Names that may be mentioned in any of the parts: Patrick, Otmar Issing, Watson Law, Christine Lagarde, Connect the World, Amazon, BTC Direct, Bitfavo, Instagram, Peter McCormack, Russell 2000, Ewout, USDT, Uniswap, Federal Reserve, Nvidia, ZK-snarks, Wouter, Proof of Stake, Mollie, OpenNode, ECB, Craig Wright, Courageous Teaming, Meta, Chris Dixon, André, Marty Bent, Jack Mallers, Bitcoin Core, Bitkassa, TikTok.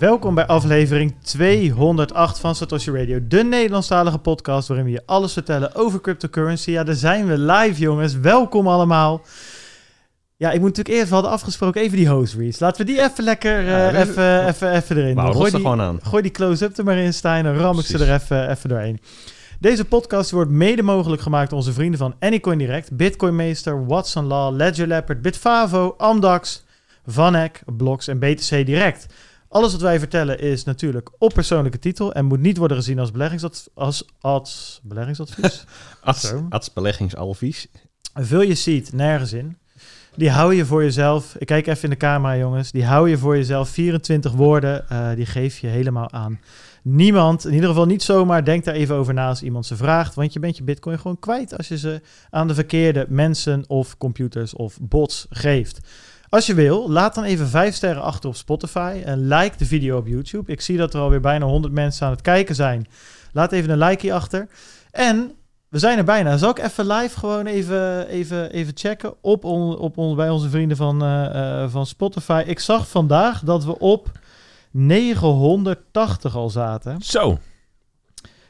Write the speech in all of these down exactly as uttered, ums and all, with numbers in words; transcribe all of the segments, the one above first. Welkom bij aflevering tweehonderdacht van Satoshi Radio, de Nederlandstalige podcast waarin we je alles vertellen over cryptocurrency. Ja, daar zijn we live, jongens. Welkom allemaal. Ja, ik moet natuurlijk eerst, we hadden afgesproken, even die host reads. Laten we die even lekker uh, ja, even, even, even erin doen. Gooi die, gewoon aan. Gooi die close-up er maar in, Stijn, en ram ik ze er even, even doorheen. Deze podcast wordt mede mogelijk gemaakt door onze vrienden van Anycoin Direct, Bitcoin Meester, Watson Law, Ledger Leopard, Bitfavo, Amdax, Vanek, Blocks en B T C Direct. Alles wat wij vertellen is natuurlijk op persoonlijke titel en moet niet worden gezien als beleggingsadv- als, als beleggingsadvies. als, als beleggingsadvies. Vul je seed nergens in. Die hou je voor jezelf. Ik kijk even in de camera, jongens. Die hou je voor jezelf. vierentwintig woorden, uh, die geef je helemaal aan niemand. In ieder geval niet zomaar. Denk daar even over na als iemand ze vraagt. Want je bent je bitcoin gewoon kwijt als je ze aan de verkeerde mensen of computers of bots geeft. Als je wil, laat dan even vijf sterren achter op Spotify en like de video op YouTube. Ik zie dat er alweer bijna honderd mensen aan het kijken zijn. Laat even een like hier achter. En we zijn er bijna. Zal ik even live gewoon even, even, even checken op on, op on, bij onze vrienden van, uh, uh, van Spotify. Ik zag vandaag dat we op negenhonderdtachtig al zaten. Zo.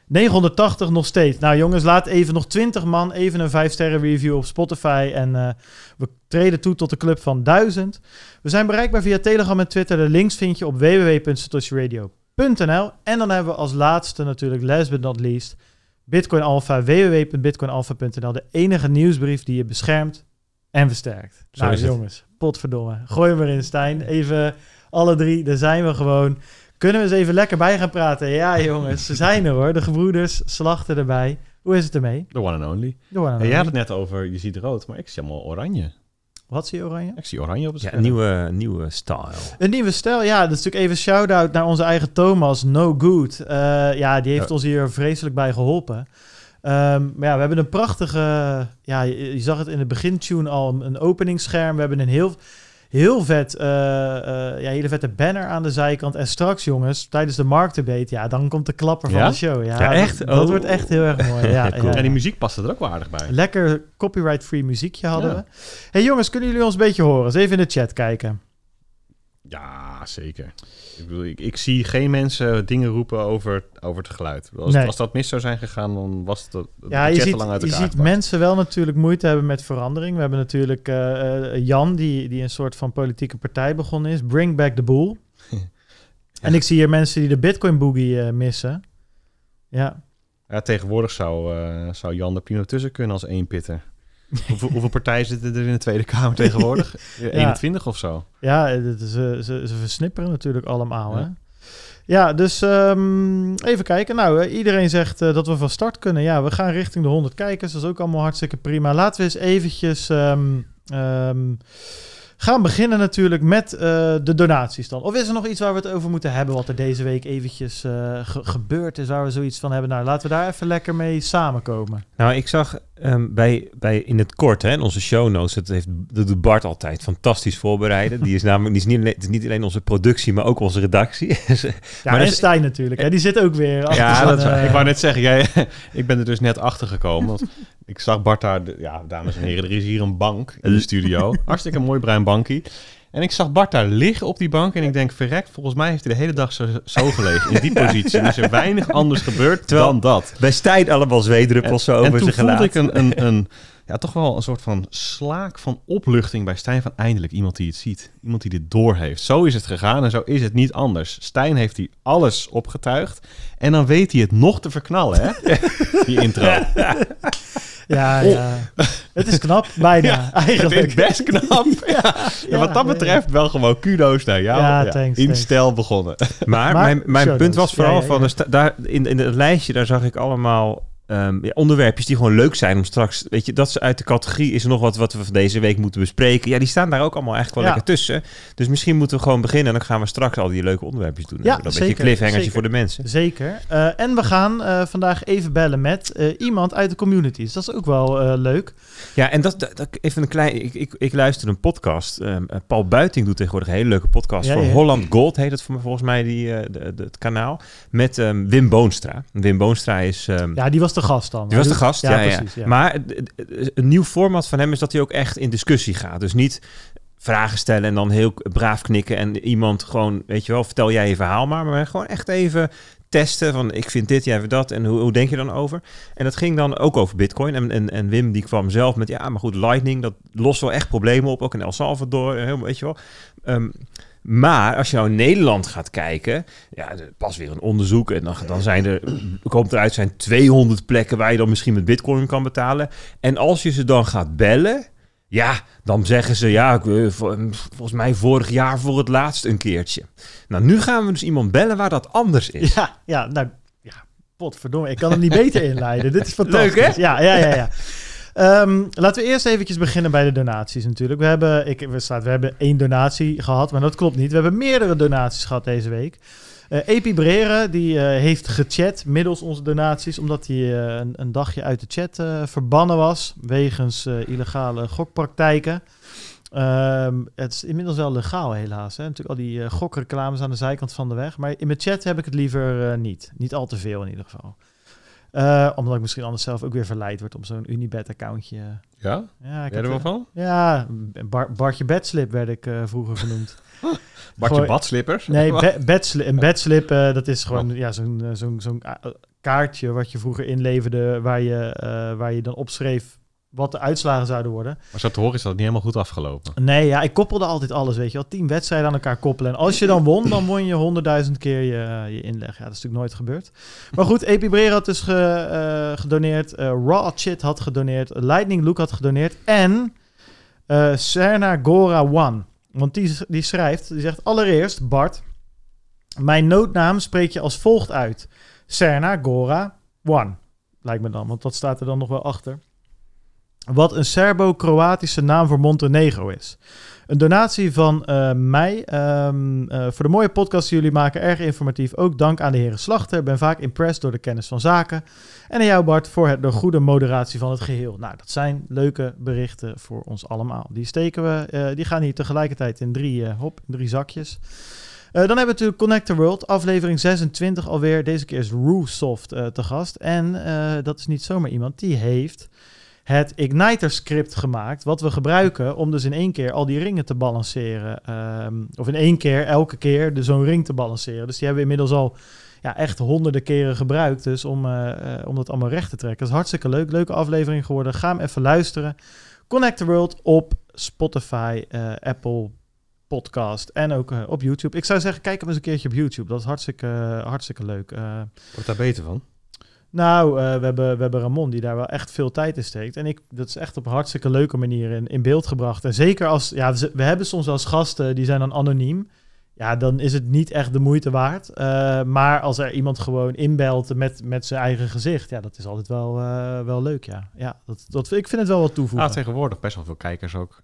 negenhonderdtachtig nog steeds. Nou jongens, laat even nog twintig man even een vijf sterren review op Spotify. En uh, we treden toe tot de club van duizend. We zijn bereikbaar via Telegram en Twitter. De links vind je op w w w punt satoshi radio punt n l. En dan hebben we als laatste natuurlijk, last but not least, Bitcoin Alpha, w w w punt bitcoin alpha punt n l. De enige nieuwsbrief die je beschermt en versterkt. Zo nou jongens, het. Potverdomme. Gooi hem erin, Stijn. Even alle drie, daar zijn we gewoon. Kunnen we eens even lekker bij gaan praten? Ja, jongens, ze zijn er hoor. De gebroeders slachten erbij. Hoe is het ermee? The one and only. The one and only. Jij had het net over, je ziet rood, maar ik zie allemaal oranje. Wat zie je oranje? Ik zie oranje op het scherm. Ja, een nieuwe, nieuwe stijl. Een nieuwe stijl, ja. Dat is natuurlijk even shout-out naar onze eigen Thomas, No Good. Uh, ja, die heeft ja. ons hier vreselijk bij geholpen. Um, maar ja, we hebben een prachtige... Ja, je, je zag het in de begintune al, een openingsscherm. We hebben een heel... Heel vet, uh, uh, ja, hele vette banner aan de zijkant. En straks, jongens, tijdens de marktdebate, ja, dan komt de klapper van ja? de show. Ja, ja echt? Dat, dat oh. wordt echt heel erg mooi. Ja, cool. ja. En die muziek paste er ook wel aardig bij. Lekker copyright-free muziekje hadden ja. we. Hey jongens, kunnen jullie ons een beetje horen? Eens even in de chat kijken. Ja, zeker. Ik bedoel, ik, ik zie geen mensen dingen roepen over, over het geluid. Als, nee. als dat mis zou zijn gegaan, dan was het, het ja, budget ziet, te lang uit elkaar. Je ziet gepakt. Mensen wel natuurlijk moeite hebben met verandering. We hebben natuurlijk uh, Jan, die, die een soort van politieke partij begonnen is. Bring back the bull. ja. En ik zie hier mensen die de Bitcoin boogie uh, missen. Ja. ja. Tegenwoordig zou, uh, zou Jan er prima tussen kunnen als één pitter. Hoeveel, hoeveel partijen zitten er in de Tweede Kamer tegenwoordig? ja. eenentwintig of zo? Ja, ze, ze, ze versnipperen natuurlijk allemaal. Ja, hè? ja dus um, even kijken. Nou, iedereen zegt uh, dat we van start kunnen. Ja, we gaan richting de honderd kijkers. Dat is ook allemaal hartstikke prima. Laten we eens eventjes um, um, gaan beginnen natuurlijk met uh, de donaties dan. Of is er nog iets waar we het over moeten hebben wat er deze week eventjes uh, ge- gebeurd is, waar we zoiets van hebben? Nou, laten we daar even lekker mee samenkomen. Nou, ik zag... Um, bij, bij in het kort, hè, in onze show notes, dat, heeft, dat doet Bart altijd fantastisch voorbereiden. Die is namelijk die is niet, alleen, het is niet alleen onze productie, maar ook onze redactie. ja, maar en Stijn is, natuurlijk, hè, die zit ook weer achter. Ja, dat uh, ik wou net zeggen, jij, ik ben er dus net achter gekomen. Want ik zag Bart daar, ja, dames en heren, er is hier een bank in de studio. Hartstikke mooi bruin bankie. En ik zag Bart daar liggen op die bank en ik denk, verrek, volgens mij heeft hij de hele dag zo, zo gelegen in die positie. Er is er weinig anders gebeurd Terwijl, dan dat. Bij Stijn allemaal zweedruppels zo over zijn gelaat. En toen voelde ik een, een, een, ja, toch wel een soort van slaak van opluchting bij Stijn van eindelijk iemand die het ziet. Iemand die dit doorheeft. Zo is het gegaan en zo is het niet anders. Stijn heeft hier alles opgetuigd en dan weet hij het nog te verknallen, hè? Die intro. Ja. Ja, ja. Oh. Het is knap, bijna, ja, eigenlijk. Het is best knap. Ja. Ja, ja, wat dat betreft ja. wel gewoon kudos naar jou. Ja, ja. Thanks, in thanks. Stijl begonnen. Maar, maar mijn, mijn punt was vooral ja, ja, ja. van... Sta- daar, in, in het lijstje, daar zag ik allemaal um, ja, onderwerpjes die gewoon leuk zijn om straks... Weet je, dat ze uit de categorie is er nog wat wat we van deze week moeten bespreken. Ja, die staan daar ook allemaal eigenlijk wel ja. lekker tussen. Dus misschien moeten we gewoon beginnen en dan gaan we straks al die leuke onderwerpjes doen. Ja, dat zeker, beetje cliffhangertje zeker. Voor de mensen. Zeker. Uh, en we gaan uh, vandaag even bellen met uh, iemand uit de communities. Dat is ook wel uh, leuk. Ja, en dat, dat, dat even een klein... Ik, ik, ik luister een podcast. Uh, Paul Buiting doet tegenwoordig een hele leuke podcast. Ja, voor ja. Holland Gold heet het volgens mij die, uh, de, de, het kanaal. Met um, Wim Boonstra. Wim Boonstra is... Um, ja, die was de gast dan. Die was de gast, ja, ja, ja. Precies, ja. Maar d- d- een nieuw format van hem is dat hij ook echt in discussie gaat. Dus niet... vragen stellen en dan heel braaf knikken en iemand gewoon, weet je wel, vertel jij je verhaal maar, maar gewoon echt even testen van ik vind dit, jij vindt dat en hoe, hoe denk je dan over? En dat ging dan ook over Bitcoin en, en, en Wim die kwam zelf met ja, maar goed, Lightning, dat lost wel echt problemen op, ook in El Salvador, helemaal, weet je wel. Um, Maar als je nou in Nederland gaat kijken, ja, pas weer een onderzoek en dan, dan zijn er, komt eruit, zijn tweehonderd plekken waar je dan misschien met Bitcoin kan betalen. En als je ze dan gaat bellen, ja, dan zeggen ze, ja, volgens mij vorig jaar voor het laatst een keertje. Nou, nu gaan we dus iemand bellen waar dat anders is. Ja, ja, nou, ja, potverdomme, ik kan hem niet beter inleiden. Dit is fantastisch. Leuk, hè? Ja, ja, ja, ja. Um, laten we eerst eventjes beginnen bij de donaties natuurlijk. We hebben, ik, we, staat, we hebben één donatie gehad, maar dat klopt niet. We hebben meerdere donaties gehad deze week. Uh, Epi Brere, die uh, heeft gechat middels onze donaties, omdat hij uh, een, een dagje uit de chat uh, verbannen was, wegens uh, illegale gokpraktijken. Um, het is inmiddels wel legaal helaas, hè? Natuurlijk al die uh, gokreclames aan de zijkant van de weg. Maar in mijn chat heb ik het liever uh, niet. Niet al te veel in ieder geval. Uh, omdat ik misschien anders zelf ook weer verleid word om zo'n Unibet-accountje. Ja? Ja, ik werd er wel van? Ja, bar, Bartje Bedslip werd ik uh, vroeger genoemd. Bartje Goor, badslippers? Nee, be, bedsli- een bedslip, uh, dat is gewoon oh. ja, zo'n, zo'n, zo'n kaartje wat je vroeger inleverde, waar je, uh, waar je dan opschreef wat de uitslagen zouden worden. Maar zo te horen is dat niet helemaal goed afgelopen. Nee, ja, ik koppelde altijd alles, weet je wel. Tien wedstrijden aan elkaar koppelen. En als je dan won, dan won je honderdduizend keer je, je inleg. Ja, dat is natuurlijk nooit gebeurd. Maar goed, Epi Brera had dus ge, uh, gedoneerd. Uh, Raw Chit had gedoneerd. Lightning Luke had gedoneerd. En uh, Serna Gora One. Want die, die schrijft, die zegt allereerst, Bart, mijn noodnaam spreek je als volgt uit. Serna Gora One. Lijkt me dan, want dat staat er dan nog wel achter. Wat een Serbo-Kroatische naam voor Montenegro is. Een donatie van uh, mij. Um, uh, voor de mooie podcast die jullie maken. Erg informatief. Ook dank aan de heren Slachter. Ben vaak impressed door de kennis van zaken. En aan jou, Bart, voor het, de goede moderatie van het geheel. Nou, dat zijn leuke berichten voor ons allemaal. Die steken we. Uh, die gaan hier tegelijkertijd in drie, uh, hop, in drie zakjes. Uh, dan hebben we natuurlijk Connect the World, aflevering zesentwintig alweer. Deze keer is Roesoft uh, te gast. En uh, dat is niet zomaar iemand. Die heeft het Igniter-script gemaakt, wat we gebruiken om dus in één keer al die ringen te balanceren. Um, of in één keer, elke keer, dus zo'n ring te balanceren. Dus die hebben we inmiddels al ja, echt honderden keren gebruikt, dus om, uh, om dat allemaal recht te trekken. Dat is hartstikke leuk, leuke aflevering geworden. Ga hem even luisteren. Connect the World op Spotify, uh, Apple Podcast en ook uh, op YouTube. Ik zou zeggen, kijk hem eens een keertje op YouTube. Dat is hartstikke, uh, hartstikke leuk. Uh, Wordt daar beter van? Nou, uh, we, hebben, we hebben Ramon die daar wel echt veel tijd in steekt. En ik, dat is echt op een hartstikke leuke manier in, in beeld gebracht. En zeker als, ja, we hebben soms als gasten, die zijn dan anoniem. Ja, dan is het niet echt de moeite waard. Uh, maar als er iemand gewoon inbelt met, met zijn eigen gezicht. Ja, dat is altijd wel, uh, wel leuk, ja. ja dat, dat, ik vind het wel wat toevoegen. Ah, tegenwoordig best wel veel kijkers ook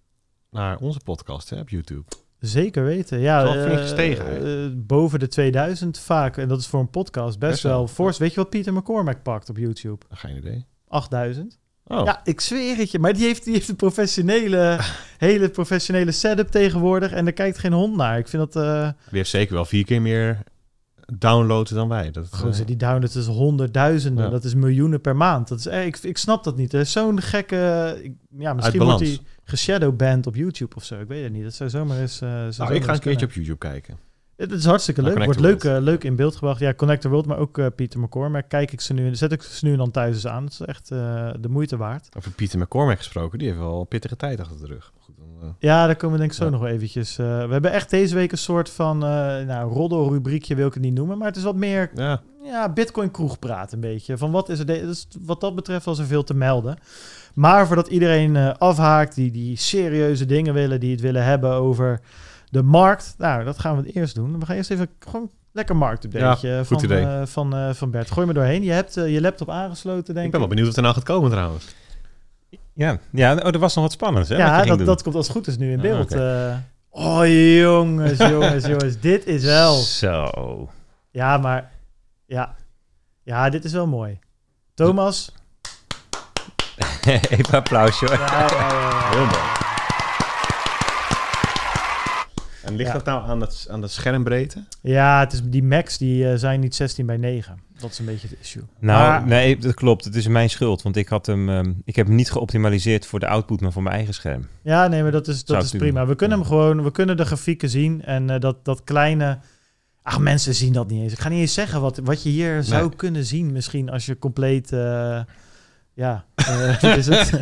naar onze podcast hè, op YouTube. Zeker weten, ja. Dat is wel flink gestegen. Uh, uh, boven de tweeduizend vaak. En dat is voor een podcast best, best wel fors. Ja. Weet je wat Peter McCormack pakt op YouTube? Geen idee. achtduizend. Oh. Ja, ik zweer het je. Maar die heeft, die heeft een professionele, hele professionele setup tegenwoordig. En daar kijkt geen hond naar. Ik vind dat... Uh... Die heeft zeker wel vier keer meer downloaden dan wij. Dat Goh, uh... die downloads is honderdduizenden. Ja. Dat is miljoenen per maand. Dat is, eh, ik, ik snap dat niet. Er is zo'n gekke... Ik, ja, misschien wordt die geshadowband op YouTube of zo. Ik weet het niet. Dat zou zomaar eens... Uh, zou nou, zomaar ik ga eens een keertje op YouTube kijken. Het is hartstikke leuk. Wordt leuk, uh, leuk in beeld gebracht. Ja, Connect the World, maar ook uh, Peter McCormack. Kijk ik ze nu, zet ik ze nu en dan thuis eens aan. Dat is echt uh, de moeite waard. Over Peter McCormack gesproken. Die heeft wel een pittige tijd achter de rug. Goed, dan, uh, ja, daar komen we denk ik zo ja. nog wel eventjes. Uh, we hebben echt deze week een soort van... Uh, nou, roddelrubriekje wil ik het niet noemen. Maar het is wat meer... Ja, ja Bitcoin kroegpraat een beetje. Van wat is er... De- dus wat dat betreft was er veel te melden. Maar voordat iedereen uh, afhaakt... Die, die serieuze dingen willen... Die het willen hebben over... De markt, nou, dat gaan we het eerst doen. We gaan eerst even gewoon lekker marktupdateje ja, van, uh, van, uh, van Bert. Gooi me doorheen. Je hebt uh, je laptop aangesloten, denk ik. Ik ben wel benieuwd wat er nou gaat komen, trouwens. Ja, ja oh, er was nog wat spannends, hè? Ja, dat, dat komt als het goed is nu in beeld. Ah, okay. uh, oh, jongens, jongens, jongens. Dit is wel... Zo. Ja, maar... Ja, ja dit is wel mooi. Thomas. Even applaus, hoor. Ja, ja, ja, ja. Heel mooi. En ligt ja. dat nou aan, het, aan de schermbreedte? Ja, het is, die Macs die uh, zijn niet zestien bij negen. Dat is een beetje het issue. Nou, maar, nee, dat klopt. Het is mijn schuld. Want ik had hem, um, ik heb hem niet geoptimaliseerd voor de output, maar voor mijn eigen scherm. Ja, nee, maar dat is, dat is prima. We kunnen hem gewoon, we kunnen de grafieken zien. En uh, dat, dat kleine... Ach, mensen zien dat niet eens. Ik ga niet eens zeggen wat, wat je hier nee. zou kunnen zien. Misschien als je compleet... Uh, ja, uh, wat is het?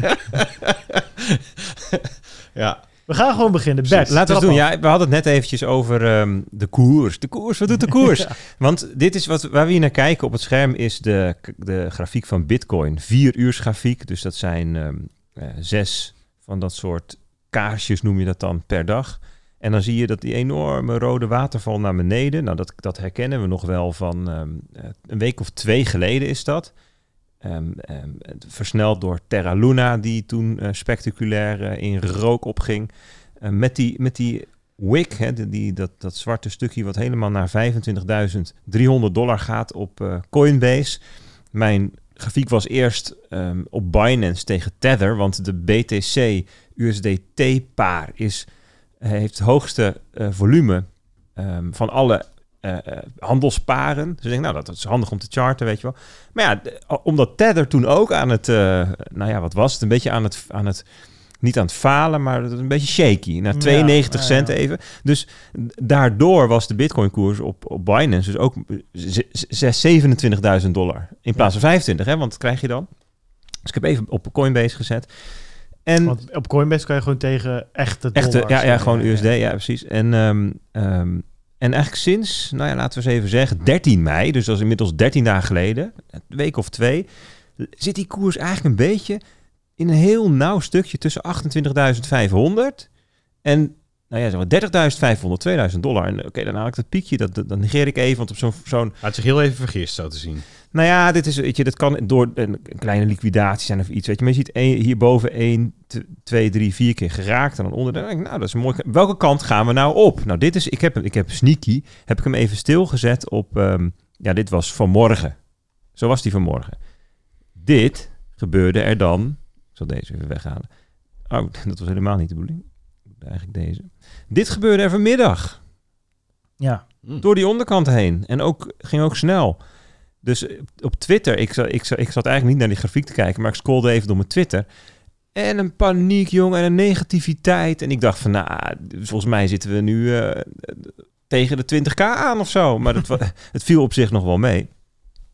ja. We gaan gewoon beginnen. Bert, laten we het doen. Ja, we hadden het net eventjes over um, de koers. De koers, wat doet de koers? ja. Want dit is wat waar we hier naar kijken op het scherm is de, de grafiek van Bitcoin. Vier uurs grafiek, dus dat zijn um, uh, zes van dat soort kaarsjes noem je dat dan per dag. En dan zie je dat die enorme rode waterval naar beneden. Nou, dat, dat herkennen we nog wel van um, een week of twee geleden is dat. Um, um, versneld door Terra Luna, die toen uh, spectaculair uh, in rook opging. Uh, met die, met die wick, hè, die, die, dat, dat zwarte stukje wat helemaal naar vijfentwintigduizend driehonderd dollar gaat op uh, Coinbase. Mijn grafiek was eerst um, op Binance tegen Tether, want de B T C U S D T-paar is, heeft het hoogste uh, volume um, van alle Uh, handelsparen. Dus ik denk, nou, dat, dat is handig om te charten, weet je wel. Maar ja, de, omdat Tether toen ook aan het, uh, nou ja, wat was het? Een beetje aan het, aan het, niet aan het falen, maar een beetje shaky. Naar tweeënnegentig ja, cent ja, ja. even. Dus daardoor was de Bitcoin-koers op, op Binance dus ook zevenentwintigduizend dollar. In plaats ja. van vijfentwintig, hè, want dat krijg je dan. Dus ik heb even op Coinbase gezet. En want op Coinbase kan je gewoon tegen echte dollars. Echte, ja, ja, gewoon ja, U S D, ja, ja precies. En... Um, um, En eigenlijk sinds, nou ja, laten we eens even zeggen, dertien mei, dus dat is inmiddels dertien dagen geleden, een week of twee, zit die koers eigenlijk een beetje in een heel nauw stukje tussen achtentwintigduizend vijfhonderd en, nou ja, zeg maar dertigduizend vijfhonderd, tweeduizend dollar. En oké, okay, dan haal ik dat piekje, dat, dat, dat negeer ik even, want op zo'n... zo'n... Had zich heel even vergist, zo te zien. Nou ja, dit is, weet je, dat kan door een kleine liquidatie zijn of iets, weet je. Maar je ziet een, hierboven één, twee, drie, vier keer geraakt en dan onder. Dan denk ik, nou, dat is een mooi. Welke kant gaan we nou op? Nou, dit is, ik heb, ik heb sneaky, heb ik hem even stilgezet op, um, ja, dit was vanmorgen. Zo was die vanmorgen. Dit gebeurde er dan, ik zal deze even weghalen. Oh, dat was helemaal niet de bedoeling. Eigenlijk deze. Dit gebeurde er vanmiddag. Ja. Door die onderkant heen. En ook, ging ook snel. Dus op Twitter, ik, ik, ik zat eigenlijk niet naar die grafiek te kijken, maar ik scrollde even door mijn Twitter. En een paniek, jongen, en een negativiteit. En ik dacht van, nou, volgens mij zitten we nu uh, tegen de twintig k aan of zo. Maar dat, het viel op zich nog wel mee.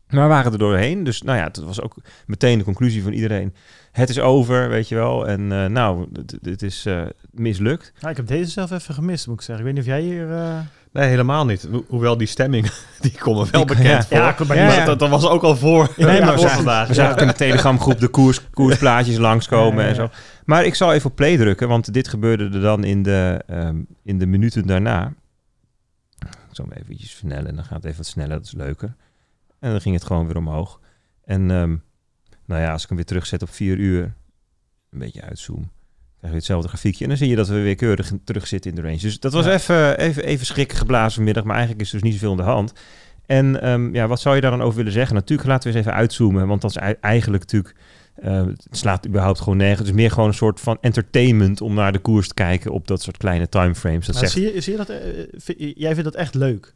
Maar we waren er doorheen. Dus nou ja, dat was ook meteen de conclusie van iedereen. Het is over, weet je wel. En uh, nou, dit is uh, mislukt. Nou, ik heb deze zelf even gemist, moet ik zeggen. Ik weet niet of jij hier... Uh... Nee, helemaal niet. Ho- hoewel die stemming, die kon me wel bekend ja, voor. Ja, maar ja, ja. Dat, dat was ook al voor. Nee, maar voor vandaag. We zagen ja. in de Telegram-groep de koers, koersplaatjes langskomen ja, ja, en zo. Maar ik zal even op play drukken, want dit gebeurde er dan in de, um, in de minuten daarna. Ik zal hem eventjes versnellen en dan gaat het even wat sneller, dat is leuker. En dan ging het gewoon weer omhoog. En um, nou ja, als ik hem weer terugzet op vier uur, een beetje uitzoom, krijg je hetzelfde grafiekje. En dan zie je dat we weer keurig terug zitten in de range. Dus dat was ja. even, even, even schrik geblazen vanmiddag, maar eigenlijk is er dus niet zoveel aan de hand. En um, ja, wat zou je daar dan over willen zeggen? Natuurlijk, laten we eens even uitzoomen, want dat is u- eigenlijk natuurlijk, uh, het slaat überhaupt gewoon nergens. Het is meer gewoon een soort van entertainment om naar de koers te kijken op dat soort kleine timeframes. Dat nou, zegt... zie je, zie je dat, uh, vind, jij vindt dat echt leuk?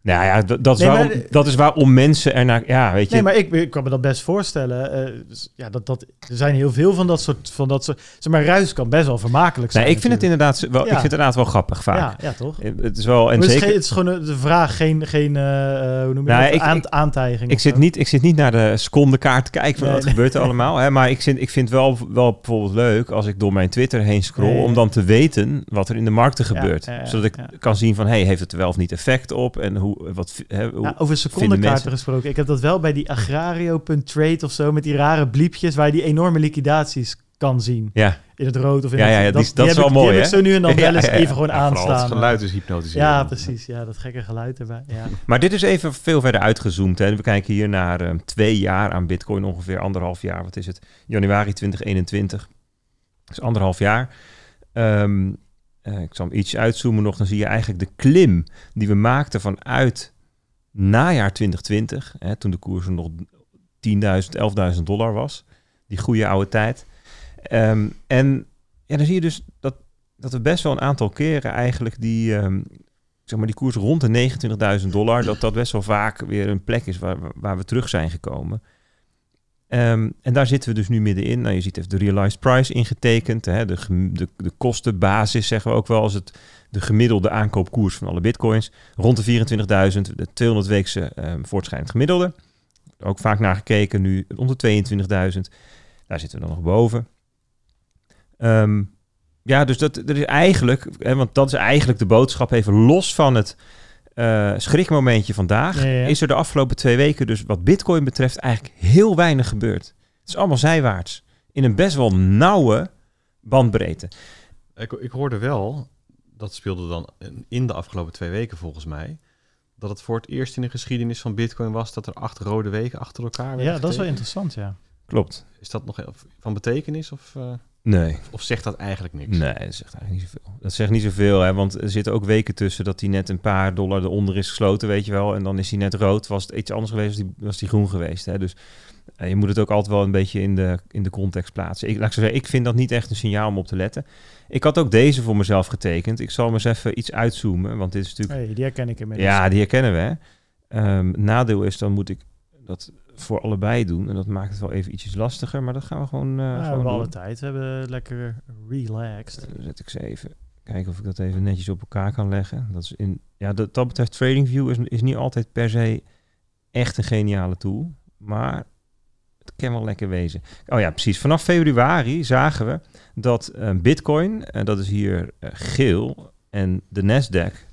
Nou ja, dat, dat, nee, is waarom, maar, dat is waarom mensen ernaar... Ja, weet je. Nee, maar ik, ik kan me dat best voorstellen. Uh, dus, ja, dat, dat, er zijn heel veel van dat soort... Van dat soort zeg maar, ruis kan best wel vermakelijk zijn. Nee, ik, vind het, inderdaad wel, ja. ik vind het inderdaad wel grappig vaak. Ja, ja toch? Het is wel... En zeker, het, is, het is gewoon de vraag, geen, geen uh, hoe noem je nou, dat? Ik, Aant, aantijging. Ik zit, niet, ik zit niet naar de secondekaart te kijken van nee, wat nee. gebeurt er allemaal. Hè? Maar ik vind, ik vind het wel, wel bijvoorbeeld leuk als ik door mijn Twitter heen scroll... Nee. om dan te weten wat er in de markten gebeurt. Ja, ja, zodat ik ja. kan zien van, hey, heeft het er wel of niet effect op... en hoe Wat, he, hoe ja, over secondekaarten gesproken. Ik heb dat wel bij die agrario punt trade of zo... met die rare bliepjes waar je die enorme liquidaties kan zien. Ja. In het rood of in ja, ja, het... Dat, die, dat die is wel ik, mooi, hè? Heb ik zo nu en dan ja, wel eens ja, ja. even gewoon ja, aanstaan. Het geluid is hypnotiserend. Ja, precies. Ja, dat gekke geluid erbij. Ja. Maar dit is even veel verder uitgezoomd. Hè. We kijken hier naar um, twee jaar aan Bitcoin. Ongeveer anderhalf jaar. Wat is het? januari tweeduizend eenentwintig. Dus anderhalf jaar. Um, Ik zal hem iets uitzoomen nog, dan zie je eigenlijk de klim die we maakten vanuit najaar twintig twintig, hè, toen de koers nog tienduizend, elfduizend dollar was, die goede oude tijd. Um, en ja, dan zie je dus dat dat we best wel een aantal keren eigenlijk die, um, zeg maar die koers rond de negenentwintigduizend dollar... dat dat best wel vaak weer een plek is waar, waar we terug zijn gekomen. Um, en daar zitten we dus nu middenin. Nou, je ziet even de realized price ingetekend. Hè, de, de, de kostenbasis zeggen we ook wel als het de gemiddelde aankoopkoers van alle bitcoins. Rond de vierentwintigduizend, de tweehonderd weekse um, voortschrijdend gemiddelde. Ook vaak naar gekeken, nu rond de tweeëntwintigduizend. Daar zitten we dan nog boven. Um, ja, dus dat, dat is eigenlijk, hè, want dat is eigenlijk de boodschap even los van het uh, schrikmomentje vandaag. Ja, ja. Is er de afgelopen twee weken dus wat bitcoin betreft eigenlijk heel weinig gebeurd. Het is allemaal zijwaarts. In een best wel nauwe bandbreedte. Ik, ik hoorde wel, dat speelde dan in de afgelopen twee weken volgens mij, dat het voor het eerst in de geschiedenis van bitcoin was dat er acht rode weken achter elkaar werden. Ja, getekend. Dat is wel interessant, ja. Klopt. Is dat nog van betekenis of... Uh... Nee. Of zegt dat eigenlijk niks? Nee, dat zegt eigenlijk niet zoveel. Dat zegt niet zoveel, hè, want er zitten ook weken tussen dat die net een paar dollar eronder is gesloten, weet je wel. En dan is hij net rood, was het iets anders geweest, was die, was die groen geweest. Hè. Dus eh, je moet het ook altijd wel een beetje in de, in de context plaatsen. Ik, laat ik zo zeggen, ik vind dat niet echt een signaal om op te letten. Ik had ook deze voor mezelf getekend. Ik zal maar eens even iets uitzoomen, want dit is natuurlijk... Hey, die herken ik inmiddels. Ja, die herkennen we. Hè. Um, nadeel is, dan moet ik dat voor allebei doen. En dat maakt het wel even ietsjes lastiger. Maar dat gaan we gewoon, uh, ja, gewoon we doen. Alle tijd. We hebben lekker relaxed. Dan zet ik ze even. Kijken of ik dat even netjes op elkaar kan leggen. Dat is in, ja, dat, dat betreft TradingView is, is niet altijd per se echt een geniale tool. Maar het kan wel lekker wezen. Oh ja, precies. Vanaf februari zagen we dat uh, Bitcoin, en uh, dat is hier uh, geel, en de Nasdaq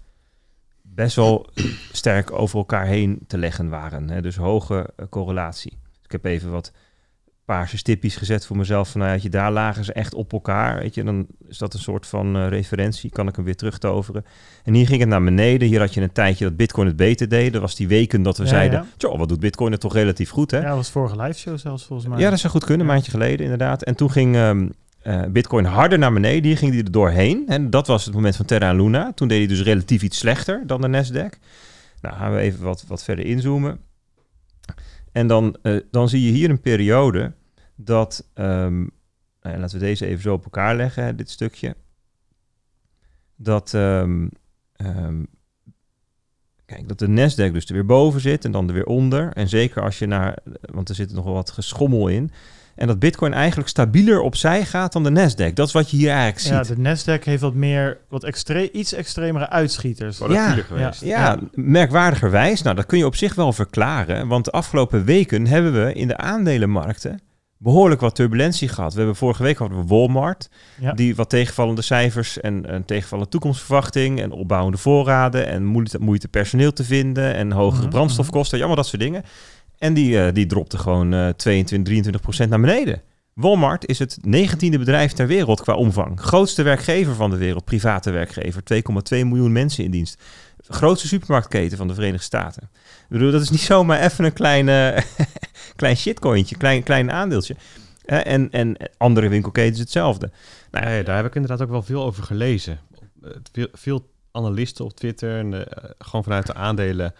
best wel sterk over elkaar heen te leggen waren. Hè? Dus hoge uh, correlatie. Dus ik heb even wat paarse stipjes gezet voor mezelf. Van, nou ja, daar lagen ze echt op elkaar. Weet je? Dan is dat een soort van uh, referentie. Kan ik hem weer terugtoveren. En hier ging het naar beneden. Hier had je een tijdje dat Bitcoin het beter deed. Dat was die weken dat we ja, zeiden... Ja. Tjoh, wat doet Bitcoin het toch relatief goed, hè? Ja, dat was vorige liveshow zelfs volgens mij. Ja, dat zou goed kunnen. Een ja. maandje geleden inderdaad. En toen ging... Um, Uh, Bitcoin harder naar beneden. Hier ging die er doorheen. En dat was het moment van Terra en Luna. Toen deed hij dus relatief iets slechter dan de Nasdaq. Nou, gaan we even wat, wat verder inzoomen. En dan, uh, dan zie je hier een periode dat... Um, nou ja, laten we deze even zo op elkaar leggen, hè, dit stukje. Dat... Um, um, Kijk, dat de Nasdaq dus er weer boven zit en dan er weer onder. En zeker als je naar... Want er zit nog wel wat geschommel in. En dat Bitcoin eigenlijk stabieler opzij gaat dan de Nasdaq. Dat is wat je hier eigenlijk ziet. Ja, de Nasdaq heeft wat meer... wat extre- iets extremere uitschieters. Ja, geweest. Ja, ja, merkwaardigerwijs. Nou, dat kun je op zich wel verklaren. Want de afgelopen weken hebben we in de aandelenmarkten behoorlijk wat turbulentie gehad. We hebben vorige week hadden we Walmart, ja. die wat tegenvallende cijfers en een tegenvallende toekomstverwachting en opbouwende voorraden en moeite, moeite personeel te vinden en hogere mm-hmm. brandstofkosten, allemaal dat soort dingen. En die, uh, die dropte gewoon uh, tweeëntwintig, drieëntwintig procent naar beneden. Walmart is het negentiende bedrijf ter wereld qua omvang. Grootste werkgever van de wereld, private werkgever, twee komma twee miljoen mensen in dienst. Grootste supermarktketen van de Verenigde Staten. Ik bedoel, dat is niet zomaar even een kleine, klein shitcointje, klein, klein aandeeltje. Eh, en, en andere winkelketens hetzelfde. Nou, nee, daar heb ik inderdaad ook wel veel over gelezen. Veel, veel analisten op Twitter, en, uh, gewoon vanuit de aandelen,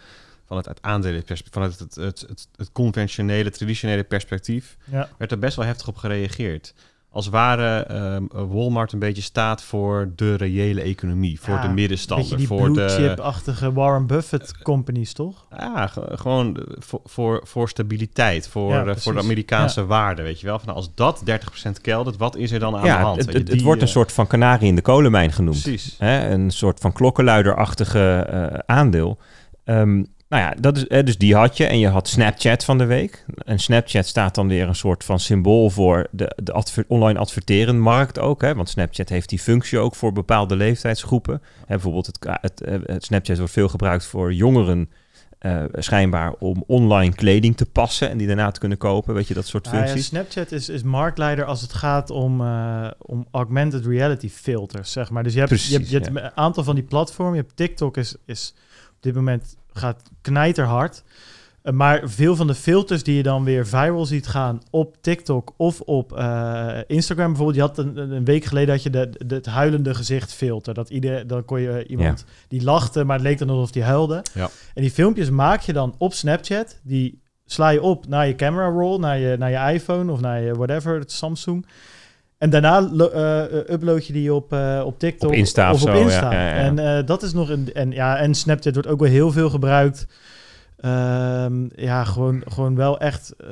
vanuit het, aandelen perspe- vanuit het, het, het, het conventionele, traditionele perspectief, ja. werd er best wel heftig op gereageerd. Als ware uh, Walmart een beetje staat voor de reële economie, voor ja, de middenstander. Een beetje die blue-chip-achtige Warren Buffett-companies, uh, toch? Ja, g- gewoon voor, voor, voor stabiliteit, voor, ja, uh, voor de Amerikaanse ja. waarde, weet je wel. Van, nou, als dat dertig procent keldert, wat is er dan aan ja, de hand? Het, weet je, het, die, het wordt een uh, soort van kanarie in de kolenmijn genoemd. Precies. Hè? Een soort van klokkenluiderachtige uh, aandeel. Um, Nou ja, dat is, dus die had je. En je had Snapchat van de week. En Snapchat staat dan weer een soort van symbool voor de, de adver, online adverterenmarkt ook. Hè? Want Snapchat heeft die functie ook voor bepaalde leeftijdsgroepen. Hè, bijvoorbeeld het, het, het Snapchat wordt veel gebruikt voor jongeren. Uh, schijnbaar om online kleding te passen en die daarna te kunnen kopen. Weet je, dat soort functies. Ah, ja, Snapchat is, is marktleider als het gaat om, uh, om augmented reality filters, zeg maar. Dus je hebt, Precies, je hebt, je hebt ja. een aantal van die platformen. Je hebt TikTok is, is op dit moment... gaat knijterhard. Maar veel van de filters die je dan weer viral ziet gaan op TikTok of op uh, Instagram bijvoorbeeld. Je had een, een week geleden had je de, de, het huilende gezicht filter. Dat ieder, dan kon je uh, iemand ja. die lachte, maar het leek dan alsof die huilde. Ja. En die filmpjes maak je dan op Snapchat. Die sla je op naar je camera roll, naar je, naar je iPhone of naar je whatever, het Samsung. En daarna uh, upload je die op, uh, op TikTok op Insta of, of op zo, Insta. Ja, ja, ja. En uh, dat is nog een. En, ja, en Snapchat wordt ook wel heel veel gebruikt. Um, ja, gewoon, gewoon wel echt uh,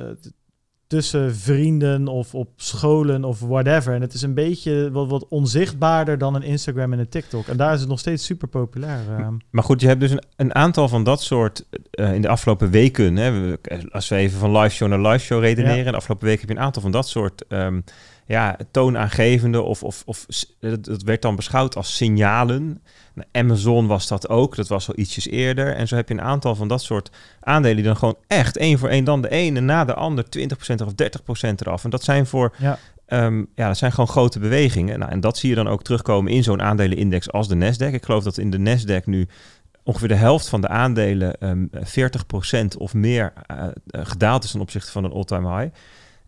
tussen vrienden of op scholen of whatever. En het is een beetje wat, wat onzichtbaarder dan een Instagram en een TikTok. En daar is het nog steeds super populair. Uh. Maar goed, je hebt dus een, een aantal van dat soort uh, in de afgelopen weken. Hè, als we even van live show naar live show redeneren. Ja. En de afgelopen weken heb je een aantal van dat soort... Um, ja, toonaangevende of, of, of dat werd dan beschouwd als signalen. Amazon was dat ook, dat was al ietsjes eerder. En zo heb je een aantal van dat soort aandelen die dan gewoon echt één voor één, dan de ene na de ander twintig procent of dertig procent eraf. En dat zijn voor, ja. Um, ja, dat zijn gewoon grote bewegingen. Nou, en dat zie je dan ook terugkomen in zo'n aandelenindex als de Nasdaq. Ik geloof dat in de Nasdaq nu ongeveer de helft van de aandelen um, veertig procent of meer uh, gedaald is ten opzichte van een all-time high.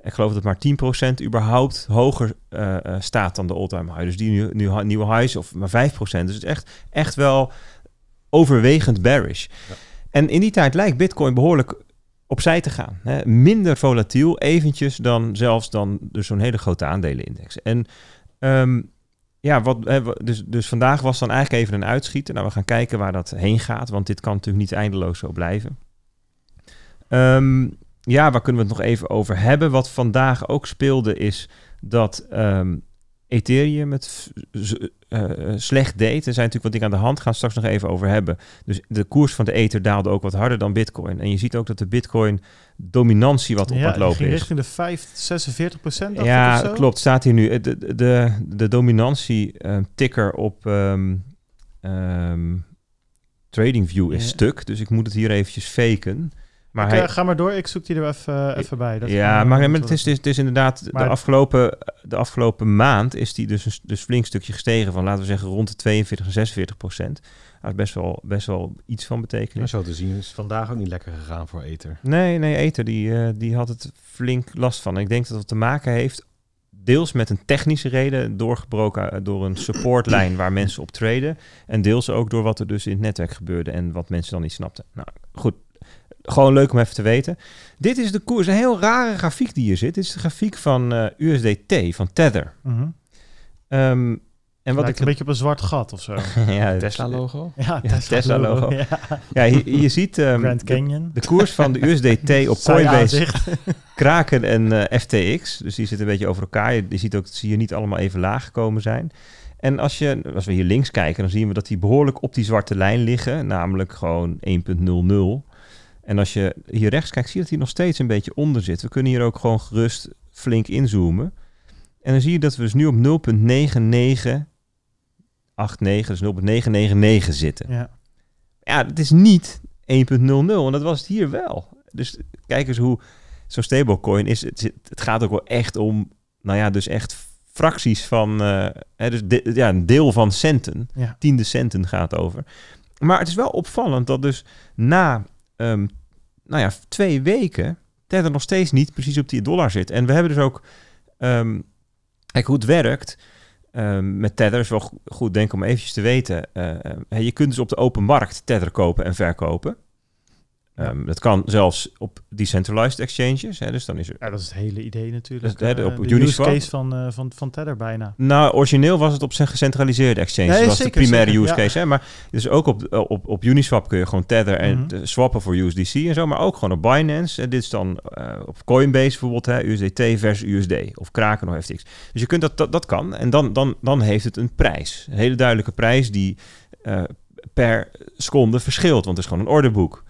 Ik geloof dat maar tien procent überhaupt hoger uh, staat dan de all-time high. Dus die nu, nu, nieuwe highs of maar vijf procent. Dus het is echt, echt wel overwegend bearish. Ja. En in die tijd lijkt Bitcoin behoorlijk opzij te gaan. Hè? Minder volatiel eventjes dan zelfs dan dus zo'n hele grote aandelenindex. En um, ja, wat, dus, dus vandaag was dan eigenlijk even een uitschieter. Nou, we gaan kijken waar dat heen gaat. Want dit kan natuurlijk niet eindeloos zo blijven. Um, Ja, waar kunnen we het nog even over hebben? Wat vandaag ook speelde is dat um, Ethereum het z- uh, slecht deed. Er zijn natuurlijk wat dingen aan de hand, gaan we straks nog even over hebben. Dus de koers van de Ether daalde ook wat harder dan Bitcoin. En je ziet ook dat de Bitcoin-dominantie wat op ja, het lopen ging is. Richting de vijf, zesenveertig procent. Ja, of zo? Klopt. Staat hier nu de, de, de, de dominantie-ticker um, op um, um, TradingView is ja. stuk. Dus ik moet het hier eventjes faken. Maar ik, hij, ga maar door, ik zoek die er even, even bij. Dat ja, maar het is, het is inderdaad... Maar de afgelopen, de afgelopen maand is die dus een dus flink stukje gestegen... van laten we zeggen rond de tweeënveertig en zesenveertig procent. Dat is best wel, best wel iets van betekenis. Maar zo te zien is vandaag ook niet lekker gegaan voor Ether. Nee, nee, Ether die, die had het flink last van. Ik denk dat het te maken heeft... deels met een technische reden, doorgebroken door een supportlijn waar mensen op traden. En deels ook door wat er dus in het netwerk gebeurde... en wat mensen dan niet snapten. Nou, goed... Gewoon leuk om even te weten. Dit is de koers, een heel rare grafiek die hier zit. Dit is de grafiek van uh, U S D T, van Tether. Mm-hmm. Um, en wat ik een de... beetje op een zwart gat of zo. ja, Tesla-logo. Ja, Tesla-logo. Ja, Tesla-logo. Ja. ja, je, je ziet um, Grand Canyon. De, de koers van de U S D T op Coinbase, Kraken en uh, F T X. Dus die zitten een beetje over elkaar. Je, je ziet ook dat ze hier niet allemaal even laag gekomen zijn. En als, je, als we hier links kijken, dan zien we dat die behoorlijk op die zwarte lijn liggen. Namelijk gewoon één komma nul nul. En als je hier rechts kijkt, zie je dat hij nog steeds een beetje onder zit. We kunnen hier ook gewoon gerust flink inzoomen. En dan zie je dat we dus nu op nul komma negen negen acht negen, dus nul komma negen negen negen zitten. Ja, ja dat is niet één komma nul nul, en dat was het hier wel. Dus kijk eens hoe zo'n stablecoin is. Het, het gaat ook wel echt om, nou ja, dus echt fracties van... Uh, hè, dus de, ja, een deel van centen, ja. tiende centen gaat over. Maar het is wel opvallend dat dus na... Um, nou ja, twee weken Tether nog steeds niet precies op die dollar zit. En we hebben dus ook... Um, kijk, hoe het werkt um, met Tether is wel go- goed, denk om eventjes te weten. Uh, je kunt dus op de open markt Tether kopen en verkopen. Um, dat kan zelfs op decentralized exchanges. Hè, dus dan is er... ja, dat is het hele idee natuurlijk. Dat, uh, op de Uniswap. Use case van, uh, van, van Tether bijna. Nou, origineel was het op zijn gecentraliseerde exchange. Nee, dat was zeker, de primaire zeker, use case. Ja. Hè, maar dus ook op, op, op Uniswap kun je gewoon Tether en mm-hmm. swappen voor U S D C en zo. Maar ook gewoon op Binance. En dit is dan uh, op Coinbase bijvoorbeeld. Hè, U S D T versus U S D. Of Kraken of F T X. Dus je kunt dat, dat, dat kan. En dan, dan, dan heeft het een prijs. Een hele duidelijke prijs die uh, per seconde verschilt. Want het is gewoon een orderboek.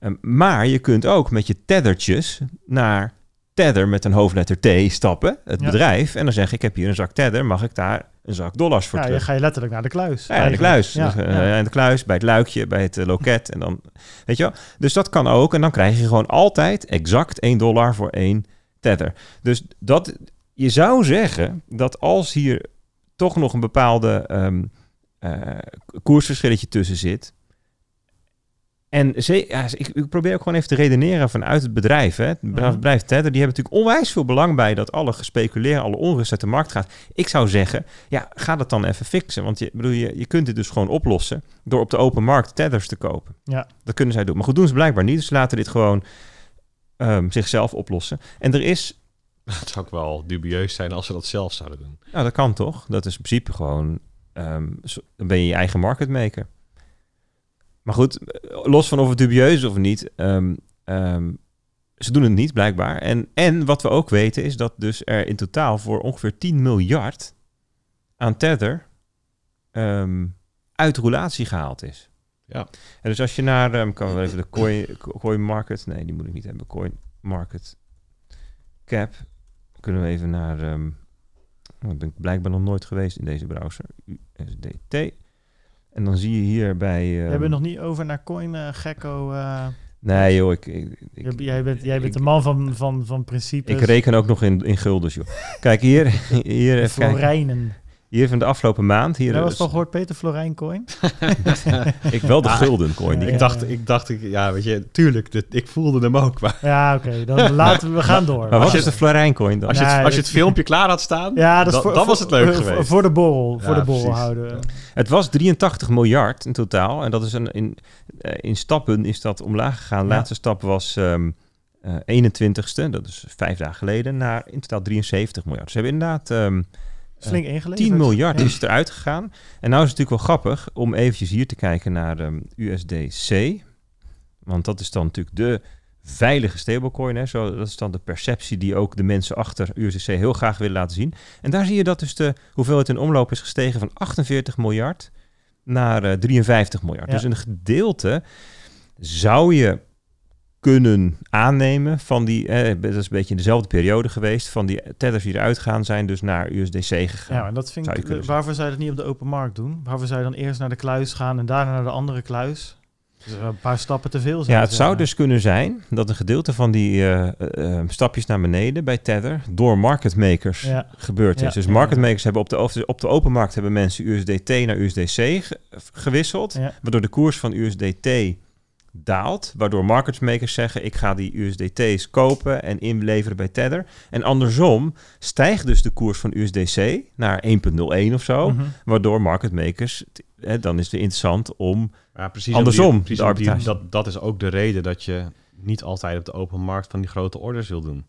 Um, maar je kunt ook met je tethertjes naar Tether met een hoofdletter T stappen, het ja. bedrijf. En dan zeg ik, ik heb hier een zak Tether, mag ik daar een zak dollars voor ja, terug? Ja, dan ga je letterlijk naar de kluis. Ja, ja de kluis. Ja, dus, ja. Uh, in de kluis, bij het luikje, bij het uh, loket. En dan, weet je wel? Dus dat kan ook. En dan krijg je gewoon altijd exact één dollar voor één Tether. Dus dat, je zou zeggen dat als hier toch nog een bepaalde um, uh, koersverschilletje tussen zit... En ze, ja, ik, ik probeer ook gewoon even te redeneren vanuit het bedrijf. Hè. Het bedrijf mm-hmm. Tether, die hebben natuurlijk onwijs veel belang bij... dat alle gespeculeer, alle onrust uit de markt gaat. Ik zou zeggen, ja, ga dat dan even fixen. Want je, bedoel, je, je kunt dit dus gewoon oplossen... door op de open markt Tethers te kopen. Ja. Dat kunnen zij doen. Maar goed, doen ze blijkbaar niet. Dus laten dit gewoon um, zichzelf oplossen. En er is Het zou ook wel dubieus zijn als ze dat zelf zouden doen. Nou, dat kan toch? Dat is in principe gewoon... Um, ben je je eigen market maker. Maar goed, los van of het dubieus is of niet... Um, um, ze doen het niet, blijkbaar. En, en wat we ook weten is dat dus er in totaal... voor ongeveer tien miljard aan Tether... Um, uit roulatie gehaald is. Ja. En dus als je naar... Um, kan we even de coin, coin market... Nee, die moet ik niet hebben. Coin market... cap. Kunnen we even naar... Um, ik ben blijkbaar nog nooit geweest in deze browser. U S D T. En dan zie je hier bij... Um, we hebben nog niet over naar Coin uh, Gecko. Uh, nee joh, ik... ik, ik jij bent, jij bent ik, de man van, van, van principes. Ik reken ook nog in, in guldens joh. Kijk hier. hier even Florijnen. Kijken. Hier van de afgelopen maand. Hier. Nou, was al gehoord Peter Florijn coin? Ik wel de ah, gulden coin. Ja, ik dacht, ik dacht, ik, ja, weet je, tuurlijk, dit, ik voelde hem ook. Maar. Ja, oké, okay, dan laten we gaan door. Maar, maar wat is de Florijn coin dan? Als, nou, je, het, als je het filmpje klaar had staan, ja, dat, is voor, dan, dan was het leuk voor, geweest. Voor de borrel, voor ja, de borrel houden. Ja. Het was drieëntachtig miljard in totaal. En dat is een, in, in stappen is dat omlaag gegaan. De ja. laatste stap was um, uh, eenentwintigste, dat is vijf dagen geleden, naar in totaal drieënzeventig miljard. Ze hebben inderdaad... Um, flink ingeleverd. tien miljard is eruit gegaan. En nou is het natuurlijk wel grappig om eventjes hier te kijken naar um, U S D C. Want dat is dan natuurlijk de veilige stablecoin. Hè. Zo, dat is dan de perceptie die ook de mensen achter U S D C heel graag willen laten zien. En daar zie je dat dus de hoeveelheid in omloop is gestegen van achtenveertig miljard naar uh, drieënvijftig miljard. Ja. Dus een gedeelte zou je kunnen aannemen van die... Eh, dat is een beetje in dezelfde periode geweest... van die tethers die eruit gaan zijn dus naar U S D C gegaan. Ja, en dat vind ik... Waarvoor zou zij dat niet op de open markt doen? Waarvoor zou je dan eerst naar de kluis gaan... en daarna naar de andere kluis? Dus een paar stappen te veel zijn. Ja, het zou ja. dus kunnen zijn... dat een gedeelte van die uh, uh, stapjes naar beneden bij Tether... door marketmakers ja. gebeurd ja. is. Dus marketmakers ja. hebben op de, dus op de open markt... hebben mensen U S D T naar U S D C ge- gewisseld... Ja. waardoor de koers van U S D T... daalt, waardoor marketmakers zeggen... ik ga die U S D T's kopen en inleveren bij Tether. En andersom stijgt dus de koers van U S D C naar één komma nul één of zo... Mm-hmm. waardoor marketmakers... Eh, dan is het interessant om ja, precies andersom die, precies de arbitrage... Die, dat, dat is ook de reden dat je niet altijd op de open markt... van die grote orders wil doen.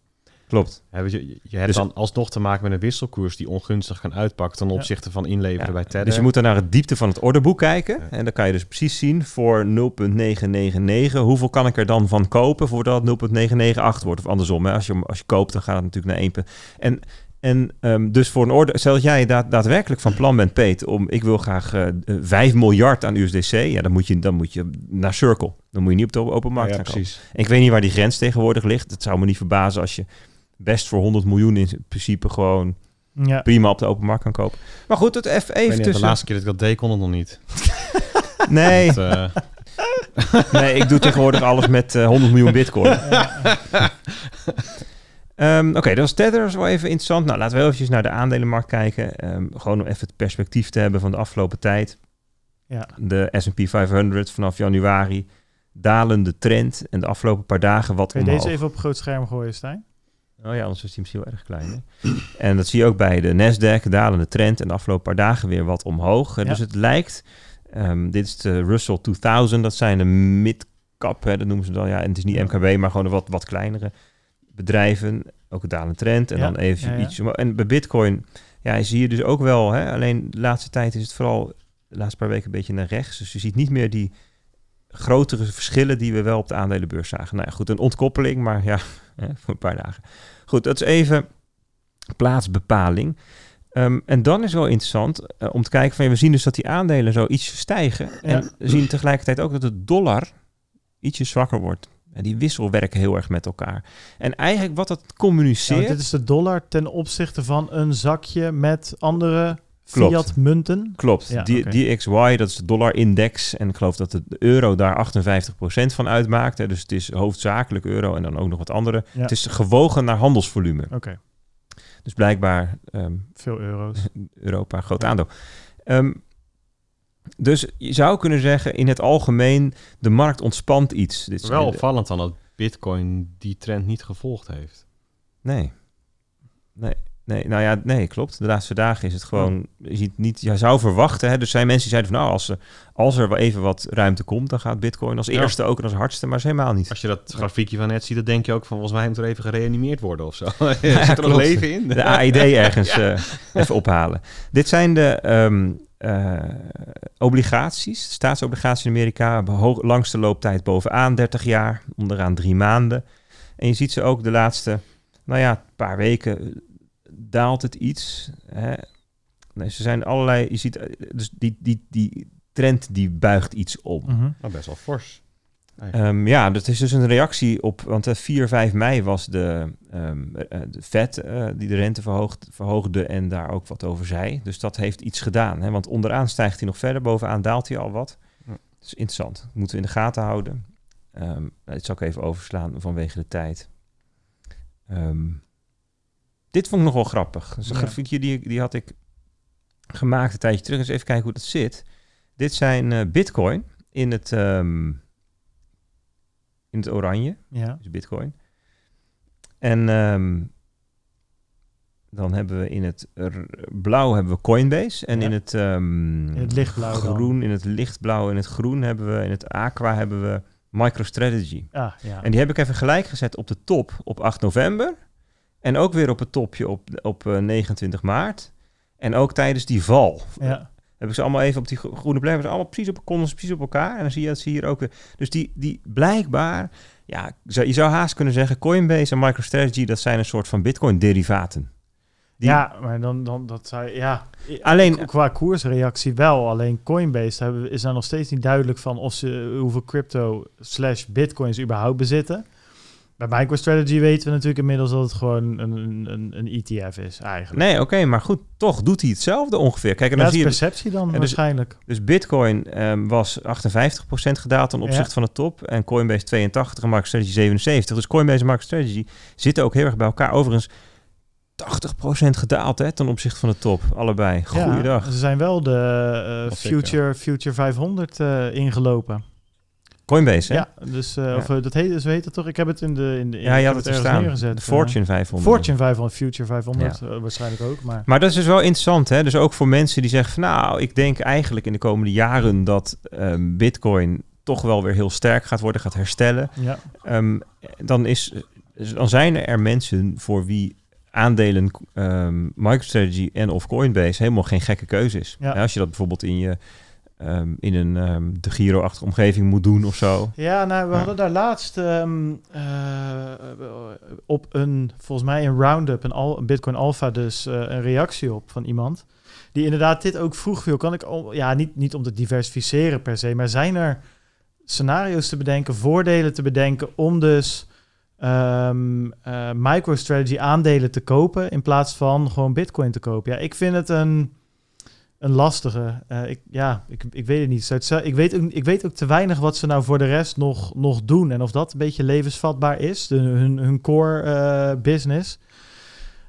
Klopt. Ja, weet je, je hebt dus dan alsnog te maken met een wisselkoers... die ongunstig kan uitpakken ten opzichte van inleveren ja, bij Tether. Dus je moet dan naar de diepte van het orderboek kijken. Ja. En dan kan je dus precies zien voor nul komma negen negen negen... hoeveel kan ik er dan van kopen voordat nul komma negen negen acht wordt. Of andersom, hè? Als je, als je koopt, dan gaat het natuurlijk naar één punt. En, en um, dus voor een order... Stel dat jij daad, daadwerkelijk van plan bent, Peet... om ik wil graag uh, vijf miljard aan U S D C... ja, dan moet je, dan moet je naar Circle. Dan moet je niet op de open markt ja, ja, gaan kopen. En ik weet niet waar die grens tegenwoordig ligt. Het zou me niet verbazen als je... best voor honderd miljoen in principe gewoon ja. prima op de open markt kan kopen. Maar goed, het even tussen... Niet, de laatste keer dat ik dat deed kon het nog niet. nee. Want, uh... nee, ik doe tegenwoordig alles met uh, honderd miljoen bitcoin. um, Oké, okay, dat was Tether, dat is wel even interessant. Nou, laten we even naar de aandelenmarkt kijken. Um, gewoon om even het perspectief te hebben van de afgelopen tijd. Ja. De S en P vijfhonderd vanaf januari. Dalende trend en de afgelopen paar dagen wat Kun je omhoog. Deze even op groot scherm gooien, Stijn? Oh ja, anders is die misschien wel erg klein. Hè? En dat zie je ook bij de Nasdaq, dalende trend. En de afgelopen paar dagen weer wat omhoog. Ja. Dus het lijkt, um, dit is de Russell tweeduizend. Dat zijn de mid-cap, hè, dat noemen ze dan. Ja, en het is niet M K B, maar gewoon een wat, wat kleinere bedrijven. Ook een dalende trend. En ja. dan even ja, ja. iets. En bij Bitcoin, ja, zie je dus ook wel. Hè? Alleen de laatste tijd is het vooral, de laatste paar weken een beetje naar rechts. Dus je ziet niet meer die grotere verschillen die we wel op de aandelenbeurs zagen. Nou ja, goed, een ontkoppeling, maar ja, hè, voor een paar dagen. Goed, dat is even plaatsbepaling. Um, en dan is wel interessant uh, om te kijken van... Ja, we zien dus dat die aandelen zo iets stijgen. Ja. En we zien tegelijkertijd ook dat de dollar ietsje zwakker wordt. En die wisselwerken heel erg met elkaar. En eigenlijk wat dat communiceert... Ja, dit is de dollar ten opzichte van een zakje met andere... Fiat munten? Klopt. Ja, die, okay. die D X Y, dat is de dollar-index. En ik geloof dat de euro daar achtenvijftig procent van uitmaakt. Hè. Dus het is hoofdzakelijk euro en dan ook nog wat andere. Ja. Het is gewogen naar handelsvolume. Oké. Okay. Dus blijkbaar... Um, veel euro's. Europa, groot ja. aandeel. Um, dus je zou kunnen zeggen, in het algemeen... de markt ontspant iets. Dit is wel opvallend dan dat Bitcoin die trend niet gevolgd heeft. Nee. Nee. Nee, nou ja, nee, klopt. De laatste dagen is het gewoon... Je ziet niet, je zou verwachten... Hè, dus zijn mensen die zeiden van... nou, als, als er wel even wat ruimte komt... dan gaat Bitcoin als eerste ja. ook en als hardste... maar is helemaal niet. Als je dat grafiekje van net ziet... dan denk je ook van... volgens mij moet er even gereanimeerd worden of zo. Er ja, zit er nog leven in. De A E D ergens ja. uh, even ophalen. Dit zijn de um, uh, obligaties. Staatsobligaties in Amerika... Hoog, langste looptijd bovenaan dertig jaar. Onderaan drie maanden. En je ziet ze ook de laatste... nou ja, paar weken... daalt het iets. Hè? Nee, ze zijn allerlei... Je ziet, dus die, die, die trend die buigt iets om. Mm-hmm. Nou, best wel fors. Um, ja, dat is dus een reactie op... Want uh, vier, vijf mei was de, um, uh, de Fed uh, die de rente verhoogd, verhoogde... en daar ook wat over zei. Dus dat heeft iets gedaan. Hè? Want onderaan stijgt hij nog verder. Bovenaan daalt hij al wat. Mm. Dat is interessant. Dat moeten we in de gaten houden. Um, dit zal ik even overslaan vanwege de tijd. Um, Dit vond ik nog wel grappig. Dus een ja. grafiekje die, die had ik gemaakt een tijdje terug. Eens even kijken hoe dat zit. Dit zijn uh, Bitcoin in het, um, in het oranje. Ja. Dus Bitcoin. En um, dan hebben we in het r- blauw hebben we Coinbase. En ja. in, het, um, in het lichtblauw groen, dan. in het lichtblauw en het groen hebben we. In het aqua hebben we MicroStrategy. Ah, ja. En die heb ik even gelijk gezet op de top op acht november. En ook weer op het topje op, op negenentwintig maart. En ook tijdens die val. Ja. Heb ik ze allemaal even op die groene plek. Ze allemaal precies op, konden ze precies op elkaar. En dan zie je dat ze hier ook weer... Dus die, die blijkbaar... Ja, je zou haast kunnen zeggen... Coinbase en MicroStrategy... dat zijn een soort van Bitcoin-derivaten. Die... Ja, maar dan, dan dat zou ja. Alleen qua koersreactie wel. Alleen Coinbase hebben, is daar nog steeds niet duidelijk van... of ze hoeveel crypto slash bitcoins überhaupt bezitten... Bij MicroStrategy weten we natuurlijk inmiddels dat het gewoon een, een, een E T F is eigenlijk. Nee, oké, okay, maar goed, toch doet hij hetzelfde ongeveer. Kijk, en dan ja, dat is perceptie dan dus, waarschijnlijk. Dus Bitcoin um, was achtenvijftig procent gedaald ten opzichte ja. van de top. En Coinbase tweeëntachtig en MicroStrategy zevenenzeventig. Dus Coinbase en MicroStrategy zitten ook heel erg bij elkaar. Overigens tachtig procent gedaald hè, ten opzichte van de top, allebei. Goeiedag. Ja, ze zijn wel de uh, future, future vijfhonderd uh, ingelopen. Coinbase, hè? Ja, dus, uh, ja. Of, uh, dat heet, zo heet dat toch? Ik heb het in de... In de in ja, je had het er staan. Neergezet. De Fortune vijfhonderd. Fortune vijfhonderd, Future vijfhonderd ja. uh, waarschijnlijk ook. Maar... maar dat is dus wel interessant, hè? Dus ook voor mensen die zeggen van... nou, ik denk eigenlijk in de komende jaren dat uh, Bitcoin toch wel weer heel sterk gaat worden, gaat herstellen. Ja. Um, dan, is, dan zijn er mensen voor wie aandelen um, MicroStrategy en of Coinbase helemaal geen gekke keuze is. Ja. Nou, als je dat bijvoorbeeld in je... Um, in een um, de Giro-achtige omgeving moet doen of zo. Ja, nou, we ja. hadden daar laatst um, uh, op een, volgens mij een roundup, een, al, een Bitcoin Alpha dus, uh, een reactie op van iemand die inderdaad dit ook vroeg viel. Kan ik, al, ja, niet, niet om te diversificeren per se, maar zijn er scenario's te bedenken, voordelen te bedenken om dus um, uh, MicroStrategy aandelen te kopen in plaats van gewoon Bitcoin te kopen? Ja, ik vind het een... Een lastige. Uh, ik, ja, ik, ik weet het niet. Ik weet, ook, ik weet ook te weinig wat ze nou voor de rest nog, nog doen. En of dat een beetje levensvatbaar is. De, hun, hun core uh, business.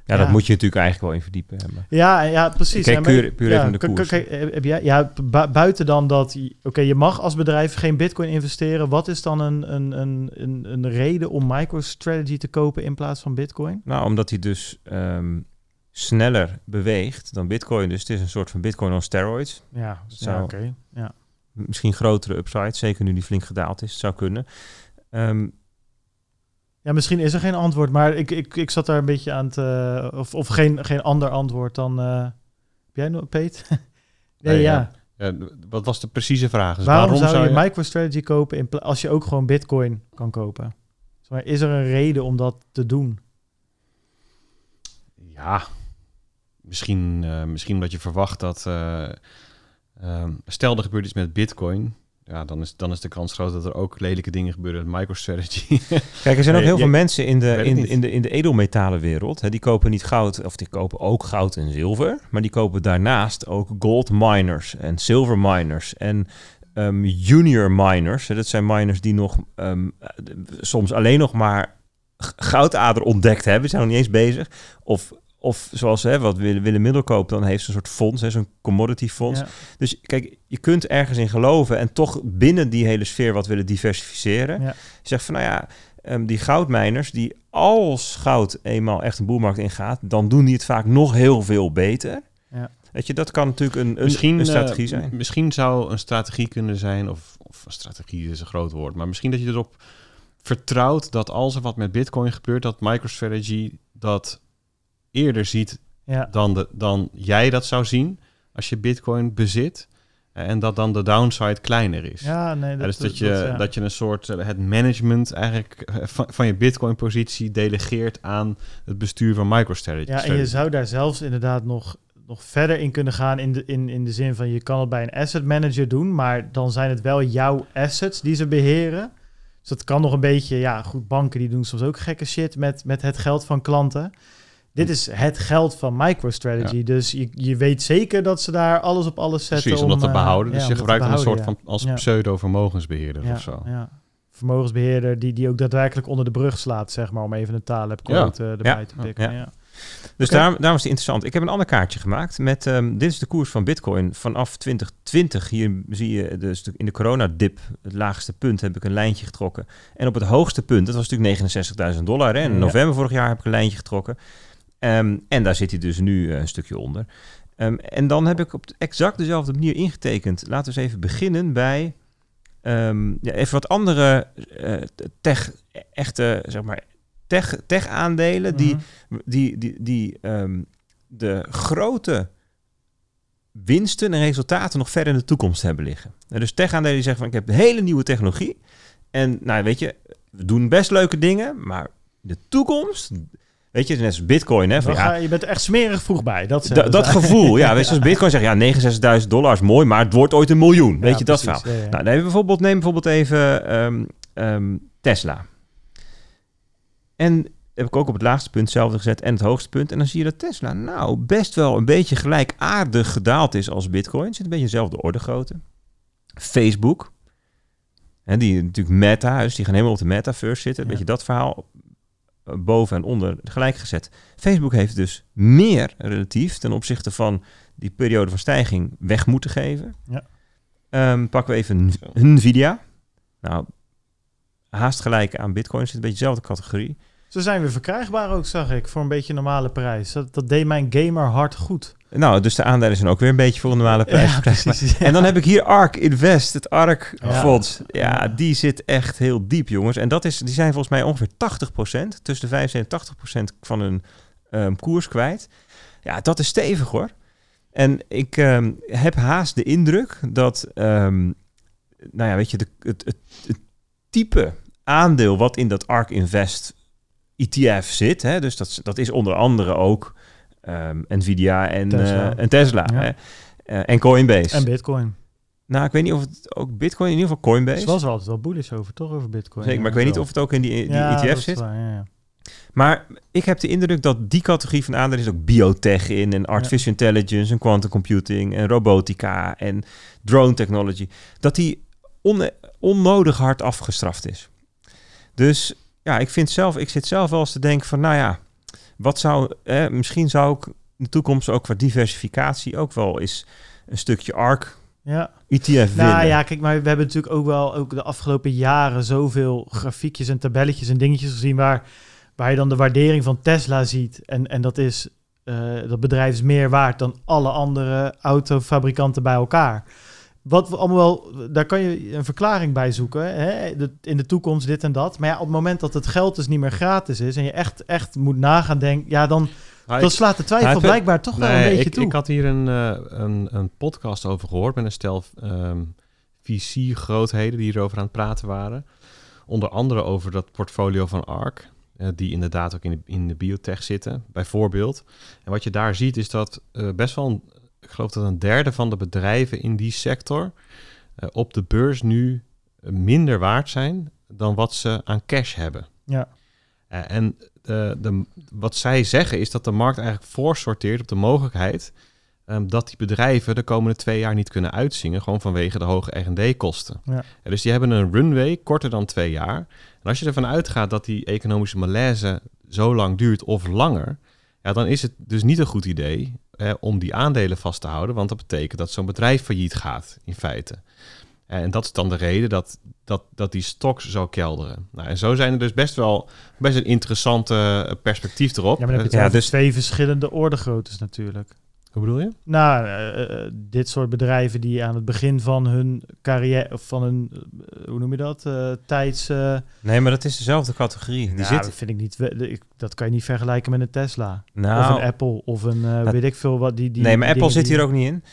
Ja, ja, dat moet je natuurlijk eigenlijk wel in verdiepen hebben. Ja, ja precies. Kijk, puur, puur ja, even de koers. K- k- heb jij, ja, bu- buiten dan dat... Oké, okay, je mag als bedrijf geen bitcoin investeren. Wat is dan een, een, een, een, een reden om MicroStrategy te kopen in plaats van bitcoin? Nou, omdat hij dus... Um, sneller beweegt dan Bitcoin. Dus het is een soort van Bitcoin on steroids. Ja, ja oké. Okay. Ja. Misschien grotere upside, zeker nu die flink gedaald is. Het zou kunnen. Um, ja, misschien is er geen antwoord, maar ik, ik, ik zat daar een beetje aan te... Of, of geen, geen ander antwoord dan... Uh, heb jij nog, Peet? nee, nee, ja. ja. Wat was de precieze vraag? Dus waarom, waarom zou je, je... MicroStrategy kopen in pla- als je ook gewoon Bitcoin kan kopen? Maar is er een reden om dat te doen? Ja... Misschien, uh, misschien omdat je verwacht dat... Uh, uh, stel er gebeurt iets met Bitcoin... Ja, dan is, dan is de kans groot dat er ook lelijke dingen gebeuren met MicroStrategy. Kijk, er zijn ook heel ja, veel mensen in de, in, in de, in de edelmetalenwereld. Hè, die kopen niet goud, of die kopen ook goud en zilver. Maar die kopen daarnaast ook gold miners en silver miners en um, junior miners. Hè, dat zijn miners die nog um, soms alleen nog maar goudader ontdekt hebben. Die zijn nog niet eens bezig. Of... Of zoals hè, wat Willem Middel koopt, dan heeft ze een soort fonds, hè, zo'n commodity fonds. Ja. Dus kijk, je kunt ergens in geloven en toch binnen die hele sfeer wat willen diversificeren. Ja. Je zegt van nou ja, um, die goudmijners, die als goud eenmaal echt een boelmarkt ingaat, dan doen die het vaak nog heel veel beter. Ja. Weet je, dat kan natuurlijk een, een, een strategie zijn. Uh, misschien zou een strategie kunnen zijn, of, of een strategie is een groot woord, maar misschien dat je erop vertrouwt dat als er wat met Bitcoin gebeurt, dat MicroStrategy dat eerder ziet ja. dan, de, dan jij dat zou zien als je Bitcoin bezit. En dat dan de downside kleiner is. Ja, nee, dat, ja, dus dat, dat, je, dat, ja. dat je een soort het management eigenlijk van, van je Bitcoin-positie delegeert aan het bestuur van MicroStrategy. Ja, en je zou daar zelfs inderdaad nog, nog verder in kunnen gaan in de, in, in de zin van je kan het bij een asset manager doen, maar dan zijn het wel jouw assets die ze beheren. Dus dat kan nog een beetje, ja goed, banken die doen soms ook gekke shit met, met het geld van klanten. Dit is het geld van MicroStrategy. Ja. Dus je, je weet zeker dat ze daar alles op alles zetten. Precies, om, om dat te behouden. Uh, dus ja, je gebruikt een soort ja. van als ja. pseudo-vermogensbeheerder ja, of zo. Ja. Vermogensbeheerder die, die ook daadwerkelijk onder de brug slaat, zeg maar, om even een taalhebcode ja. erbij ja. te pikken. Ja. Ja. Dus okay. daarom, daarom is het interessant. Ik heb een ander kaartje gemaakt met, um, dit is de koers van Bitcoin vanaf twintig twintig. Hier zie je dus in de coronadip, het laagste punt, heb ik een lijntje getrokken. En op het hoogste punt, dat was natuurlijk negenenzestigduizend dollar. Hè? In ja. november vorig jaar heb ik een lijntje getrokken. Um, en daar zit hij dus nu uh, een stukje onder. Um, en dan heb ik op exact dezelfde manier ingetekend. Laten we eens even beginnen bij um, ja, even wat andere uh, tech, echte, zeg maar, tech, tech aandelen mm-hmm. die, die, die, die um, de grote winsten en resultaten nog ver in de toekomst hebben liggen. En dus tech aandelen die zeggen van ik heb hele nieuwe technologie. En nou weet je, we doen best leuke dingen, maar de toekomst... Weet je, net als Bitcoin. Hè, van, ja, je bent er echt smerig vroeg bij. Dat, da, dat gevoel. Ja, weet je, als Bitcoin zegt, ja, negenenzestigduizend dollar is mooi, maar het wordt ooit een miljoen. Weet ja, je dat verhaal? Ja, ja. Nou, neem bijvoorbeeld, neem bijvoorbeeld even um, um, Tesla. En heb ik ook op het laagste punt hetzelfde gezet en het hoogste punt. En dan zie je dat Tesla nou best wel een beetje gelijkaardig gedaald is als Bitcoin. Zit een beetje dezelfde orde grootte. Facebook. En die natuurlijk meta, dus die gaan helemaal op de metaverse zitten. Weet ja. je dat verhaal? Boven en onder gelijk gezet. Facebook heeft dus meer relatief ten opzichte van die periode van stijging weg moeten geven. Ja. Um, pakken we even Nvidia. Nou, haast gelijk aan Bitcoin. Zit een beetje dezelfde categorie. Ze zijn weer verkrijgbaar ook, zag ik, voor een beetje normale prijs. Dat, dat deed mijn gamer hard goed. Nou, dus de aandelen zijn ook weer een beetje voor een normale prijs. Ja, precies, ja. En dan heb ik hier Ark Invest, het Ark-fonds. Ja. ja, die zit echt heel diep, jongens. En dat is, die zijn volgens mij ongeveer tachtig procent, tussen de vijfenzeventig en tachtig procent van hun um, koers kwijt. Ja, dat is stevig, hoor. En ik um, heb haast de indruk dat, um, nou ja, weet je, de, het, het, het type aandeel wat in dat Ark Invest E T F zit, hè, dus dat, dat is onder andere ook um, Nvidia en Tesla, uh, en, Tesla ja. hè, uh, en Coinbase. En Bitcoin. Nou, ik weet niet of het ook Bitcoin, in ieder geval Coinbase. Ze was er altijd wel bullish over, toch? Over Bitcoin. Zeker, maar ik weet wel. niet of het ook in die, die ja, E T F zit. Waar, ja, ja. Maar ik heb de indruk dat die categorie van aandelen is ook biotech in en artificial ja. intelligence en quantum computing en robotica en drone technology. Dat die on, onnodig hard afgestraft is. Dus... Ja, ik vind zelf, ik zit zelf wel eens te denken van, nou ja, wat zou, eh, misschien zou ik in de toekomst ook qua diversificatie ook wel eens een stukje ARK, ja. E T F nou, winnen. Nou ja, kijk, maar we hebben natuurlijk ook wel ook de afgelopen jaren zoveel grafiekjes en tabelletjes en dingetjes gezien waar, waar je dan de waardering van Tesla ziet. En, en dat is, uh, dat bedrijf is meer waard dan alle andere autofabrikanten bij elkaar. Wat we allemaal wel, daar kan je een verklaring bij zoeken. Hè? De, in de toekomst dit en dat. Maar ja, op het moment dat het geld dus niet meer gratis is en je echt, echt moet nagaan denken, ja, dan, nou, dan ik, slaat de twijfel nou, blijkbaar ik, toch nee, wel een beetje ik, toe. Ik had hier een, uh, een, een podcast over gehoord met een stel um, V C-grootheden die hierover aan het praten waren. Onder andere over dat portfolio van ARK, uh, die inderdaad ook in de, in de biotech zitten, bijvoorbeeld. En wat je daar ziet is dat uh, best wel een, ik geloof dat een derde van de bedrijven in die sector uh, op de beurs nu minder waard zijn dan wat ze aan cash hebben. Ja. Uh, en uh, de, wat zij zeggen is dat de markt eigenlijk voorsorteert op de mogelijkheid um, dat die bedrijven de komende twee jaar niet kunnen uitzingen, gewoon vanwege de hoge R en D-kosten. Ja. Uh, dus die hebben een runway korter dan twee jaar. En als je ervan uitgaat dat die economische malaise zo lang duurt of langer, ja, dan is het dus niet een goed idee Eh, om die aandelen vast te houden, want dat betekent dat zo'n bedrijf failliet gaat, in feite. En dat is dan de reden dat, dat, dat die stocks zou kelderen. Nou, en zo zijn er dus best wel best een interessante perspectief erop. Ja, maar dan heb je ja, dus twee verschillende ordergroottes natuurlijk. Hoe bedoel je? Nou, uh, uh, dit soort bedrijven die aan het begin van hun carrière, of van hun, uh, hoe noem je dat, uh, tijds... Uh... Nee, maar dat is dezelfde categorie. Die nou, zit... dat vind ik niet, dat kan je niet vergelijken met een Tesla. Nou, of een Apple, of een, uh, dat... weet ik veel wat. Die, die nee, maar Apple zit die... hier ook niet in.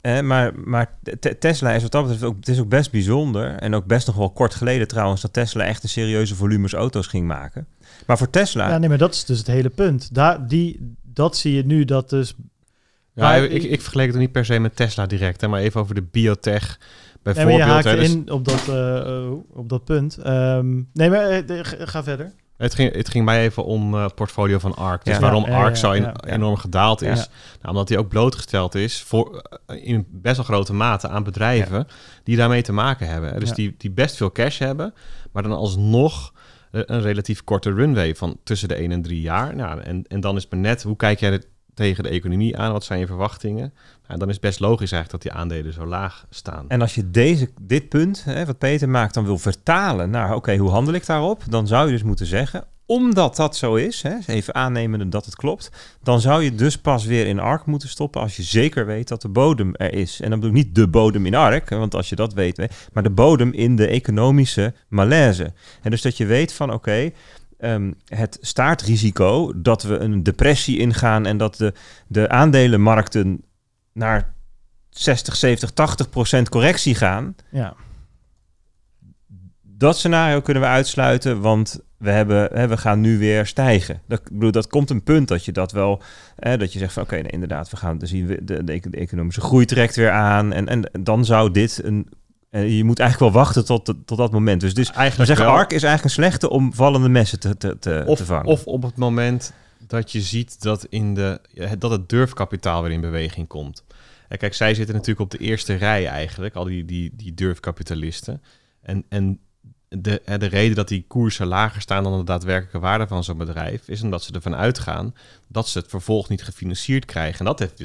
Eh, maar maar te- Tesla is wat dat betreft ook, het is ook best bijzonder. En ook best nog wel kort geleden trouwens, dat Tesla echt een serieuze volumes auto's ging maken. Maar voor Tesla... Ja, nee, maar dat is dus het hele punt. Daar, die, dat zie je nu, dat dus... Ja, ik, ik vergelijk het niet per se met Tesla direct, hè, maar even over de biotech bijvoorbeeld. Nee, maar je haakt dus in op dat, uh, op dat punt. Um, nee, maar uh, ga verder. Het ging, het ging mij even om uh, portfolio van Ark. Dus ja, waarom ja, Ark ja, zo in, ja. enorm gedaald is. Ja. Nou, omdat die ook blootgesteld is voor, uh, in best wel grote mate aan bedrijven ja. die daarmee te maken hebben. Dus ja. die, die best veel cash hebben, maar dan alsnog een relatief korte runway van tussen de één en drie jaar. Nou, en, en dan is het maar net, hoe kijk jij het tegen de economie aan? Wat zijn je verwachtingen? Nou, dan is het best logisch eigenlijk dat die aandelen zo laag staan. En als je deze, dit punt, hè, wat Peter maakt, dan wil vertalen naar oké, okay, hoe handel ik daarop? Dan zou je dus moeten zeggen, omdat dat zo is, hè, even aannemende dat het klopt, dan zou je dus pas weer in Ark moeten stoppen als je zeker weet dat de bodem er is. En dan bedoel ik niet de bodem in Ark, want als je dat weet, maar de bodem in de economische malaise. En dus dat je weet van oké, okay, Um, het staartrisico dat we een depressie ingaan en dat de, de aandelenmarkten naar zestig, zeventig, tachtig procent correctie gaan. Ja. Dat scenario kunnen we uitsluiten, want we, hebben, hè, we gaan nu weer stijgen. Dat, bedoel, dat komt een punt dat je dat wel, hè, dat je zegt van oké, okay, nee, inderdaad, we gaan dus de, de, de economische groei trekt weer aan en, en dan zou dit een... En je moet eigenlijk wel wachten tot, tot dat moment. Dus, dus eigenlijk zeggen, Ark is eigenlijk een slechte om vallende messen te, te, te, of, te vangen. Of op het moment dat je ziet dat, in de, dat het durfkapitaal weer in beweging komt. En kijk, zij zitten natuurlijk op de eerste rij eigenlijk, al die, die, die durfkapitalisten. En, en de, de reden dat die koersen lager staan dan de daadwerkelijke waarde van zo'n bedrijf is omdat ze ervan uitgaan dat ze het vervolg niet gefinancierd krijgen. En dat heeft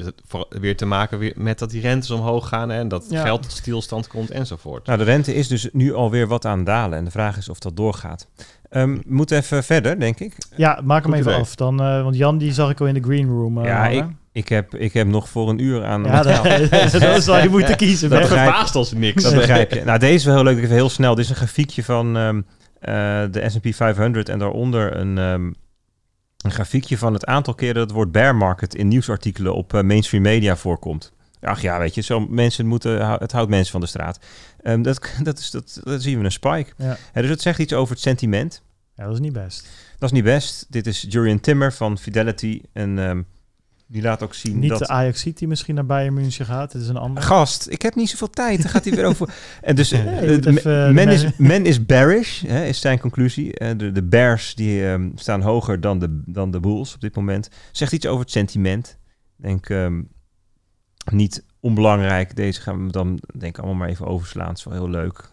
weer te maken met dat die rentes omhoog gaan en dat ja. geld tot stilstand komt enzovoort. Nou, de rente is dus nu alweer wat aan het dalen en de vraag is of dat doorgaat. Um, moet even verder, denk ik. Ja, maak hem Goed even idee. af. Dan, uh, want Jan, die zag ik al in de green room. Uh, ja, ik, ik, heb, ik heb nog voor een uur aan... Ja, dat zou je moeten kiezen. Dat verbaast ons niks. Dat begrijp je. Nou, deze is wel heel leuk. Even heel snel. Dit is een grafiekje van um, uh, de S en P vijfhonderd en daaronder een... Um, Een grafiekje van het aantal keren dat het woord bear market in nieuwsartikelen op uh, mainstream media voorkomt. Ach ja, weet je, zo mensen moeten, het houdt mensen van de straat. Um, dat, dat, is, dat, dat zien we een spike. Ja. Ja, dus dat zegt iets over het sentiment. Ja, dat is niet best. Dat is niet best. Dit is Jurriën Timmer van Fidelity en... Um, Die laat ook zien niet dat... Niet de Ajax-City die misschien naar Bayern München gaat. Het is een andere... Gast, ik heb niet zoveel tijd. Dan gaat hij weer over... En dus ja, uh, men, even, men, uh, is, men is bearish, hè, is zijn conclusie. Uh, de, de bears die um, staan hoger dan de, dan de bulls op dit moment. Zegt iets over het sentiment. Denk um, niet onbelangrijk. Deze gaan we dan denk allemaal maar even overslaan. Het is wel heel leuk.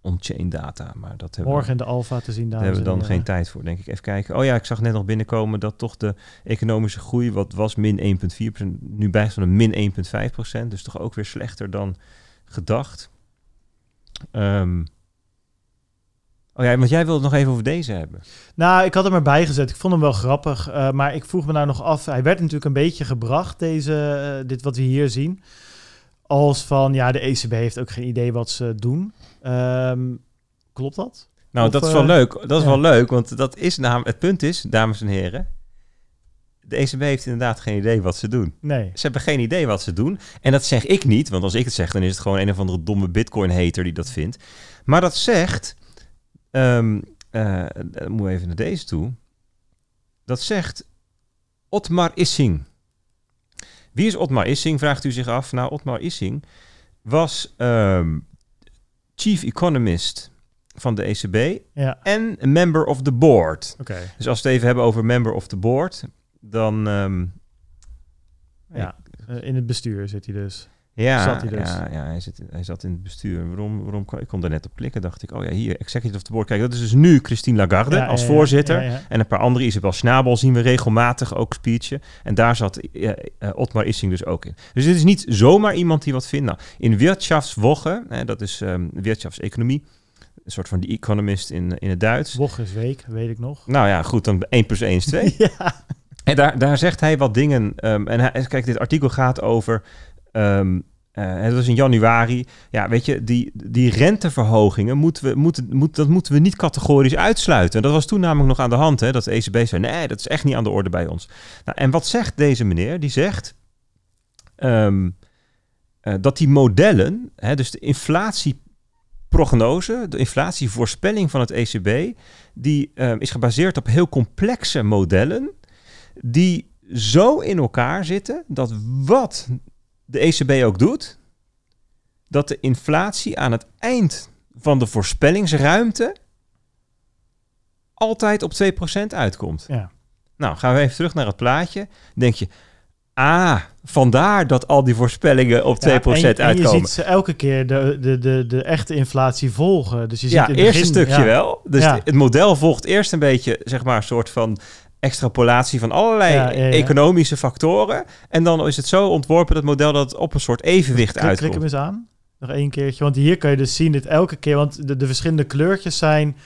On-chain data, maar dat hebben morgen in de Alpha te zien. Daar hebben we dan geen ja. tijd voor, denk ik. Even kijken. Oh ja, ik zag net nog binnenkomen dat toch de economische groei, wat was min één komma vier procent, nu bijna een min één komma vijf procent, dus toch ook weer slechter dan gedacht. Um, oh ja, want jij wilde het nog even over deze hebben. Nou, ik had hem erbij gezet. Ik vond hem wel grappig, uh, maar ik vroeg me nou nog af. Hij werd natuurlijk een beetje gebracht, deze, uh, dit wat we hier zien. Als van, ja, de E C B heeft ook geen idee wat ze doen. Um, klopt dat? Nou, of, dat is wel uh, leuk. Dat is ja. wel leuk, want dat is namelijk, het punt is, dames en heren, de E C B heeft inderdaad geen idee wat ze doen. Nee. Ze hebben geen idee wat ze doen. En dat zeg ik niet, want als ik het zeg, dan is het gewoon een of andere domme Bitcoin-hater die dat vindt. Maar dat zegt, um, uh, dan moet even naar deze toe, dat zegt Otmar Issing. Wie is Otmar Issing, vraagt u zich af. Nou, Otmar Issing was um, chief economist van de E C B ja. en member of the board. Okay. Dus als we het even hebben over member of the board, dan... Um, ja, ik, in het bestuur zit hij dus. Ja, zat hij dus. ja, ja hij, zit, hij zat in het bestuur. Waarom, waarom ik kon daar net op klikken, dacht ik, oh ja, hier, executive of the board. Kijk, dat is dus nu Christine Lagarde ja, als ja, voorzitter. Ja, ja. En een paar andere, Isabel Schnabel zien we regelmatig ook speechen. En daar zat uh, uh, Otmar Issing dus ook in. Dus dit is niet zomaar iemand die wat vindt. Nou, in Wirtschaftswoche, hè, dat is um, Wirtschaftseconomie, een soort van de economist in, in het Duits. Woche is week, weet ik nog. Nou ja, goed, dan één plus één is twee. Ja. En daar, daar zegt hij wat dingen. Um, en hij, kijk, dit artikel gaat over... Um, uh, dat was in januari. Ja, weet je, die, die renteverhogingen moeten we, moeten, moet, dat moeten we niet categorisch uitsluiten. En dat was toen namelijk nog aan de hand, hè, dat de E C B zei, nee, dat is echt niet aan de orde bij ons. Nou, en wat zegt deze meneer? Die zegt um, uh, dat die modellen, hè, dus de inflatieprognose, de inflatievoorspelling van het E C B, die um, is gebaseerd op heel complexe modellen die zo in elkaar zitten dat wat de E C B ook doet, dat de inflatie aan het eind van de voorspellingsruimte altijd op twee procent uitkomt. Ja. Nou, gaan we even terug naar het plaatje. Denk je, ah, vandaar dat al die voorspellingen op ja, twee procent en, uitkomen. En je ziet ze elke keer de, de, de, de echte inflatie volgen. Dus je ziet ja, het begin, eerste stukje ja. wel. Dus ja. het model volgt eerst een beetje, zeg maar, een soort van extrapolatie van allerlei ja, ja, ja. economische factoren. En dan is het zo ontworpen, dat model, dat het op een soort evenwicht Klik, uitkomt. Klik hem eens aan. Nog één keertje. Want hier kan je dus zien, dit elke keer. Want de, de verschillende kleurtjes zijn,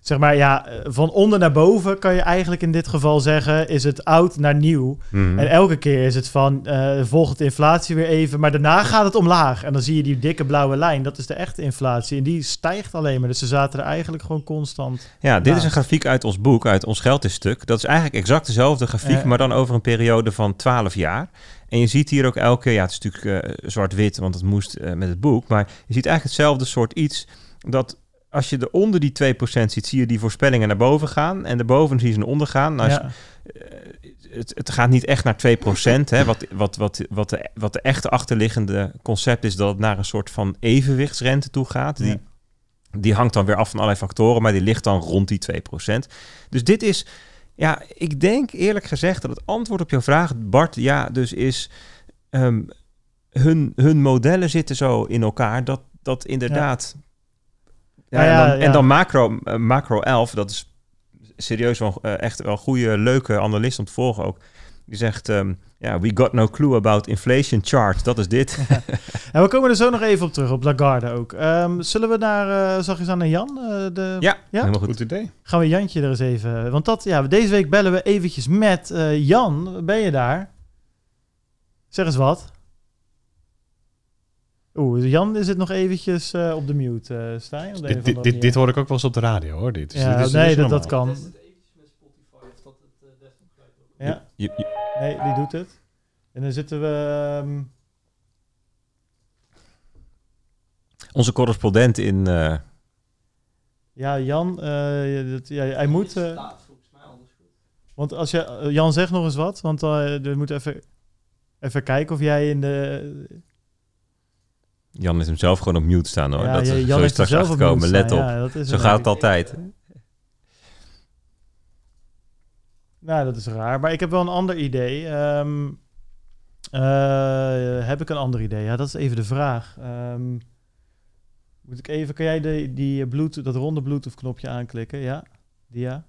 zeg maar, ja, van onder naar boven kan je eigenlijk in dit geval zeggen, is het oud naar nieuw. Mm-hmm. En elke keer is het van, uh, volgt de inflatie weer even, maar daarna gaat het omlaag. En dan zie je die dikke blauwe lijn, dat is de echte inflatie. En die stijgt alleen maar, dus ze zaten er eigenlijk gewoon constant. Ja, dit naast. is een grafiek uit ons boek, uit Ons Geld is Stuk. Dat is eigenlijk exact dezelfde grafiek, uh, maar dan over een periode van twaalf jaar. En je ziet hier ook elke, ja, het is natuurlijk uh, zwart-wit, want het moest uh, met het boek. Maar je ziet eigenlijk hetzelfde soort iets, dat als je er onder die twee procent ziet, zie je die voorspellingen naar boven gaan. En daarboven zie je ze ondergaan. Nou, ja. het, het gaat niet echt naar twee procent. Hè, wat, wat, wat, wat, de, wat de echte achterliggende concept is, dat het naar een soort van evenwichtsrente toe gaat. Die, ja. die hangt dan weer af van allerlei factoren, maar die ligt dan rond die twee procent. Dus dit is, ja, ik denk eerlijk gezegd dat het antwoord op jouw vraag, Bart, ja, dus is um, hun, hun modellen zitten zo in elkaar dat, dat inderdaad... Ja. Ja, en, dan, ja, ja. en dan macro, uh, macro elf, dat is serieus wel uh, echt wel goede, leuke analist om te volgen ook. Die zegt, um, yeah, we got no clue about inflation chart. Dat is dit. Ja. En we komen er zo nog even op terug, op Lagarde ook. Um, zullen we naar, uh, zag je aan naar Jan? Uh, de... Ja, ja? Helemaal goed. Goed idee. Gaan we Jantje er eens even... Want dat, ja, deze week bellen we eventjes met uh, Jan. Ben je daar? Zeg eens wat. Oeh, Jan is het nog eventjes uh, op de mute, uh, Stijn? Op de dit, dit, dit, dit hoor ik ook wel eens op de radio, hoor. Dit. Ja, dit is, nee, dit is dat, dat kan. Is het eventjes met Spotify of dat het uh, desktop ja. je, je. Nee, die doet het. En dan zitten we... Um... Onze correspondent in... Uh... Ja, Jan, uh, dat, ja, hij moet... Uh... Staat, volgens mij anders goed. Want als je... Uh, Jan, zegt nog eens wat, want uh, we moeten even, even kijken of jij in de... Jan is hem zelf gewoon op mute staan, hoor. Ja, dat is, Jan zo is straks achterkomen, let op. Ja, dat is zo gaat het altijd. Nou, dat is raar. Maar ik heb wel een ander idee. Um, uh, heb ik een ander idee? Ja, dat is even de vraag. Um, moet ik even... Kan jij de, die Bluetooth, dat ronde Bluetooth-knopje aanklikken? Ja? Dia?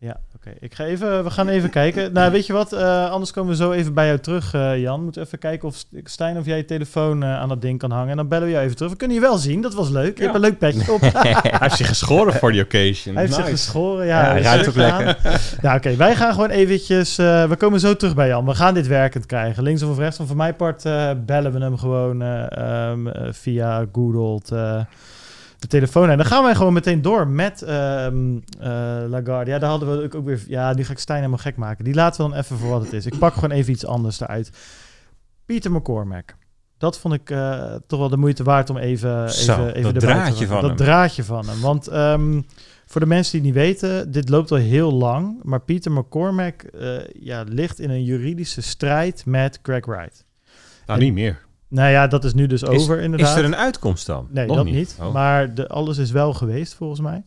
Ja, oké. Okay. Ik ga even, we gaan even kijken. Nou, weet je wat? Uh, anders komen we zo even bij jou terug, uh, Jan. Moet even kijken of Stijn of jij je telefoon uh, aan dat ding kan hangen. En dan bellen we jou even terug. We kunnen je wel zien. Dat was leuk. Je ja. hebt een leuk petje op. Hij heeft zich geschoren voor die occasion. Hij heeft nice. zich geschoren. Ja, ja hij ruikt ook lekker. Nou, oké. Okay. Wij gaan gewoon eventjes... Uh, we komen zo terug bij Jan. We gaan dit werkend krijgen. Links of rechts. Want van mijn part uh, bellen we hem gewoon uh, um, via Google... Uh, de telefoon. En dan gaan wij gewoon meteen door met um, uh, Lagarde. Ja, daar hadden we ook weer... Ja, die ga ik Stijn helemaal gek maken. Die laten we dan even voor wat het is. Ik pak gewoon even iets anders eruit. Peter McCormack. Dat vond ik uh, toch wel de moeite waard om even... Zo, even, even dat draadje van dat hem. Dat draadje van hem. Want um, voor de mensen die het niet weten... Dit loopt al heel lang. Maar Peter McCormack uh, ja, ligt in een juridische strijd met Craig Wright. Nou, en, niet meer. Nou ja, dat is nu dus over, is, inderdaad. Is er een uitkomst dan? Nee, nog dat niet. niet. Oh. Maar de, alles is wel geweest, volgens mij.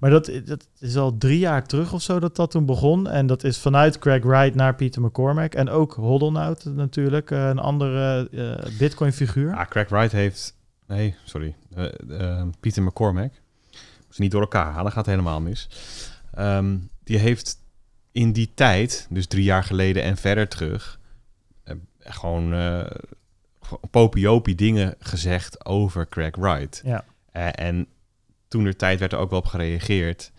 Maar dat, dat is al drie jaar terug of zo dat dat toen begon. En dat is vanuit Craig Wright naar Peter McCormack. En ook Hoddelnout natuurlijk, een andere uh, Bitcoin figuur. Ah, Craig Wright heeft... Nee, sorry. Uh, uh, Peter McCormack. Moet ze niet door elkaar halen, gaat helemaal mis. Um, die heeft in die tijd, dus drie jaar geleden en verder terug... Uh, gewoon... Uh, popiopie dingen gezegd over Craig Wright. Ja. Uh, en toen er tijd werd er ook wel op gereageerd.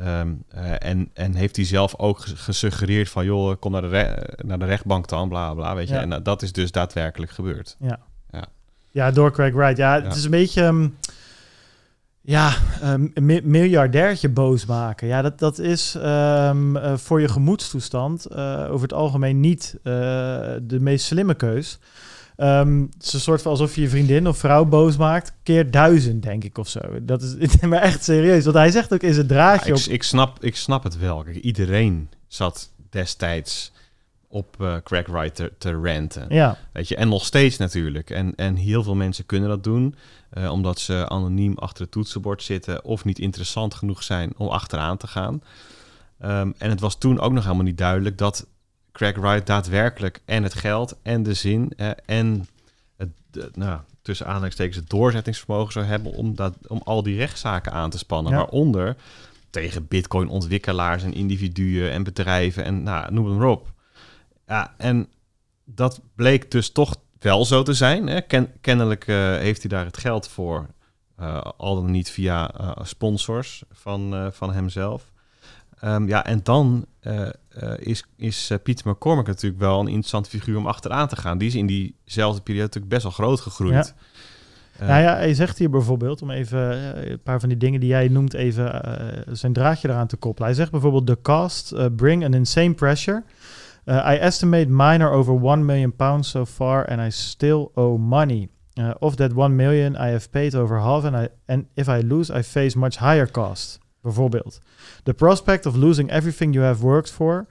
Um, uh, en, en heeft hij zelf ook gesuggereerd van... joh, kom naar de, re- naar de rechtbank dan, bla bla, weet je. Ja. En uh, dat is dus daadwerkelijk gebeurd. Ja, ja. ja door Craig Wright. Ja, het ja. is een beetje... Um, ja, um, een miljardairtje boos maken. Ja, dat, dat is um, uh, voor je gemoedstoestand... Uh, over het algemeen niet uh, de meest slimme keus... Um, het is een soort van alsof je je vriendin of vrouw boos maakt... keer duizend, denk ik, of zo. Dat is maar echt serieus. Want hij zegt ook in zijn draadje... Ja, ik, op... ik, snap, ik snap het wel. Kijk, iedereen zat destijds op uh, Craig Wright te, te ranten. Ja. Weet je? En nog steeds natuurlijk. En, en heel veel mensen kunnen dat doen... Uh, omdat ze anoniem achter het toetsenbord zitten... of niet interessant genoeg zijn om achteraan te gaan. Um, en het was toen ook nog helemaal niet duidelijk... dat Craig Wright daadwerkelijk en het geld en de zin eh, en het, de, nou, tussen aanhalingstekens het doorzettingsvermogen zou hebben om, dat, om al die rechtszaken aan te spannen. Ja. Waaronder tegen Bitcoin-ontwikkelaars en individuen en bedrijven en nou, noem het maar op. Ja, en dat bleek dus toch wel zo te zijn. Hè? Ken, kennelijk uh, heeft hij daar het geld voor, uh, al dan niet via uh, sponsors van, uh, van hemzelf. Um, ja, en dan uh, uh, is, is uh, Peter McCormack natuurlijk wel een interessante figuur om achteraan te gaan. Die is in diezelfde periode natuurlijk best wel groot gegroeid. Ja. Uh, nou ja, hij zegt hier bijvoorbeeld, om even uh, een paar van die dingen die jij noemt even uh, zijn draadje eraan te koppelen. Hij zegt bijvoorbeeld, the cost uh, bring an insane pressure. Uh, I estimate mine are over one million pounds so far and I still owe money. Uh, of that one million I have paid over half and, I, and if I lose I face much higher cost. Bijvoorbeeld. The prospect of losing everything you have worked for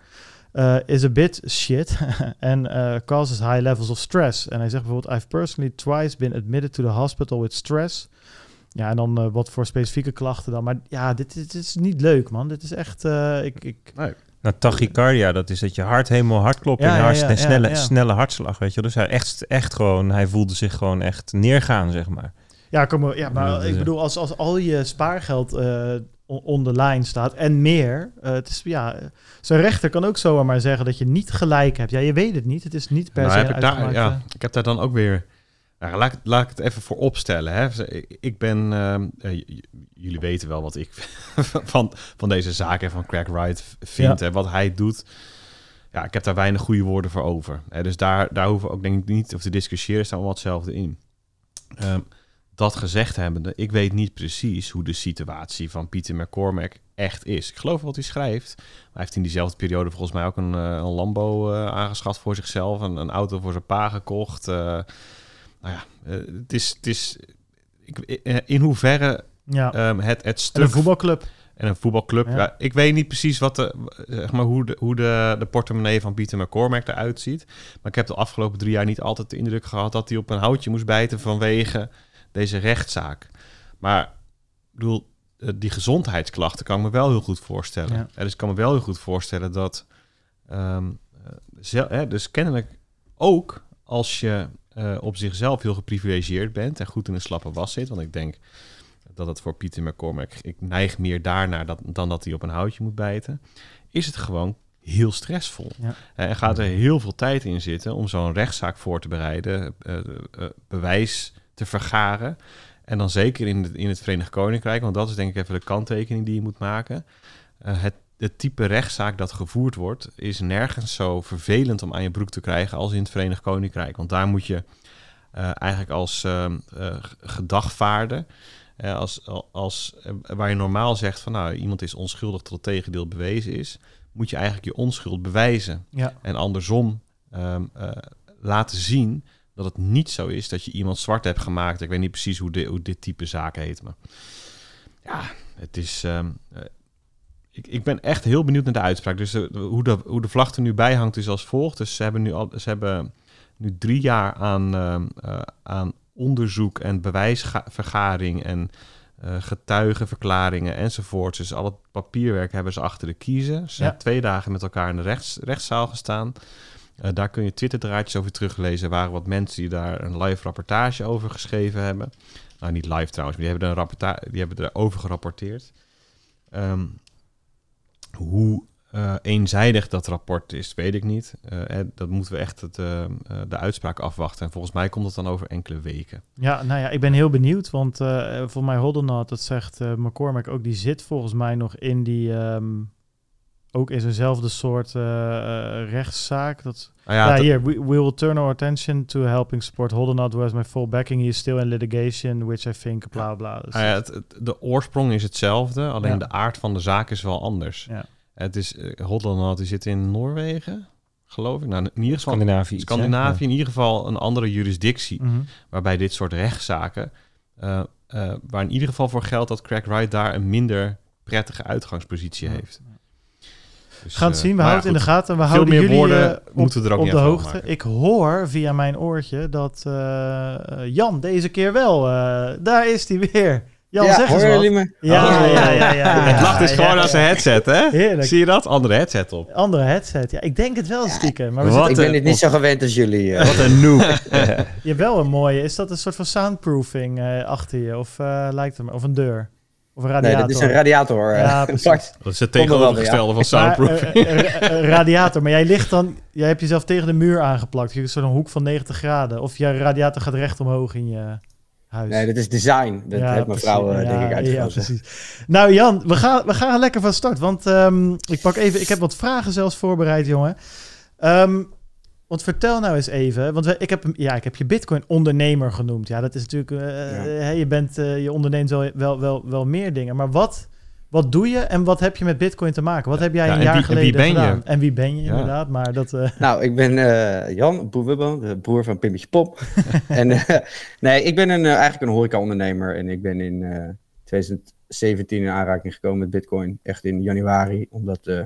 uh, is a bit shit and uh, causes high levels of stress. En hij zegt bijvoorbeeld, I've personally twice been admitted to the hospital with stress. Ja, en dan uh, wat voor specifieke klachten dan. Maar ja, dit, dit is niet leuk, man. Dit is echt... Uh, ik, ik... Nee. Nou, tachycardia, dat is dat je hart helemaal hard klopt ja, en hart, ja, ja, snelle, ja, ja. snelle hartslag, weet je. Dus hij, echt, echt gewoon, hij voelde zich gewoon echt neergaan, zeg maar. Ja, kom maar, ja maar ik bedoel, als, als al je spaargeld... Uh, on de lijn staat en meer. Uh, het is, ja, zijn rechter kan ook zomaar maar zeggen dat je niet gelijk hebt. Ja, je weet het niet. Het is niet per nou, se heb ik, daar, ja, ik heb daar dan ook weer... Nou, laat, laat ik het even voor opstellen. Hè. Ik ben... Uh, j- jullie weten wel wat ik van, van deze zaak en van Craig Wright vind. Ja. Hè, wat hij doet. Ja, ik heb daar weinig goede woorden voor over. Hè. Dus daar, daar hoeven we ook denk ik niet over te discussiëren. Staan we wel hetzelfde in. Um, Dat gezegd hebbende, ik weet niet precies hoe de situatie van Peter McCormack echt is. Ik geloof wat hij schrijft. Maar hij heeft in diezelfde periode volgens mij ook een, een Lambo uh, aangeschaft voor zichzelf. Een, een auto voor zijn pa gekocht. Uh, nou ja, uh, het is... Het is ik, in hoeverre ja. um, het, het stuk... En een voetbalclub. En een voetbalclub. Ja. Ja, ik weet niet precies wat de, zeg maar, hoe, de, hoe de, de portemonnee van Peter McCormack eruit ziet. Maar ik heb de afgelopen drie jaar niet altijd de indruk gehad... dat hij op een houtje moest bijten vanwege... deze rechtszaak. Maar ik bedoel, die gezondheidsklachten kan ik me wel heel goed voorstellen. Ja. Dus ik kan me wel heel goed voorstellen dat... Um, zel, hè, dus kennelijk ook als je uh, op zichzelf heel geprivilegeerd bent... en goed in een slappe was zit. Want ik denk dat het voor Peter McCormack... ik neig meer daarnaar dat, dan dat hij op een houtje moet bijten... is het gewoon heel stressvol. Ja. En gaat er heel veel tijd in zitten om zo'n rechtszaak voor te bereiden. Uh, uh, bewijs... te vergaren. En dan zeker in, de, in het Verenigd Koninkrijk... want dat is denk ik even de kanttekening die je moet maken. Uh, het, het type rechtszaak dat gevoerd wordt... is nergens zo vervelend om aan je broek te krijgen... als in het Verenigd Koninkrijk. Want daar moet je uh, eigenlijk als uh, uh, gedagvaarder... Uh, als, als, uh, waar je normaal zegt van... nou, iemand is onschuldig tot het tegendeel bewezen is... moet je eigenlijk je onschuld bewijzen. Ja. En andersom um, uh, laten zien... dat het niet zo is dat je iemand zwart hebt gemaakt. Ik weet niet precies hoe, de, hoe dit type zaak heet. Maar ja, het is... Um, uh, ik, ik ben echt heel benieuwd naar de uitspraak. Dus de, hoe, de, hoe de vlag er nu bij hangt is als volgt. Dus ze hebben nu, al, ze hebben nu drie jaar aan, uh, uh, aan onderzoek en bewijsvergaring... en uh, getuigenverklaringen enzovoorts. Dus al het papierwerk hebben ze achter de kiezen. Ze ja. hebben twee dagen met elkaar in de rechts, rechtszaal gestaan. Uh, daar kun je Twitter-draadjes over teruglezen. Er waren wat mensen die daar een live rapportage over geschreven hebben. Nou, niet live trouwens, maar die hebben er, een rapporta- die hebben er over gerapporteerd. Um, hoe uh, eenzijdig dat rapport is, weet ik niet. Uh, dat moeten we echt het, uh, de uitspraak afwachten. En volgens mij komt dat dan over enkele weken. Ja, nou ja, ik ben heel benieuwd. Want uh, volgens mij Hoddenot, dat zegt uh, McCormack ook, die zit volgens mij nog in die... Um... ook in zijnzelfde soort uh, uh, rechtszaak. Dat, ah ja, ja dat... hier, we, we will turn our attention to helping support Hoddenot, who has my full backing. He is still in litigation, which I think, bla bla. Dus ah ja, het, het, de oorsprong is hetzelfde, alleen ja. de aard van de zaak is wel anders. Ja. Het is, uh, Hoddenot, die zit in Noorwegen, geloof ik. Nou, in ieder geval Scandinavië. Scandinavië, ja. in ieder geval een andere jurisdictie, mm-hmm. waarbij dit soort rechtszaken, uh, uh, waar in ieder geval voor geldt dat Craig Wright daar een minder prettige uitgangspositie ja. heeft. Dus, gaan het zien, we houden het in de gaten. We veel houden meer jullie woorden op, moeten we er ook op de hoogte. Maken. Ik hoor via mijn oortje dat uh, Jan deze keer wel... Uh, daar is hij weer. Jan, ja, zeg eens wat. Jullie me? Ja, oh. ja, ja, ja, ja. Het lacht dus ja, gewoon ja, als een headset, hè? Heerlijk. Zie je dat? Andere headset op. Andere headset, ja. Ik denk het wel stiekem. Maar we zitten... Ik ben dit niet zo gewend als jullie. Uh. Wat een noob. Je hebt wel een mooie. Is dat een soort van soundproofing uh, achter je? Of uh, lijkt het me? Of een deur? Of een radiator. Nee, dit is een radiator. Ja, precies. Dat is het tegenovergestelde van soundproofing. Maar, uh, uh, radiator, maar jij ligt dan... Jij hebt jezelf tegen de muur aangeplakt. Je hebt zo'n hoek van negentig graden. Of je radiator gaat recht omhoog in je huis. Nee, dat is design. Dat ja, heeft mijn vrouw, ja, denk ik, uitgevonden. Ja, nou, Jan, we gaan, we gaan lekker van start. Want um, ik pak even... Ik heb wat vragen zelfs voorbereid, jongen. Um, want vertel nou eens even... Want we, ik, heb, ja, ik heb je Bitcoin ondernemer genoemd. Ja, dat is natuurlijk... Uh, ja. Hey, je, bent, uh, je onderneemt wel, wel, wel, wel meer dingen. Maar wat, wat doe je en wat heb je met Bitcoin te maken? Wat heb jij ja, een jaar wie, geleden en gedaan? Je? En wie ben je ja. inderdaad? Maar dat, uh... Nou, ik ben uh, Jan Boewibbo, de broer van Pimmetje Pop. en, uh, nee, ik ben een, uh, eigenlijk een horeca-ondernemer. En ik ben in uh, twintig zeventien in aanraking gekomen met Bitcoin. Echt in januari, omdat uh,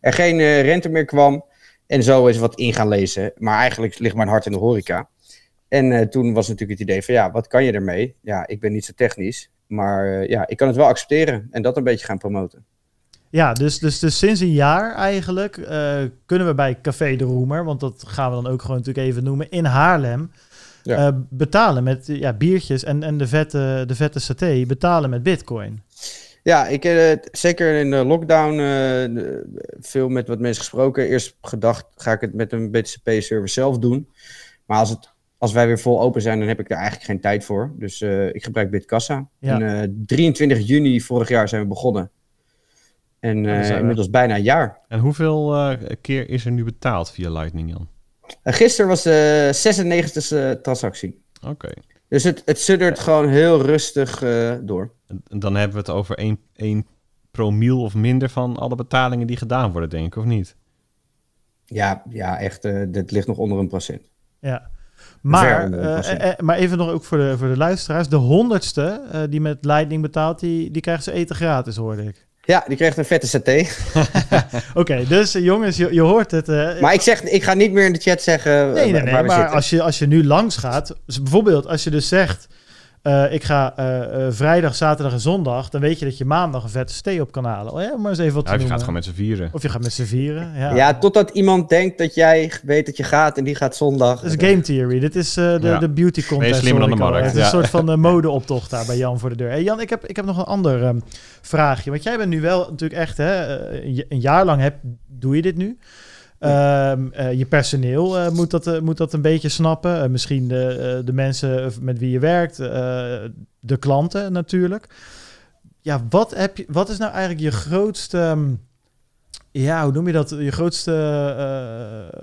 er geen uh, rente meer kwam. En zo is wat in gaan lezen. Maar eigenlijk ligt mijn hart in de horeca. En uh, toen was natuurlijk het idee van ja, wat kan je ermee? Ja, ik ben niet zo technisch. Maar uh, ja, ik kan het wel accepteren. En dat een beetje gaan promoten. Ja, dus, dus, dus sinds een jaar eigenlijk uh, kunnen we bij Café de Roemer... want dat gaan we dan ook gewoon natuurlijk even noemen... in Haarlem ja. uh, betalen met ja, biertjes en, en de, vette, de vette saté... betalen met Bitcoin. Ja, ik heb uh, zeker in de lockdown uh, veel met wat mensen gesproken. Eerst gedacht, ga ik het met een B T C P-server zelf doen. Maar als, het, als wij weer vol open zijn, dan heb ik er eigenlijk geen tijd voor. Dus uh, ik gebruik Bitkassa. Ja. En uh, drieëntwintig juni vorig jaar zijn we begonnen. En uh, ja, inmiddels we... bijna een jaar. En hoeveel uh, keer is er nu betaald via Lightning, Jan? Uh, gisteren was de zesennegentigste transactie. Oké. Okay. Dus het, het suddert ja. gewoon heel rustig uh, door. Dan hebben we het over één promiel of minder van alle betalingen die gedaan worden, denk ik, of niet? Ja, ja echt, uh, dit ligt nog onder een procent. Ja, maar, uh, procent. Uh, maar even nog ook voor de, voor de luisteraars. De honderdste uh, die met Lightning betaalt, die, die krijgt ze eten gratis, hoorde ik. Ja, die kreeg een vette saté. Oké, okay, dus jongens, je, je hoort het. Uh, maar ik zeg, ik ga niet meer in de chat zeggen. Nee, nee, nee. Maar, maar als, je, als je nu langs gaat, dus bijvoorbeeld als je dus zegt: uh, ik ga uh, uh, vrijdag, zaterdag en zondag, dan weet je dat je maandag een vette saté op kan halen. Oh, ja, maar eens even wat. Ja, te of je noemen. Gaat gewoon met z'n vieren. Of je gaat met z'n vieren. Ja. ja, totdat iemand denkt dat jij weet dat je gaat en die gaat zondag. Dat is game theory. Dit is uh, de, ja. de beauty contest. Nee, slimmer dan de markt. Het is ja. een soort van uh, modeoptocht daar bij Jan voor de deur. Hey Jan, ik heb, ik heb nog een ander um, vraagje. Want jij bent nu wel natuurlijk echt, hè, een jaar lang heb, doe je dit nu. Um, uh, je personeel uh, moet, dat, uh, moet dat een beetje snappen. Uh, misschien de, uh, de mensen met wie je werkt, uh, de klanten natuurlijk. Ja, wat, heb je, wat is nou eigenlijk je grootste... Um, ja, hoe noem je dat? Je grootste uh,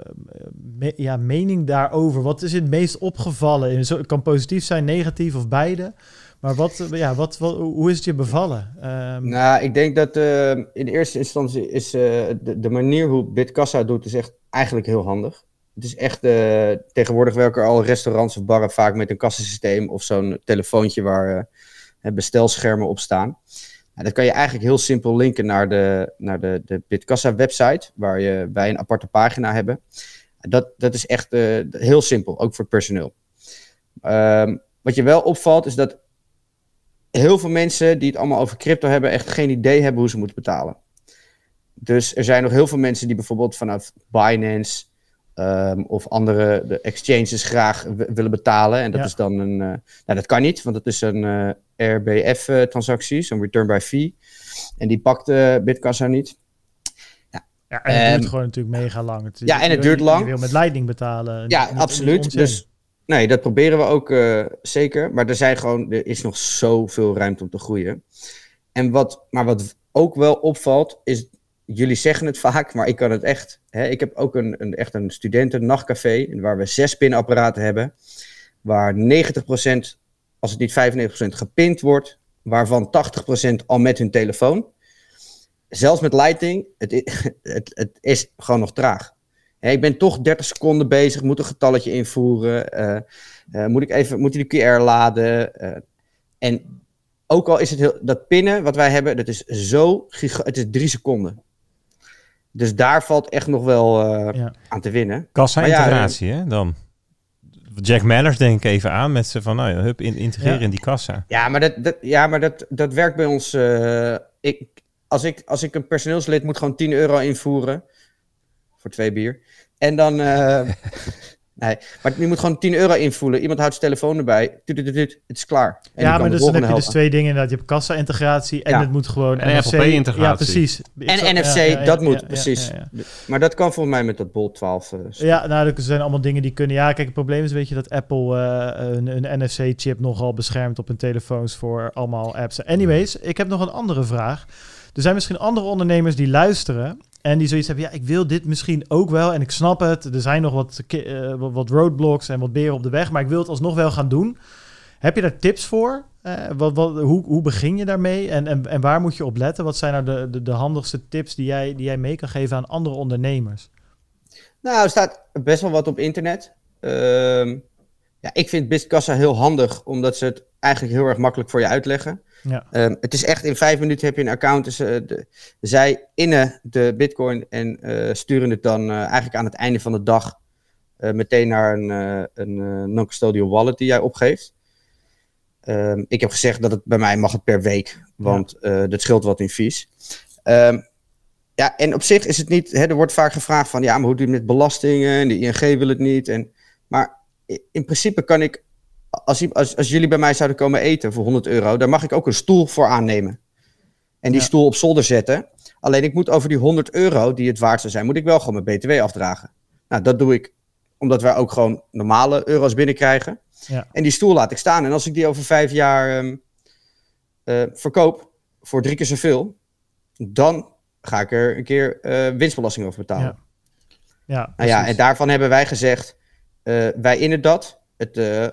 me, ja, mening daarover. Wat is het meest opgevallen? Het kan positief zijn, negatief of beide. Maar wat, ja, wat, wat, hoe is het je bevallen? Um... Nou, ik denk dat uh, in de eerste instantie is uh, de, de manier hoe Bitkassa doet, is echt eigenlijk heel handig. Het is echt, uh, tegenwoordig werken al restaurants of barren vaak met een kassasysteem of zo'n telefoontje waar uh, bestelschermen op staan. Nou, dat kan je eigenlijk heel simpel linken naar de, naar de, de Bitkassa website, waar je, wij een aparte pagina hebben. Dat, dat is echt uh, heel simpel, ook voor het personeel. Um, wat je wel opvalt, is dat heel veel mensen die het allemaal over crypto hebben echt geen idee hebben hoe ze moeten betalen. Dus er zijn nog heel veel mensen die bijvoorbeeld vanuit Binance um, of andere de exchanges graag w- willen betalen. En dat ja. is dan een... Uh, nou, dat kan niet, want dat is een uh, R B F-transactie, uh, zo'n return by fee. En die pakt uh, Bitkassa niet. Ja, ja en het um, duurt gewoon natuurlijk mega lang. Het, ja, je, en het duurt je, lang. Je wil met Lightning betalen. En, ja, en absoluut. Dus nee, dat proberen we ook uh, zeker. Maar er, zijn gewoon, er is nog zoveel ruimte om te groeien. En wat, maar wat ook wel opvalt is... Jullie zeggen het vaak, maar ik kan het echt. Hè? Ik heb ook een, een, echt een studenten-nachtcafé waar we zes pinapparaten hebben. Waar negentig procent, als het niet vijfennegentig procent, gepind wordt. Waarvan tachtig procent al met hun telefoon. Zelfs met Lightning, het, het, het is gewoon nog traag. Hè, ik ben toch dertig seconden bezig, moet een getalletje invoeren. Uh, uh, moet ik even, moet die Q R laden? Uh, en ook al is het heel, dat pinnen wat wij hebben, dat is zo giga- het is drie seconden. Dus daar valt echt nog wel uh, ja. aan te winnen. Kassa-integratie, ja, hè, dan. Jack Mallers denk ik even aan met ze van, nou ja, hup, in, integreren ja. in die kassa. Ja, maar dat, dat, ja, maar dat, dat werkt bij ons. Uh, ik, als, ik, als ik een personeelslid moet gewoon tien euro invoeren. Voor twee bier. En dan... Uh, nee, maar je moet gewoon tien euro invoelen. Iemand houdt zijn telefoon erbij. Het is klaar. En ja, maar dus dan heb je helpen. Dus twee dingen inderdaad. Je hebt kassa-integratie en ja. het moet gewoon... En N F C-integratie. Ja, precies. En zal, N F C, ja, ja, dat ja, moet, ja, precies. Ja, ja, ja. Maar dat kan volgens mij met dat Bolt twaalf. Uh, ja, nou, dat zijn allemaal dingen die kunnen... Ja, kijk, het probleem is weet je dat Apple uh, een, een N F C-chip nogal beschermt op hun telefoons voor allemaal apps. Anyways, ik heb nog een andere vraag. Er zijn misschien andere ondernemers die luisteren... En die zoiets hebben, ja, ik wil dit misschien ook wel. En ik snap het, er zijn nog wat, uh, wat roadblocks en wat beren op de weg. Maar ik wil het alsnog wel gaan doen. Heb je daar tips voor? Uh, wat, wat, hoe, hoe begin je daarmee? En, en, en waar moet je op letten? Wat zijn nou de, de, de handigste tips die jij, die jij mee kan geven aan andere ondernemers? Nou, er staat best wel wat op internet. Uh, ja, ik vind Bitkassa heel handig, omdat ze het eigenlijk heel erg makkelijk voor je uitleggen. Ja. Um, het is echt in vijf minuten heb je een account. Dus, uh, de, zij innen de bitcoin en uh, sturen het dan uh, eigenlijk aan het einde van de dag uh, meteen naar een, uh, een uh, non-custodial wallet die jij opgeeft. Um, ik heb gezegd dat het bij mij mag het per week, want ja. uh, dat scheelt wat in fees. Um, ja, en op zich is het niet, hè, er wordt vaak gevraagd van ja, maar hoe doe je het met belastingen en de I N G wil het niet. En, maar in principe kan ik Als, als, als jullie bij mij zouden komen eten voor honderd euro... daar mag ik ook een stoel voor aannemen. En die ja. stoel op zolder zetten. Alleen ik moet over die honderd euro die het waard zou zijn... moet ik wel gewoon mijn B T W afdragen. Nou, dat doe ik omdat wij ook gewoon normale euro's binnenkrijgen. Ja. En die stoel laat ik staan. En als ik die over vijf jaar um, uh, verkoop voor drie keer zoveel... dan ga ik er een keer uh, winstbelasting over betalen. Ja. Ja, nou ja, en daarvan hebben wij gezegd... Uh, wij innen dat... het uh,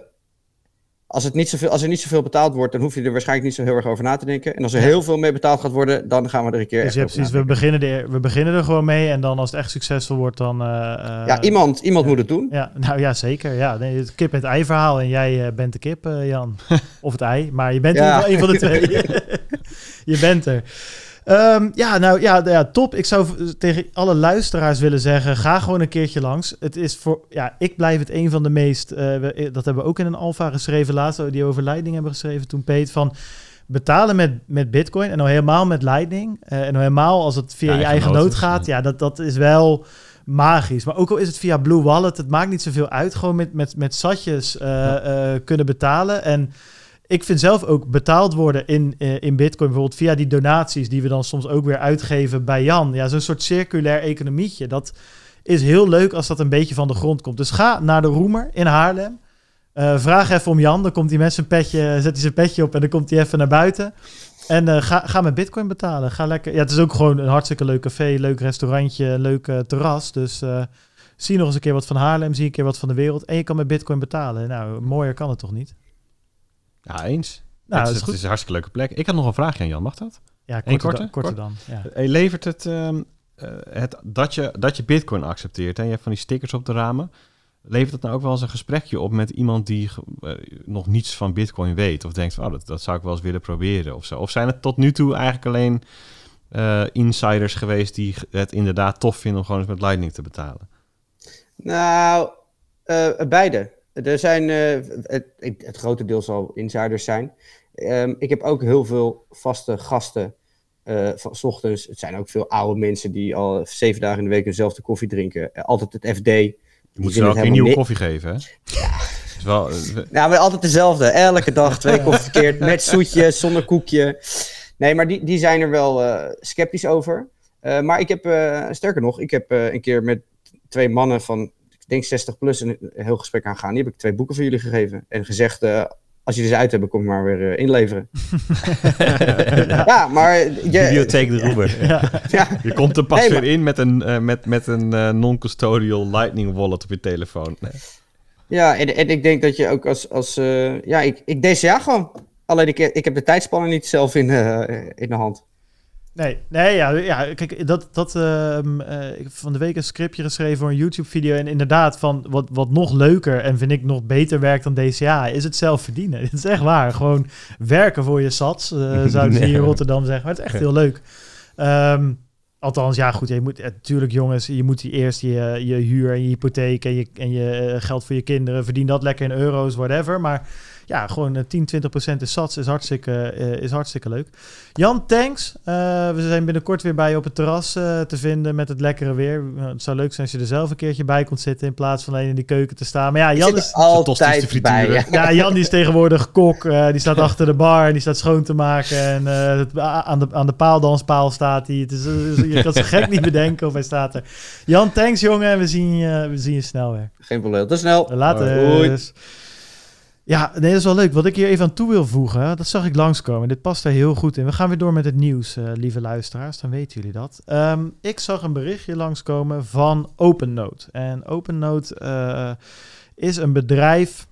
Als, het niet zoveel, als er niet zoveel betaald wordt, dan hoef je er waarschijnlijk niet zo heel erg over na te denken. En als er heel veel mee betaald gaat worden, dan gaan we er een keer dus echt precies, we beginnen, er, we beginnen er gewoon mee en dan als het echt succesvol wordt, dan... Uh, ja, iemand, iemand ja, moet het doen. Ja, nou ja, zeker. Ja, het kip en het ei verhaal en jij uh, bent de kip, uh, Jan. Of het ei, maar je bent ja. in ieder geval een van de twee. Je bent er. Um, ja, nou ja, ja, top. Ik zou tegen alle luisteraars willen zeggen, ga gewoon een keertje langs. Het is voor, ja, ik blijf het een van de meest, uh, we, dat hebben we ook in een alfa geschreven laatst, die over Lightning hebben geschreven toen, Peet, van betalen met, met bitcoin en nou helemaal met Lightning. Uh, en nou helemaal als het via ja, je eigen nood gaat, ja, dat, dat is wel magisch. Maar ook al is het via Blue Wallet, het maakt niet zoveel uit. Gewoon met, met, met satjes uh, ja. uh, kunnen betalen en... Ik vind zelf ook betaald worden in, in bitcoin, bijvoorbeeld via die donaties die we dan soms ook weer uitgeven bij Jan. Ja, zo'n soort circulair economietje. Dat is heel leuk als dat een beetje van de grond komt. Dus ga naar de Roemer in Haarlem. Uh, vraag even om Jan. Dan komt hij met zijn petje, zet hij zijn petje op en dan komt hij even naar buiten. En uh, ga, ga met bitcoin betalen. Ga lekker. Ja, het is ook gewoon een hartstikke leuk café, leuk restaurantje, een leuk uh, terras. Dus uh, zie nog eens een keer wat van Haarlem, zie een keer wat van de wereld. En je kan met bitcoin betalen. Nou, mooier kan het toch niet? Ja, eens. Nou, het, is, is het is een hartstikke leuke plek. Ik had nog een vraagje aan Jan, mag dat? Ja, korter, korte? Dan, korter dan. Ja. Hey, levert het, um, uh, het dat, je, dat je bitcoin accepteert en je hebt van die stickers op de ramen... levert dat nou ook wel eens een gesprekje op met iemand die uh, nog niets van bitcoin weet... of denkt, van, oh, dat, dat zou ik wel eens willen proberen of zo? Of zijn het tot nu toe eigenlijk alleen uh, insiders geweest... die het inderdaad tof vinden om gewoon eens met Lightning te betalen? Nou, uh, beide. Er zijn, uh, het, het grote deel zal insiders zijn. Um, ik heb ook heel veel vaste gasten uh, van 's ochtends. Het zijn ook veel oude mensen die al zeven dagen in de week dezelfde koffie drinken. Uh, altijd het F D. Je moet ze ook geen nieuwe ne- koffie geven, hè? Ja. Wel, uh, nou, maar altijd dezelfde. Elke dag twee koffie verkeerd. Met zoetje, zonder koekje. Nee, maar die, die zijn er wel uh, sceptisch over. Uh, maar ik heb, uh, sterker nog, ik heb uh, een keer met twee mannen van, ik denk zestig plus, een heel gesprek aangaan. Die heb ik twee boeken voor jullie gegeven. En gezegd, uh, als jullie ze uit hebben, kom ik maar weer uh, inleveren. ja. ja, maar... Je, you take the rubber. ja. Ja. Je komt er pas nee, maar, weer in met een, uh, met, met een uh, non-custodial lightning wallet op je telefoon. Nee. Ja, en, en ik denk dat je ook als... als uh, ja, ik, ik D C A gewoon. Alleen ik, ik heb de tijdspanning niet zelf in, uh, in de hand. Nee, nee ja, ja, kijk, dat, dat, uh, uh, ik heb van de week een scriptje geschreven voor een YouTube-video. En inderdaad, van wat, wat nog leuker en vind ik nog beter werkt dan D C A, is het zelf verdienen. Het is echt waar. Gewoon werken voor je sats, uh, zouden nee. ze hier in Rotterdam zeggen. Maar het is echt heel leuk. Um, Althans, ja, goed, je moet natuurlijk, jongens, je moet die eerst je, je huur en je hypotheek en je, en je geld voor je kinderen, verdien dat lekker in euro's, whatever. Maar ja, gewoon tien, twintig procent is sats, is hartstikke, is hartstikke leuk. Jan, thanks. Uh, we zijn binnenkort weer bij je op het terras uh, te vinden met het lekkere weer. Het zou leuk zijn als je er zelf een keertje bij kon zitten in plaats van alleen in die keuken te staan. Maar ja, Jan is altijd bij. Ja. ja, Jan die is tegenwoordig kok. Uh, die staat achter de bar en die staat schoon te maken. En uh, aan, de, aan de paaldanspaal staat hij. Het is, je kan het zo gek niet bedenken of hij staat er. Jan, thanks jongen. We zien je, we zien je snel weer. Geen probleem. Tot snel. Later. Ja, nee, dat is wel leuk. Wat ik hier even aan toe wil voegen, dat zag ik langskomen. Dit past er heel goed in. We gaan weer door met het nieuws, uh, lieve luisteraars. Dan weten jullie dat. Um, ik zag een berichtje langskomen van OpenNode. En OpenNode uh, is een bedrijf...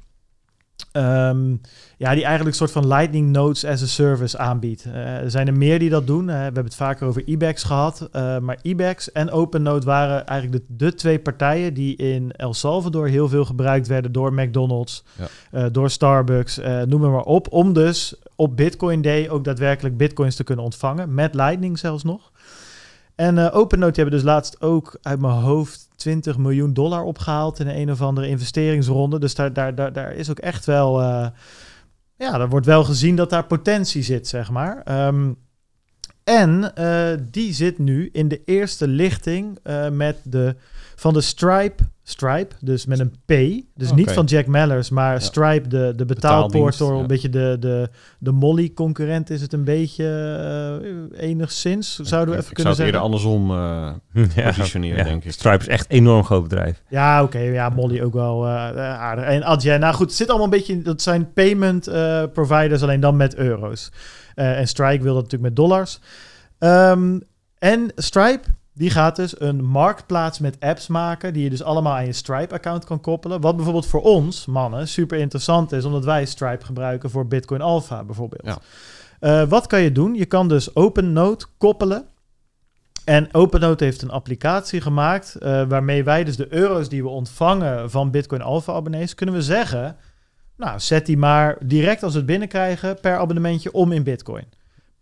Um, ja, die eigenlijk een soort van Lightning Nodes as a Service aanbiedt. Uh, er zijn er meer die dat doen. Uh, we hebben het vaker over I B E X gehad. Uh, maar I B E X en OpenNode waren eigenlijk de, de twee partijen die in El Salvador heel veel gebruikt werden door McDonald's, ja. uh, door Starbucks, uh, noem maar op. Om dus op Bitcoin Day ook daadwerkelijk bitcoins te kunnen ontvangen. Met Lightning zelfs nog. En uh, OpenNode hebben dus laatst ook uit mijn hoofd twintig miljoen dollar opgehaald in een, een of andere investeringsronde. Dus daar, daar, daar, daar is ook echt wel... Uh, ja, daar wordt wel gezien dat daar potentie zit, zeg maar. Um, en uh, die zit nu in de eerste lichting uh, met de, van de Stripe... Stripe, dus met een P. Dus okay. niet van Jack Mallers, maar ja. Stripe, de, de betaalportal. Ja. Een beetje de, de, de Mollie-concurrent is het een beetje uh, enigszins. Zouden we even ik kunnen zeggen. Ik zou het eerder andersom uh, positioneren, ja. denk ik. Stripe is echt een enorm groot bedrijf. Ja, oké. Okay, ja, Mollie ook wel uh, aardig. En Adyen, nou goed, het zit allemaal een beetje... Dat zijn payment uh, providers, alleen dan met euro's. Uh, en Stripe wil dat natuurlijk met dollars. Um, en Stripe... Die gaat dus een marktplaats met apps maken... die je dus allemaal aan je Stripe-account kan koppelen. Wat bijvoorbeeld voor ons, mannen, super interessant is... omdat wij Stripe gebruiken voor Bitcoin Alpha bijvoorbeeld. Ja. Uh, wat kan je doen? Je kan dus OpenNode koppelen. En OpenNode heeft een applicatie gemaakt... Uh, waarmee wij dus de euro's die we ontvangen van Bitcoin Alpha-abonnees... kunnen we zeggen, nou, zet die maar direct als we het binnenkrijgen... per abonnementje om in Bitcoin.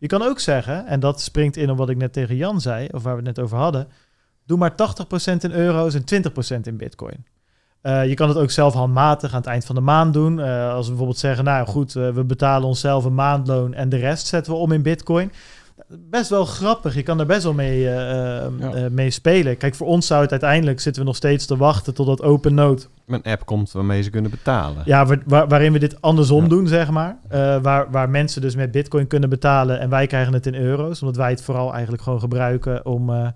Je kan ook zeggen, en dat springt in op wat ik net tegen Jan zei... of waar we het net over hadden... doe maar tachtig procent in euro's en twintig procent in bitcoin. Uh, je kan het ook zelf handmatig aan het eind van de maand doen. Uh, als we bijvoorbeeld zeggen, nou goed, uh, we betalen onszelf een maandloon... en de rest zetten we om in bitcoin. Best wel grappig, je kan er best wel mee, uh, ja. uh, mee spelen. Kijk, voor ons zou het uiteindelijk... zitten we nog steeds te wachten totdat OpenNode... een app komt waarmee ze kunnen betalen. Ja, waar, waar, waarin we dit andersom ja. doen, zeg maar. Uh, waar, waar mensen dus met bitcoin kunnen betalen... en wij krijgen het in euro's. Omdat wij het vooral eigenlijk gewoon gebruiken om... Uh,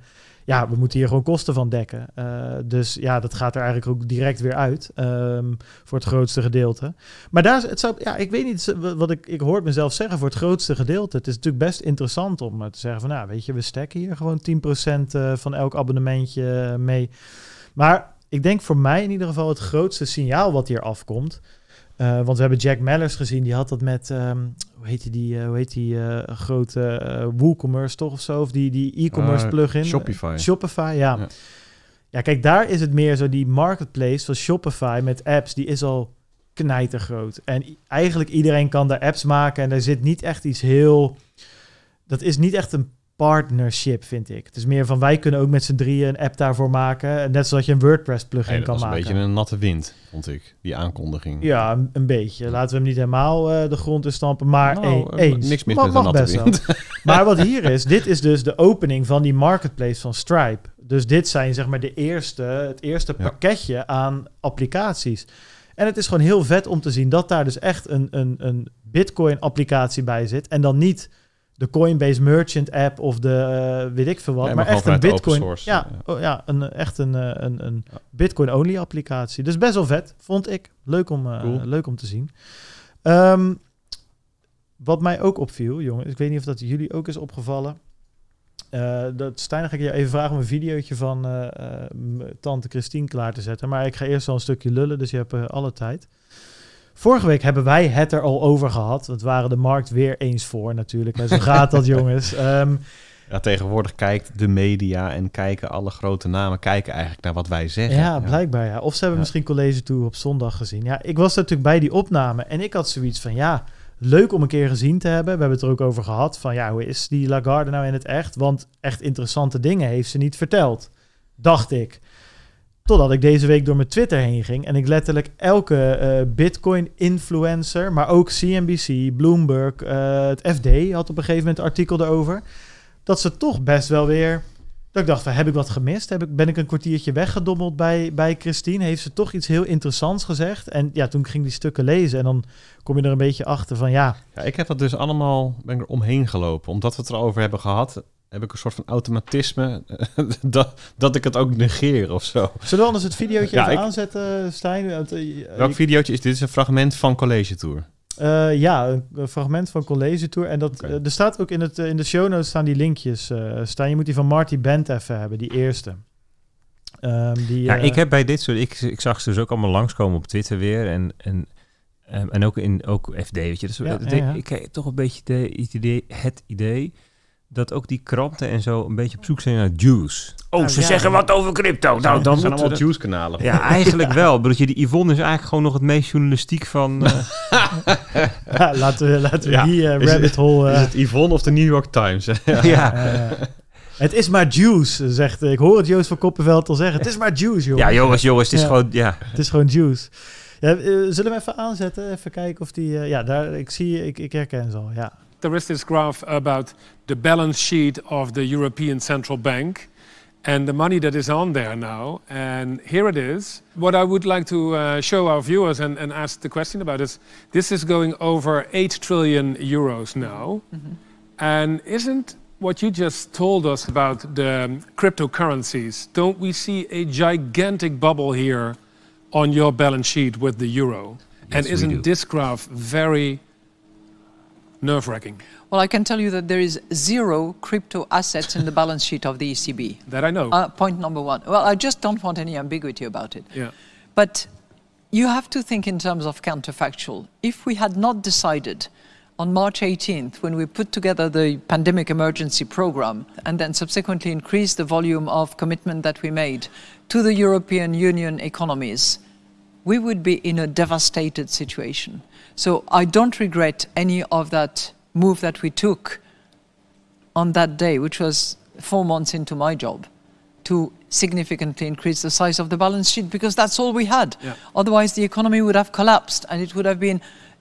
ja, we moeten hier gewoon kosten van dekken. Uh, dus ja, dat gaat er eigenlijk ook direct weer uit. Um, voor het grootste gedeelte. Maar daar, het zou, ja, ik weet niet wat ik, ik hoor mezelf zeggen voor het grootste gedeelte. Het is natuurlijk best interessant om te zeggen van, nou, weet je, we stekken hier gewoon tien procent van elk abonnementje mee. Maar ik denk voor mij in ieder geval het grootste signaal wat hier afkomt. Uh, want we hebben Jack Mallers gezien, die had dat met, um, hoe heet die, uh, hoe heet die uh, grote uh, WooCommerce toch of zo? Of die, die e-commerce uh, plugin. Shopify. Uh, Shopify, ja. ja. Ja, kijk, daar is het meer zo, die marketplace van Shopify met apps, die is al knijtergroot. En i- eigenlijk iedereen kan daar apps maken en daar zit niet echt iets heel, dat is niet echt een partnership, vind ik. Het is meer van, wij kunnen ook met z'n drieën een app daarvoor maken. Net zoals je een WordPress-plugin hey, kan maken. Dat is een beetje een natte wind, vond ik, die aankondiging. Ja, een, een beetje. Laten we hem niet helemaal uh, de grond in stampen, maar nou, e- eens. Niks mis mag, met een natte wind. Maar wat hier is, dit is dus de opening van die marketplace van Stripe. Dus dit zijn zeg maar de eerste, het eerste ja. pakketje aan applicaties. En het is gewoon heel vet om te zien dat daar dus echt een, een, een Bitcoin-applicatie bij zit. En dan niet de Coinbase Merchant App of de uh, weet ik veel wat, nee, maar, maar echt een Bitcoin, ja, ja. Oh, ja, een echt een, een, een ja. Bitcoin-only applicatie. Dus best wel vet, vond ik. Leuk om, uh, cool. leuk om te zien. Um, wat mij ook opviel, jongens, ik weet niet of dat jullie ook is opgevallen. Uh, dat Stijn, ga ik je even vragen om een videootje van uh, uh, tante Christine klaar te zetten. Maar ik ga eerst al een stukje lullen, dus je hebt uh, alle tijd. Vorige week hebben wij het er al over gehad. Want we waren de markt weer eens voor natuurlijk. En zo gaat dat, jongens. Um, ja, tegenwoordig kijkt de media en kijken alle grote namen... kijken eigenlijk naar wat wij zeggen. Ja, ja. blijkbaar. Ja. Of ze hebben ja. misschien College Tour op zondag gezien. Ja, ik was natuurlijk bij die opname en ik had zoiets van... ja, leuk om een keer gezien te hebben. We hebben het er ook over gehad. Van ja, hoe is die Lagarde nou in het echt? Want echt interessante dingen heeft ze niet verteld. Dacht ik. Totdat ik deze week door mijn Twitter heen ging... en ik letterlijk elke uh, Bitcoin-influencer... maar ook C N B C, Bloomberg, uh, het F D... had op een gegeven moment een artikel daarover... dat ze toch best wel weer... dat ik dacht, van, heb ik wat gemist? Heb ik, ben ik een kwartiertje weggedommeld bij, bij Christine? Heeft ze toch iets heel interessants gezegd? En ja, toen ging die stukken lezen... en dan kom je er een beetje achter van ja... ja ik heb dat dus allemaal, ben ik er omheen gelopen... omdat we het erover hebben gehad... heb ik een soort van automatisme dat, dat ik het ook negeer of zo. Zullen we anders het videootje ja, even ik... aanzetten, Stijn? Welk ik... videootje is dit? Dit is een fragment van College Tour. Uh, ja, een, een fragment van College Tour. En dat, okay. uh, er staat ook in, het, uh, in de show notes staan die linkjes. Uh, Stijn, je moet die van Marty Bent even hebben, die eerste. Um, die, ja, uh... ik heb bij dit soort... Ik, ik zag ze dus ook allemaal langskomen op Twitter weer. En, en, um, en ook in ook F D, weet je. Dus ja, dat, ja, ja. Ik krijg toch een beetje de, het idee... Het idee dat ook die kranten en zo een beetje op zoek zijn naar juice. Oh, nou, ze ja, zeggen ja. wat over crypto. Nou, dan zijn allemaal juice-kanalen. Ja, eigenlijk ja. wel. Bedoel je, die Yvonne is eigenlijk gewoon nog het meest journalistiek van... Uh... ja, laten we, laten we ja. die uh, rabbit is, hole... Uh... Is het Yvonne of de New York Times? ja. ja. ja. Uh, het is maar juice, zegt... Ik hoor het Joost van Koppenveld al zeggen. Het is maar juice, jongens. Ja, jongens, jongens. Het is ja. gewoon... Ja. Het is gewoon juice. Ja, uh, zullen we even aanzetten? Even kijken of die... Uh, ja, daar, ik zie... Ik, ik herken ze al, ja. There is this graph about the balance sheet of the European Central Bank and the money that is on there now. And here it is. What I would like to uh, show our viewers and, and ask the question about is, this is going over eight trillion euros now. Mm-hmm. And isn't what you just told us about the cryptocurrencies, don't we see a gigantic bubble here on your balance sheet with the euro? Yes, and isn't this graph very... nerve-wracking. Well, I can tell you that there is zero crypto assets in the balance sheet of the E C B. That I know. Uh, point number one. Well, I just don't want any ambiguity about it. Yeah. But you have to think in terms of counterfactual. If we had not decided on March eighteenth, when we put together the pandemic emergency program and then subsequently increased the volume of commitment that we made to the European Union economies, we would be in a devastated situation. So I don't regret any of that move that we took on that day, which was four months into my job, to significantly increase the size of the balance sheet, because that's all we had. Yeah. Otherwise, the economy would have collapsed, and it would have been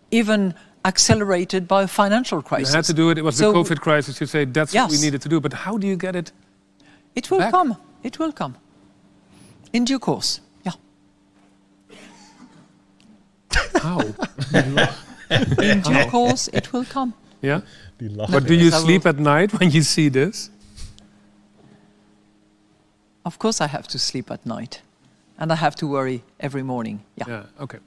even accelerated by a financial crisis. You had to do it. It was so the COVID crisis. You say that's yes. what we needed to do. But how do you get it It will back? come. It will come. In due course. How? In due course, it will come. Yeah? But do you sleep at night when you see this? Of course I have to sleep at night. And I have to worry every morning. Yeah. Yeah, okay.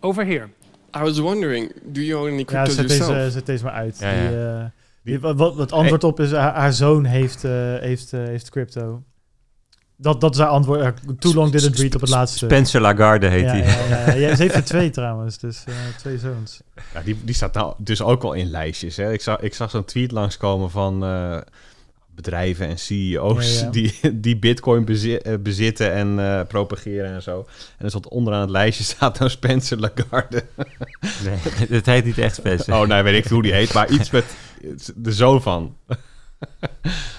Over here. I was wondering, do you own any crypto ja, zet yourself? Deze, zet deze maar uit. Ja, ja. Die, uh, die, wat het antwoord op is, haar, haar zoon heeft, uh, heeft, uh, heeft crypto. Dat, dat is haar antwoord. Too long didn't read op het laatste. Spencer Lagarde heet hij. Ja, ja, ja, ja, ze heeft er twee trouwens, dus uh, twee zoons. Ja, die, die staat nou dus ook al in lijstjes. Hè? Ik zag, ik zag zo'n tweet langskomen van uh, bedrijven en C E O's ja, ja. Die, die bitcoin bezi- bezitten en uh, propageren en zo. En dan stond onderaan het lijstje staat nou Spencer Lagarde. Nee, dat heet niet echt Spencer. Oh, nee, weet ik hoe die heet, maar iets met de zoon van...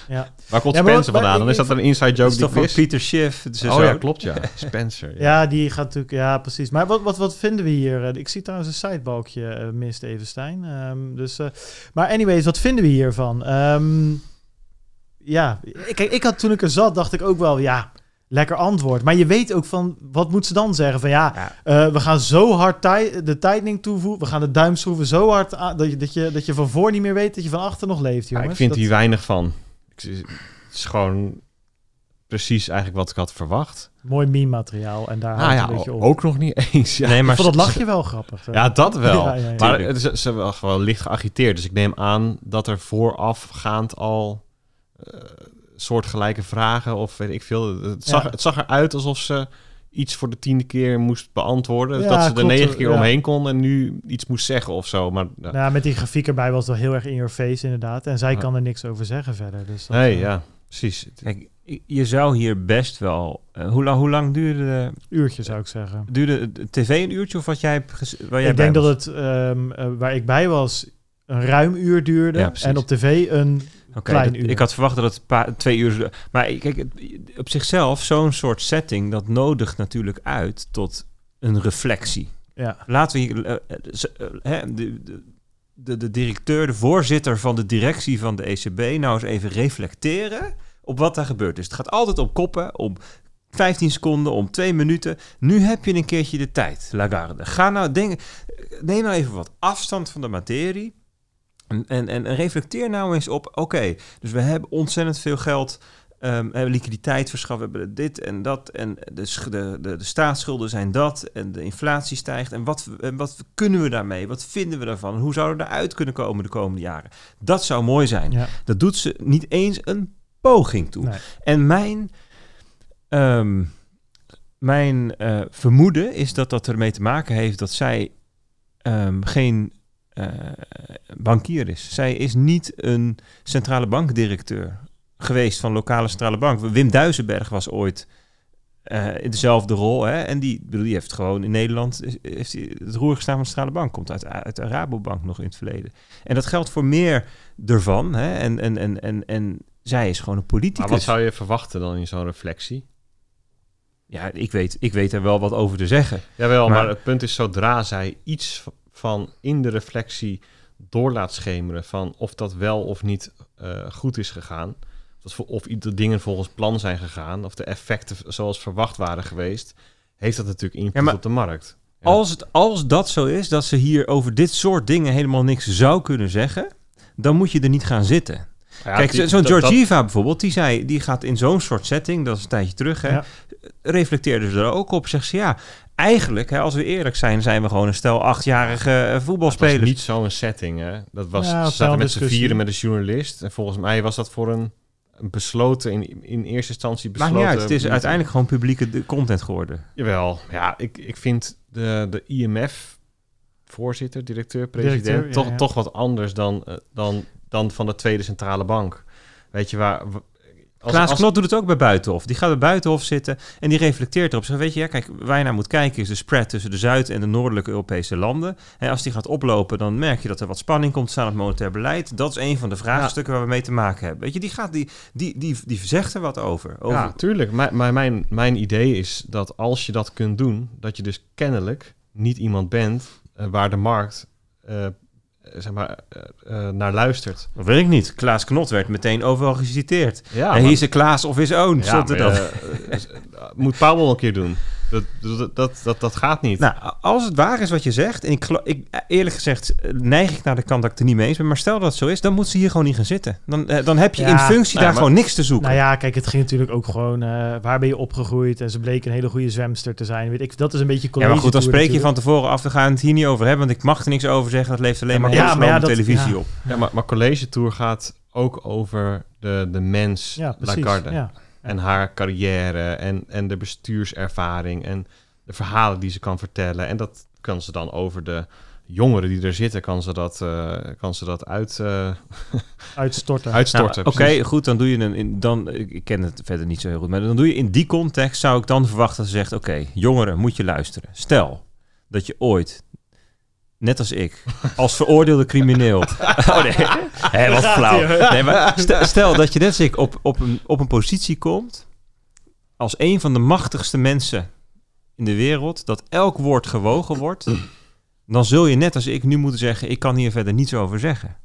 Ja. Waar komt ja, Spencer maar, vandaan? Dan is dat een inside joke. Dat is toch van Peter Schiff? Dus oh zo. Ja, klopt ja. Spencer. Ja. Ja, die gaat natuurlijk... Ja, precies. Maar wat, wat, wat vinden we hier? Ik zie trouwens een sidebalkje uh, mist even, Stijn. Um, dus, uh, maar anyways, wat vinden we hiervan? Um, ja, kijk, ik had toen ik er zat, dacht ik ook wel... ja. Lekker antwoord. Maar je weet ook van... wat moet ze dan zeggen? Van ja, ja. Uh, we gaan zo hard tij- de tightening toevoegen. We gaan de duimschroeven zo hard... A- dat, je, dat, je, dat je van voor niet meer weet... dat je van achter nog leeft, jongens. Ja, ik vind dat... hier weinig van. Het is, het is gewoon... precies eigenlijk wat ik had verwacht. Mooi meme-materiaal. En daar nou ja, een beetje op. Ook nog niet eens. Ja. Nee, maar dat lachje wel grappig. Hè? Ja, dat wel. Ja, ja, ja. Maar het is, ze hebben wel licht geagiteerd. Dus ik neem aan dat er voorafgaand al... Uh, soortgelijke vragen of weet ik veel. Het zag, ja. het zag eruit alsof ze iets voor de tiende keer moest beantwoorden. Ja, dat ze er klopt, negen keer ja. omheen kon en nu iets moest zeggen of zo. Maar, ja. Ja, met die grafiek erbij was het wel heel erg in your face inderdaad. En zij ja. kan er niks over zeggen verder. Dus dat, nee, uh, ja, precies. Kijk, je zou hier best wel... Uh, hoe, lang, hoe lang duurde... Een uurtje zou ik zeggen. Duurde de tv een uurtje of wat jij hebt gez- waar jij Ik denk was? dat het um, uh, waar ik bij was een ruim uur duurde. Ja, en op tv een... Okay, dat, ik had verwacht dat het pa- twee uur... Maar kijk, op zichzelf, zo'n soort setting... dat nodigt natuurlijk uit tot een reflectie. Ja. Laten we hier... Uh, de, de, de directeur, de voorzitter van de directie van de E C B... nou eens even reflecteren op wat daar gebeurd is. Het gaat altijd om koppen, om vijftien seconden, om twee minuten. Nu heb je een keertje de tijd, Lagarde. Ga nou denk, neem nou even wat afstand van de materie... En, en, en reflecteer nou eens op, oké, okay, dus we hebben ontzettend veel geld, um, we hebben liquiditeit verschaft, we hebben dit en dat en de, de, de, de staatsschulden zijn dat en de inflatie stijgt. En wat, en wat kunnen we daarmee? Wat vinden we daarvan? En hoe zouden we daaruit kunnen komen de komende jaren? Dat zou mooi zijn. Ja. Dat doet ze niet eens een poging toe. Nee. En mijn... Um, mijn uh, vermoeden is dat dat ermee te maken heeft dat zij um, geen... Uh, bankier is. Zij is niet een centrale bankdirecteur geweest van lokale centrale bank. Wim Duisenberg was ooit uh, in dezelfde rol. Hè? En die, bedoel, die heeft gewoon in Nederland heeft die het roer gestaan van de centrale bank. Komt uit, uit de Rabobank nog in het verleden. En dat geldt voor meer ervan. Hè? En, en, en, en, en zij is gewoon een politicus. Maar wat zou je verwachten dan in zo'n reflectie? Ja, ik weet, ik weet er wel wat over te zeggen. Jawel, maar, maar het punt is zodra zij iets... van in de reflectie door laat schemeren... van of dat wel of niet uh, goed is gegaan. Of, of de dingen volgens plan zijn gegaan... of de effecten zoals verwacht waren geweest... heeft dat natuurlijk invloed ja, op de markt. Ja. Als, het, als dat zo is dat ze hier over dit soort dingen... helemaal niks zou kunnen zeggen... dan moet je er niet gaan zitten. Ja, kijk, die, zo'n Georgieva dat, bijvoorbeeld... Die, zei, die gaat in zo'n soort setting... dat is een tijdje terug... Hè, ja. reflecteerde ze er ook op, zegt ze... ja. Eigenlijk, hè, als we eerlijk zijn, zijn we gewoon een stel achtjarige uh, voetbalspelers. Dat was niet zo'n setting, hè? Dat was, ja, ze zaten met z'n vieren met een journalist. En volgens mij was dat voor een, een besloten, in, in eerste instantie besloten... Maakt niet uit, het is uiteindelijk gewoon publieke content geworden. Jawel, ja, ik, ik vind de, de I M F, voorzitter, directeur, president... Directeur, toch, ja, ja. toch wat anders dan, dan, dan van de Tweede Centrale Bank. Weet je waar... Als, Klaas als... Knot doet het ook bij Buitenhof. Die gaat bij Buitenhof zitten en die reflecteert erop. Zeg, weet je, ja, kijk, waar je naar moet kijken is de spread tussen de Zuid- en de Noordelijke Europese landen. En als die gaat oplopen, dan merk je dat er wat spanning komt staan op het monetair beleid. Dat is een van de vraagstukken ja. waar we mee te maken hebben. Weet je, die, gaat, die, die, die, die zegt er wat over. over... Ja, tuurlijk. Maar, maar mijn, mijn idee is dat als je dat kunt doen, dat je dus kennelijk niet iemand bent uh, waar de markt... Uh, zeg maar, uh, naar luistert. Dat weet ik niet. Klaas Knot werd meteen overal geciteerd. Ja, en hier is de Klaas of his own. Ja, maar, uh, moet Powell een keer doen. Dat, dat, dat, dat, dat gaat niet. Nou, als het waar is wat je zegt... en ik, ik, eerlijk gezegd neig ik naar de kant dat ik er niet mee eens ben... maar stel dat het zo is, dan moet ze hier gewoon niet gaan zitten. Dan, uh, dan heb je ja, in functie nou, daar maar, gewoon niks te zoeken. Nou ja, kijk, het ging natuurlijk ook gewoon... Uh, waar ben je opgegroeid? En ze bleek een hele goede zwemster te zijn. Weet ik, dat is een beetje college. Ja, maar goed, dan spreek natuurlijk. Je van tevoren af. We gaan het hier niet over hebben, want ik mag er niks over zeggen. Dat leeft alleen ja, maar heel ja, snel ja, de televisie ja. op. Ja, maar, maar college tour gaat ook over de, de mens ja, precies, Lagarde. Ja. En haar carrière en, en de bestuurservaring en de verhalen die ze kan vertellen. En dat kan ze dan over de jongeren die er zitten, kan ze dat, uh, kan ze dat uit, uh, uitstorten. uitstorten nou, Oké, okay, goed, dan doe je een... In, dan, ik ken het verder niet zo heel goed, maar dan doe je in die context zou ik dan verwachten dat ze zegt... Oké, okay, jongeren, moet je luisteren. Stel dat je ooit Net als ik. Als veroordeelde crimineel. Oh nee. Hé, wat flauw. Nee, maar stel, stel dat je net als ik op, op, een, op een positie komt... als een van de machtigste mensen in de wereld... dat elk woord gewogen wordt... dan zul je net als ik nu moeten zeggen... ik kan hier verder niets over zeggen.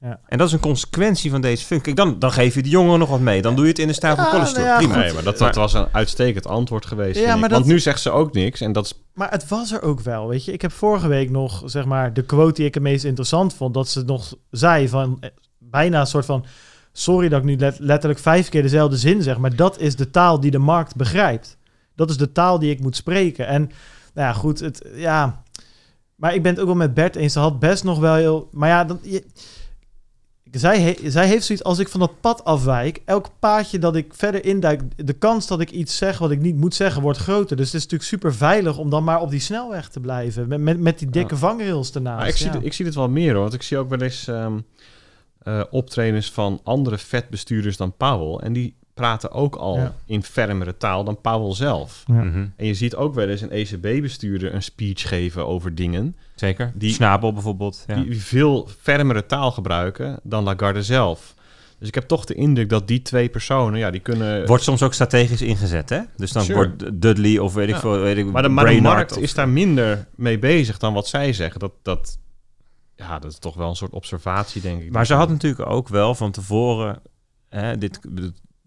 Ja. En dat is een consequentie van deze functie. Dan, dan geef je de jongeren nog wat mee. Dan doe je het in de staat van ja, cholesterol. Nou ja, prima. Nee, maar dat, dat was een uitstekend antwoord geweest. Ja, maar dat... Want nu zegt ze ook niks. En dat is... Maar het was er ook wel, weet je. Ik heb vorige week nog, zeg maar, de quote die ik het meest interessant vond. Dat ze nog zei van bijna een soort van... Sorry dat ik nu let, letterlijk vijf keer dezelfde zin zeg. Maar dat is de taal die de markt begrijpt. Dat is de taal die ik moet spreken. En nou ja, goed. Het, ja. Maar ik ben het ook wel met Bert eens. Ze had best nog wel heel... Maar ja, dan... Je... Zij, he, zij heeft zoiets als ik van dat pad afwijk... elk paadje dat ik verder induik... de kans dat ik iets zeg wat ik niet moet zeggen... wordt groter. Dus het is natuurlijk super veilig... om dan maar op die snelweg te blijven. Met, met, met die dikke ja. vangrails ernaast. Ik, ja. zie, ik zie dit wel meer hoor. Want ik zie ook wel eens um, uh, optredens van andere Fed-bestuurders dan Powell. En die praten ook al ja. in fermere taal dan Powell zelf. Ja. Mm-hmm. En je ziet ook wel eens een E C B-bestuurder... een speech geven over dingen... Zeker, die Snabel bijvoorbeeld. Ja. Die veel fermere taal gebruiken dan Lagarde zelf. Dus ik heb toch de indruk dat die twee personen, ja, die kunnen... Wordt soms ook strategisch ingezet, hè? Dus dan sure. wordt Dudley of weet ja. ik veel... Weet ik, maar de, maar de markt of... is daar minder mee bezig dan wat zij zeggen. Dat, dat, ja, dat is toch wel een soort observatie, denk ik. Maar ze had natuurlijk ook wel van tevoren... Hè, dit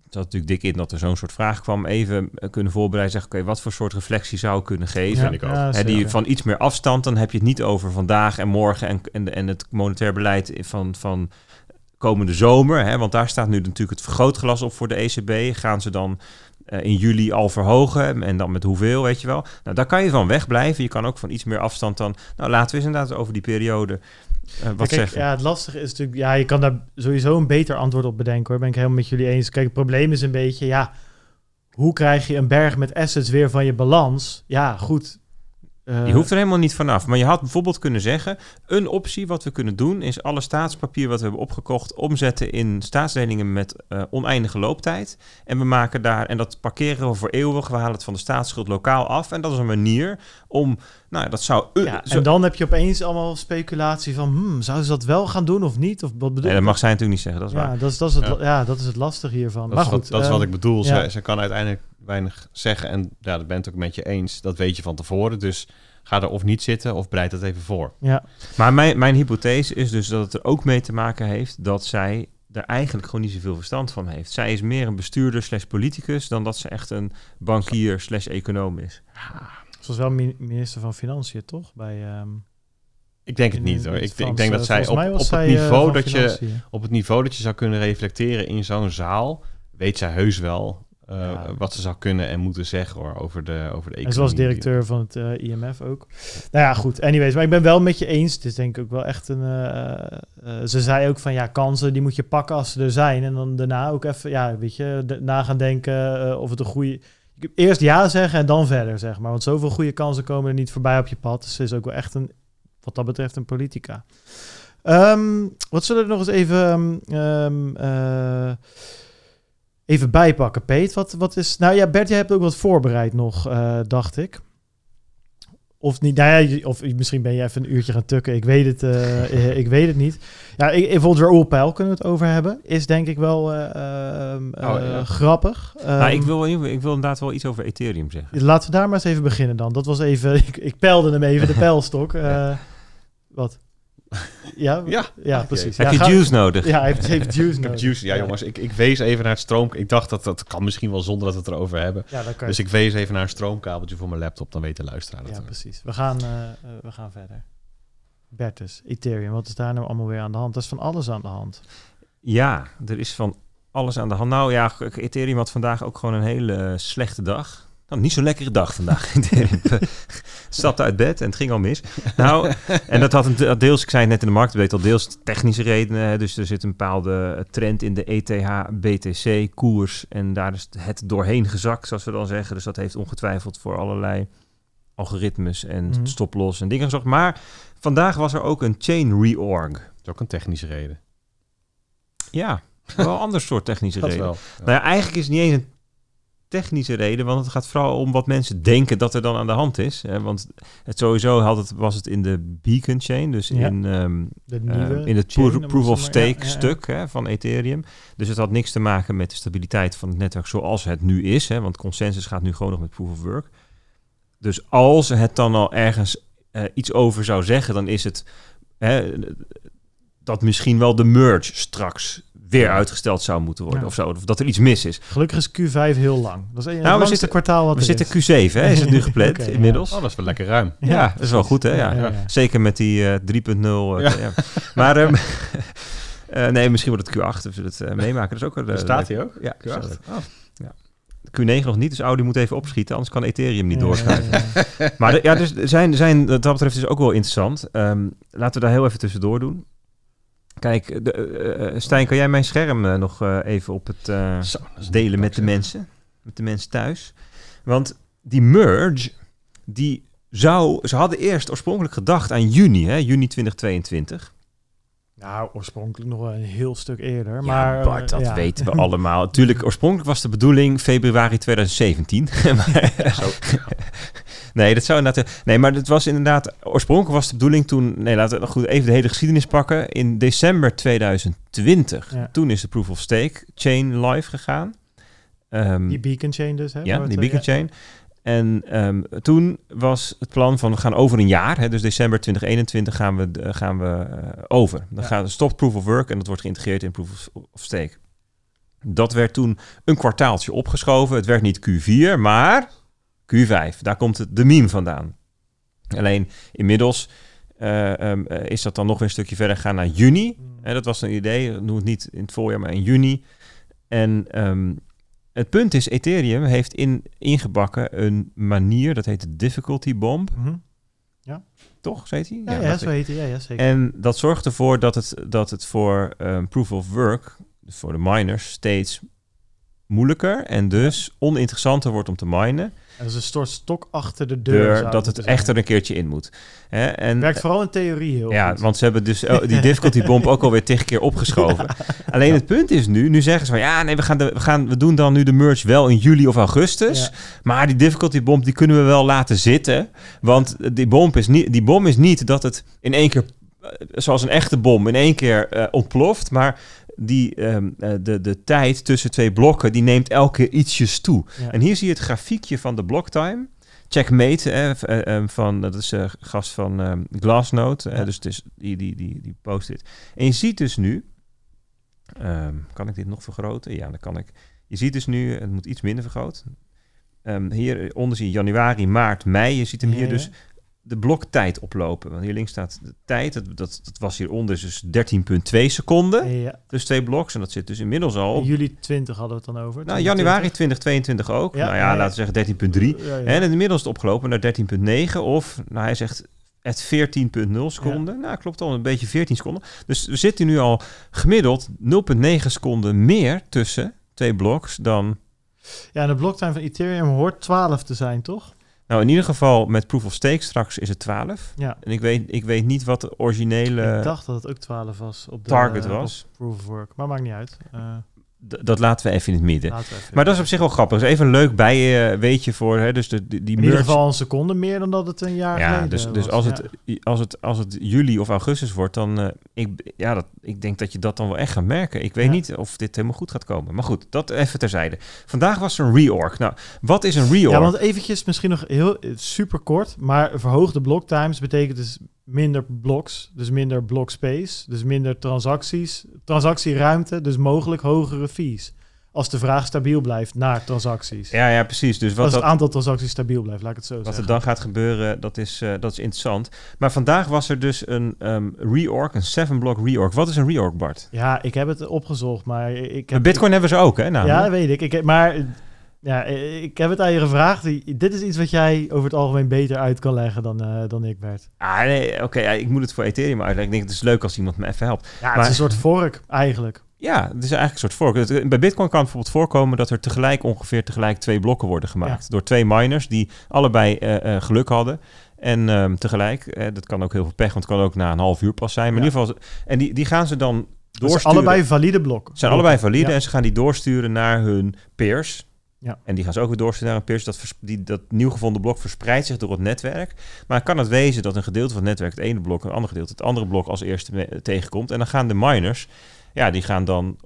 dat natuurlijk dik in dat er zo'n soort vraag kwam... even kunnen voorbereiden, zeggen... oké, okay, wat voor soort reflectie zou ik kunnen geven? Ja, ik ook. Ja, He, die van iets meer afstand... dan heb je het niet over vandaag en morgen... en, en, en het monetair beleid van, van komende zomer. Hè, want daar staat nu natuurlijk het vergrootglas op voor de E C B. Gaan ze dan uh, in juli al verhogen? En dan met hoeveel, weet je wel? Nou, daar kan je van wegblijven. Je kan ook van iets meer afstand dan... nou, laten we eens inderdaad over die periode... Uh, wat ja, kijk, ja, het lastige is natuurlijk... Ja, je kan daar sowieso een beter antwoord op bedenken, hoor. Ben ik helemaal met jullie eens. Kijk, het probleem is een beetje... Ja, hoe krijg je een berg met assets weer van je balans? Ja, goed. Uh, je hoeft er helemaal niet vanaf. Maar je had bijvoorbeeld kunnen zeggen... Een optie wat we kunnen doen... is alle staatspapier wat we hebben opgekocht... omzetten in staatsleningen met uh, oneindige looptijd. En we maken daar... En dat parkeren we voor eeuwig. We halen het van de staatsschuld lokaal af. En dat is een manier om... Nou, dat zou... Uh, ja, en dan heb je opeens allemaal speculatie van... Hmm, zouden ze dat wel gaan doen of niet? Of wat bedoel nee, dat mag zij natuurlijk niet zeggen, dat is ja, waar. Dat is, dat is het, ja. ja, dat is het lastige hiervan. Dat maar is goed, wat, dat uh, is wat ik bedoel. Ja. Ze, ze kan uiteindelijk weinig zeggen. En ja, dat ben ik ook met je eens. Dat weet je van tevoren. Dus ga er of niet zitten of breid dat even voor. Ja. Maar mijn, mijn hypothese is dus dat het er ook mee te maken heeft... dat zij daar eigenlijk gewoon niet zoveel verstand van heeft. Zij is meer een bestuurder slash politicus... dan dat ze echt een bankier slash econoom is. Ja. Ze was wel minister van Financiën, toch? Bij, um, ik denk het niet, hoor. Ik, Frans, ik denk dat zij op, op, het zij, niveau uh, dat je, op het niveau dat je zou kunnen reflecteren in zo'n zaal... weet zij heus wel uh, ja. wat ze zou kunnen en moeten zeggen, hoor, over de, over de economie. En ze was directeur van het uh, I M F ook. Nou ja, goed. Anyways, maar ik ben wel met je eens. Het is denk ik ook wel echt een... Uh, uh, ze zei ook van, ja, kansen, die moet je pakken als ze er zijn. En dan daarna ook even, ja, weet je, de, na gaan denken uh, of het een goede... Eerst ja zeggen en dan verder, zeg maar. Want zoveel goede kansen komen er niet voorbij op je pad. Dus ze is ook wel echt een, wat dat betreft, een politica. Um, wat zullen we nog eens even, um, uh, even bijpakken, Peet? Wat, wat is... Nou ja, Bert, jij hebt ook wat voorbereid nog, uh, dacht ik. Of niet, nou ja, of misschien ben je even een uurtje gaan tukken. Ik weet het, uh, ik weet het niet. Ja, ik, bijvoorbeeld Raoul Peil kunnen we het over hebben. Is denk ik wel uh, uh, oh, ja. grappig. Nou, um, ik, wil, ik wil inderdaad wel iets over Ethereum zeggen. Laten we daar maar eens even beginnen dan. Dat was even, ik, ik peilde hem even, de pijlstok. Uh, wat? Ja, ja, ja okay. precies. Heb ja, je juice we, nodig? Ja, hij heeft, heeft juice nodig. Juice, ja, jongens, ik, ik wees even naar het stroom. Ik dacht dat dat kan misschien wel zonder dat we het erover hebben. Ja, dat kan dus je. Ik wees even naar een stroomkabeltje voor mijn laptop. Dan weet de luisteraar dat. Ja, precies. We gaan, uh, we gaan verder. Bertus, Ethereum, wat is daar nou allemaal weer aan de hand? Dat is van alles aan de hand. Ja, er is van alles aan de hand. Nou ja, Ethereum had vandaag ook gewoon een hele slechte dag. Nou, niet zo'n lekkere dag vandaag. Stapte uit bed en het ging al mis. Nou, en dat had een deels, ik zei het net in de markt, weet al deels technische redenen. Dus er zit een bepaalde trend in de E T H B T C koers. En daar is het doorheen gezakt, zoals we dan zeggen. Dus dat heeft ongetwijfeld voor allerlei algoritmes en mm-hmm. stoploss en dingen gezorgd. Maar vandaag was er ook een chain reorg. Dat is ook een technische reden. Ja, wel een ander soort technische dat reden. Wel, ja. Nou ja, eigenlijk is het niet eens een technische reden, want het gaat vooral om wat mensen denken dat er dan aan de hand is. Hè? Want het sowieso had het, was het in de Beacon Chain, dus ja. in, um, de uh, in het chain, pro- proof of stake ja, ja, stuk ja. Hè, van Ethereum. Dus het had niks te maken met de stabiliteit van het netwerk zoals het nu is. Hè? Want consensus gaat nu gewoon nog met proof of work. Dus als het dan al ergens uh, iets over zou zeggen, dan is het hè, dat misschien wel de merge straks weer uitgesteld zou moeten worden. Ja. Of zo, of dat er iets mis is. Gelukkig is Q vijf heel lang. Dat is een nou, langste kwartaal wat we zitten Q zeven, hè, is het nu gepland okay, inmiddels. Ja. Oh, dat is wel lekker ruim. Ja, ja dat is wel goed, hè? Ja. Ja, ja, ja. Zeker met die uh, drie punt nul. Uh, ja. Ja. Maar um, uh, nee, misschien wordt het Q acht. Of we het uh, meemaken. Dat is ook. Uh, Staat hij ook? Ja, Q acht. Oh. Ja. Q negen nog niet, dus Audi moet even opschieten, anders kan Ethereum niet ja, doorschuiven. Ja, ja. Maar de, ja, dus zijn, zijn wat dat betreft is ook wel interessant. Um, laten we daar heel even tussendoor doen. Kijk, de, uh, Stijn, kan jij mijn scherm uh, nog uh, even op het uh, Zo, delen met de mensen? Met de mensen thuis. Want die merge, die zou... Ze hadden eerst oorspronkelijk gedacht aan juni, hè? Juni twintig tweeëntwintig. Nou, oorspronkelijk nog wel een heel stuk eerder. Ja, maar Bart, dat ja. weten we allemaal. Tuurlijk, oorspronkelijk was de bedoeling februari twintig zeventien. maar, ja, zo. Nee, dat zou inderdaad... Nee, maar het was inderdaad... Oorspronkelijk was de bedoeling toen... Nee, laten we goed even de hele geschiedenis pakken. In december twintig twintig. Ja. Toen is de Proof of Stake Chain live gegaan. Um, die Beacon Chain dus, hè? Ja, die Beacon ja. Chain. En um, toen was het plan van we gaan over een jaar, hè, dus december twintig eenentwintig gaan we, uh, gaan we uh, over. Dan ja. gaan we stop Proof of Work en dat wordt geïntegreerd in Proof of Stake. Dat werd toen een kwartaaltje opgeschoven. Het werd niet Q vier, maar Q vijf. Daar komt het, de meme vandaan. Alleen inmiddels uh, um, is dat dan nog weer een stukje verder gegaan naar juni. Mm. En dat was een idee, noem het niet in het voorjaar, maar in juni. En... Um, Het punt is, Ethereum heeft in, ingebakken een manier, dat heet de difficulty bomb. Mm-hmm. Ja. Toch, zo heet hij? Ja, ja, ja, zo heet hij. Ja, ja, zeker. En dat zorgt ervoor dat het, dat het voor um, proof of work, dus voor de miners, steeds moeilijker en dus oninteressanter wordt om te minen. En dat is een soort stok achter de deur. deur dat het zijn. Echt er een keertje in moet. He, en, werkt vooral in theorie heel ja, goed. Want ze hebben dus oh, die difficulty bomb ook alweer tegen keer opgeschoven. Ja. Alleen ja. het punt is nu, nu zeggen ze van ja, nee, we, gaan de, we, gaan, we doen dan nu de merge wel in juli of augustus. Ja. Maar die difficulty bomb, die kunnen we wel laten zitten. Want die bomb is niet, die bomb is niet dat het in één keer, zoals een echte bom, in één keer uh, ontploft. Maar... Die, um, de, de tijd tussen twee blokken, die neemt elke keer ietsjes toe. Ja. En hier zie je het grafiekje van de blocktime. Checkmate, eh, van, dat is uh, gast van um, Glassnode. Ja. Eh, dus het is die, die, die, die post dit. En je ziet dus nu... Um, kan ik dit nog vergroten? Ja, dat kan ik. Je ziet dus nu, het moet iets minder vergroot. Um, hieronder zie je januari, maart, mei. Je ziet hem hier ja, ja. dus de bloktijd oplopen. Want hier links staat de tijd. Dat, dat, dat was hieronder dus dertien komma twee seconden. Ja. Dus twee bloks. En dat zit dus inmiddels al... In juli twintig hadden we het dan over. Nou, januari twintig tweeëntwintig ook. Ja, nou ja, ja, ja. laten we zeggen dertien komma drie. Ja, ja. En inmiddels is het opgelopen naar dertien komma negen. Of, nou hij zegt, het veertien komma nul seconden. Ja. Nou, klopt al, een beetje veertien seconden. Dus we zitten nu al gemiddeld nul komma negen seconden meer tussen twee bloks dan... Ja, en de bloktime van Ethereum hoort twaalf te zijn, toch? Nou, in ieder geval met Proof of Stake straks is het twaalf. Ja. En ik weet, ik weet niet wat de originele... Ik dacht dat het ook twaalf was op de target was. Op Proof of Work, maar maakt niet uit. Uh, D- dat laten we even in het midden. Maar dat is op zich wel grappig. Dus even een leuk bij, uh, weetje voor... Hè, dus de, die, die in merge... ieder geval een seconde meer dan dat het een jaar ja, geleden dus, dus was. Als ja, het, als het, als het juli of augustus wordt, dan... Uh, ik, ja, dat, ik denk dat je dat dan wel echt gaat merken. Ik weet ja. niet of dit helemaal goed gaat komen. Maar goed, dat even terzijde. Vandaag was er een reorg. Nou, wat is een reorg? Ja, want eventjes misschien nog heel super kort. Maar verhoogde bloktimes betekent dus... minder bloks, dus minder block space, dus minder transacties, transactieruimte, dus mogelijk hogere fees. Als de vraag stabiel blijft naar transacties. Ja, ja, precies. Dus wat als het dat, aantal transacties stabiel blijft, laat ik het zo wat zeggen. Wat er dan gaat gebeuren, dat is, uh, dat is interessant. Maar vandaag was er dus een um, reorg, een zeven-block reorg. Wat is een reorg, Bart? Ja, ik heb het opgezocht, maar... Ik heb Bitcoin ik, hebben ze ook, hè? Namelijk. Ja, dat weet ik. ik heb, maar... Ja, ik heb het aan je gevraagd. Dit is iets wat jij over het algemeen beter uit kan leggen dan, uh, dan ik, Bert. Ah, nee, oké. Okay, ik moet het voor Ethereum uitleggen. Ik denk, het is leuk als iemand me even helpt. Ja, maar, het is een soort fork eigenlijk. Ja, het is eigenlijk een soort fork. Bij Bitcoin kan het bijvoorbeeld voorkomen dat er tegelijk ongeveer tegelijk twee blokken worden gemaakt. Ja. Door twee miners die allebei uh, uh, geluk hadden. En um, tegelijk, uh, dat kan ook heel veel pech, want het kan ook na een half uur pas zijn. Maar ja. in ieder geval, en die, die gaan ze dan doorsturen. Zijn allebei valide blokken. Zijn allebei valide ja. en ze gaan die doorsturen naar hun peers... Ja. En die gaan ze ook weer doorsturen naar een peers. Dat, vers- die, dat nieuw gevonden blok verspreidt zich door het netwerk. Maar kan het wezen dat een gedeelte van het netwerk, het ene blok, en het andere gedeelte, het andere blok als eerste me- tegenkomt. En dan gaan de miners, ja, die gaan dan...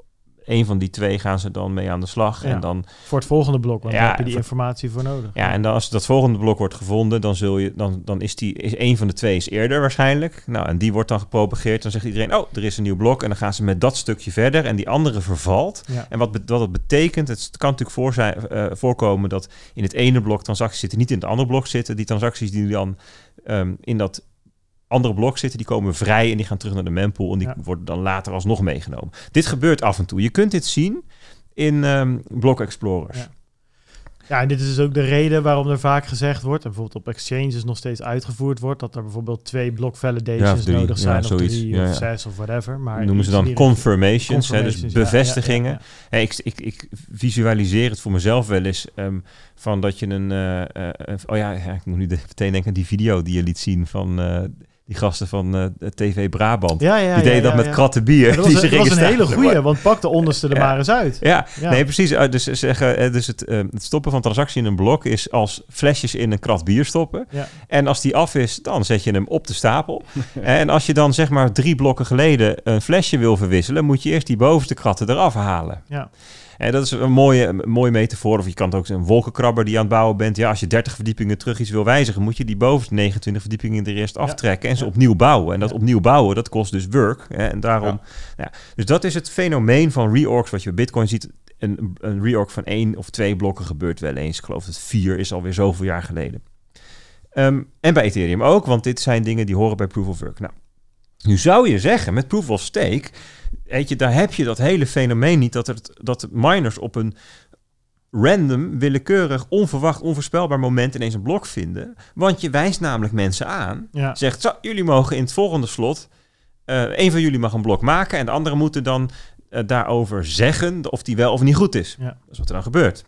Eén van die twee gaan ze dan mee aan de slag. Ja, en dan, voor het volgende blok, want ja, daar heb je die voor, informatie voor nodig. Ja, en dan als dat volgende blok wordt gevonden, dan zul je dan, dan is die is één van de twee is eerder waarschijnlijk. Nou, en die wordt dan gepropageerd. Dan zegt iedereen, oh, er is een nieuw blok. En dan gaan ze met dat stukje verder. En die andere vervalt. Ja. En wat, wat dat betekent, het kan natuurlijk voor zijn, uh, voorkomen dat in het ene blok transacties zitten, niet in het andere blok zitten. Die transacties die dan um, in dat andere blok zitten, die komen vrij en die gaan terug naar de mempool en die ja. worden dan later alsnog meegenomen. Dit gebeurt af en toe. Je kunt dit zien in um, block explorers. Ja. ja, en dit is dus ook de reden waarom er vaak gezegd wordt, en bijvoorbeeld op exchanges nog steeds uitgevoerd wordt, dat er bijvoorbeeld twee block validations ja, nodig zijn, ja, of zoiets. drie ja, ja. of zes of whatever. Maar noemen ze dan confirmations, hè, dus bevestigingen. Ja, ja, ja, ja. Hey, ik, ik, ik visualiseer het voor mezelf wel eens, um, van dat je een... Uh, uh, oh ja, ja, ik moet nu meteen denken aan die video die je liet zien van... Uh, Die gasten van uh, T V Brabant. Ja, ja, die deden ja, ja, dat met ja. kratten bier. Dat was, die ze dat was een hele goeie, want pak de onderste er ja. maar eens uit. Ja, ja. nee, precies. Dus, zeggen, dus het, uh, het stoppen van transactie in een blok is als flesjes in een krat bier stoppen. Ja. En als die af is, dan zet je hem op de stapel. En als je dan zeg maar drie blokken geleden een flesje wil verwisselen, moet je eerst die bovenste kratten eraf halen. Ja. En dat is een mooie, een mooie metafoor. Of je kan het ook een wolkenkrabber die aan het bouwen bent. Ja, als je dertig verdiepingen terug iets wil wijzigen, moet je die bovenste negenentwintig verdiepingen er eerst aftrekken. Ja. En ze ja. opnieuw bouwen. En dat ja. opnieuw bouwen, dat kost dus work. En daarom... Ja. Ja. Dus dat is het fenomeen van reorgs wat je bij Bitcoin ziet. Een, een reorg van één of twee blokken gebeurt wel eens. Ik geloof dat vier is alweer zoveel jaar geleden. Um, en bij Ethereum ook, want dit zijn dingen die horen bij Proof of Work. Nou, nu zou je zeggen, met Proof of Stake... Weet je, daar heb je dat hele fenomeen niet dat, er, dat miners op een random, willekeurig, onverwacht, onvoorspelbaar moment ineens een blok vinden. Want je wijst namelijk mensen aan. Ja. Zegt, zo, jullie mogen in het volgende slot, één uh, van jullie mag een blok maken en de anderen moeten dan uh, daarover zeggen of die wel of niet goed is. Ja. Dat is wat er dan gebeurt.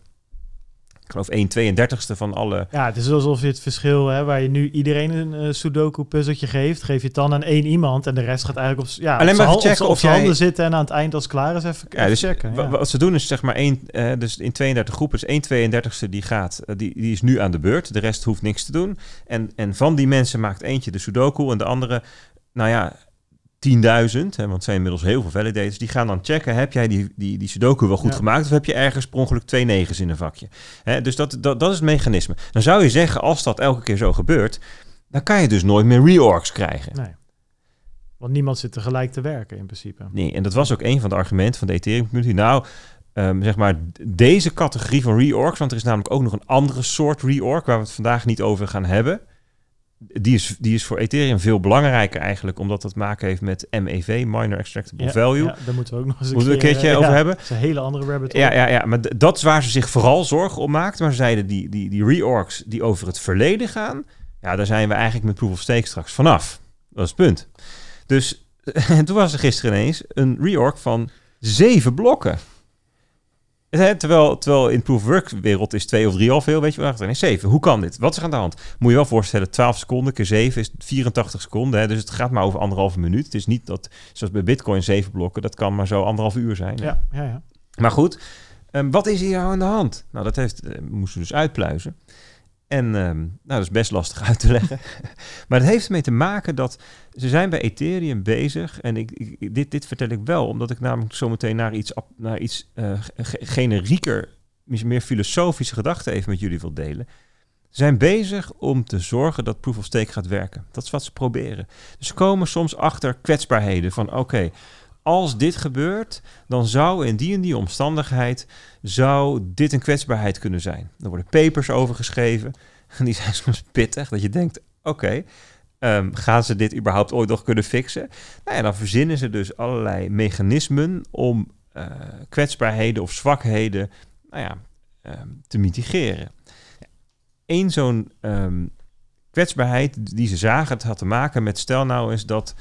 Ik geloof één tweeëndertigste van alle... Ja, het is alsof je het verschil, hè, waar je nu iedereen een uh, Sudoku-puzzeltje geeft, geef je het dan aan één iemand en de rest gaat eigenlijk op, ja, alleen op maar checken op zijn jij... handen zitten en aan het eind als het klaar is even, ja, even dus checken. W- ja. Wat ze doen is zeg maar één, uh, dus in tweeëndertig groepen is één tweeëndertigste die gaat, uh, die, die is nu aan de beurt, de rest hoeft niks te doen. En, en van die mensen maakt eentje de Sudoku en de andere, nou ja... tienduizend, want het zijn inmiddels heel veel validators, die gaan dan checken, heb jij die, die, die Sudoku wel goed ja. gemaakt of heb je ergens per ongeluk twee negens in een vakje? Hè, dus dat, dat, dat is het mechanisme. Dan zou je zeggen, als dat elke keer zo gebeurt, dan kan je dus nooit meer reorgs krijgen. Nee. Want niemand zit tegelijk te werken in principe. Nee, en dat was ook een van de argumenten van de Ethereum community. Nou, um, zeg maar deze categorie van reorgs, want er is namelijk ook nog een andere soort reorg waar we het vandaag niet over gaan hebben. Die is, die is voor Ethereum veel belangrijker eigenlijk, omdat dat maken heeft met M E V, Miner Extractable ja, Value. Ja, daar moeten we ook nog eens een, keer, een keertje uh, over ja, hebben. Dat is een hele andere rabbit hole. Ja, ja, ja, maar d- dat is waar ze zich vooral zorgen om maakt. Maar ze zeiden, die, die, die reorgs die over het verleden gaan, ja, daar zijn we eigenlijk met Proof of Stake straks vanaf. Dat is het punt. Dus toen was er gisteren ineens een reorg van zeven blokken. He, terwijl, terwijl in Proof of Work wereld is twee of drie al veel, weet je wel. zeven, hoe kan dit? Wat is er aan de hand? Moet je wel voorstellen, twaalf seconden keer zeven is vierentachtig seconden. Hè? Dus het gaat maar over anderhalve minuut. Het is niet dat, zoals bij Bitcoin, zeven blokken, dat kan maar zo anderhalf uur zijn. Ja, ja, ja. Maar goed, um, wat is hier nou aan de hand? Nou, dat heeft, uh, moesten we dus uitpluizen. En um, nou, dat is best lastig uit te leggen. Maar het heeft ermee te maken dat ze zijn bij Ethereum bezig. En ik, ik, dit, dit vertel ik wel, omdat ik namelijk zometeen naar iets, naar iets uh, ge- generieker, meer filosofische gedachten even met jullie wil delen. Ze zijn bezig om te zorgen dat Proof of Stake gaat werken. Dat is wat ze proberen. Dus ze komen soms achter kwetsbaarheden van oké, okay, als dit gebeurt, dan zou in die en die omstandigheid zou dit een kwetsbaarheid kunnen zijn. Er worden papers over geschreven en die zijn soms pittig. Dat je denkt, oké, okay, um, gaan ze dit überhaupt ooit nog kunnen fixen? Nou ja, dan verzinnen ze dus allerlei mechanismen om uh, kwetsbaarheden of zwakheden nou ja, um, te mitigeren. Eén zo'n um, kwetsbaarheid die ze zagen, het had te maken met stel nou eens dat...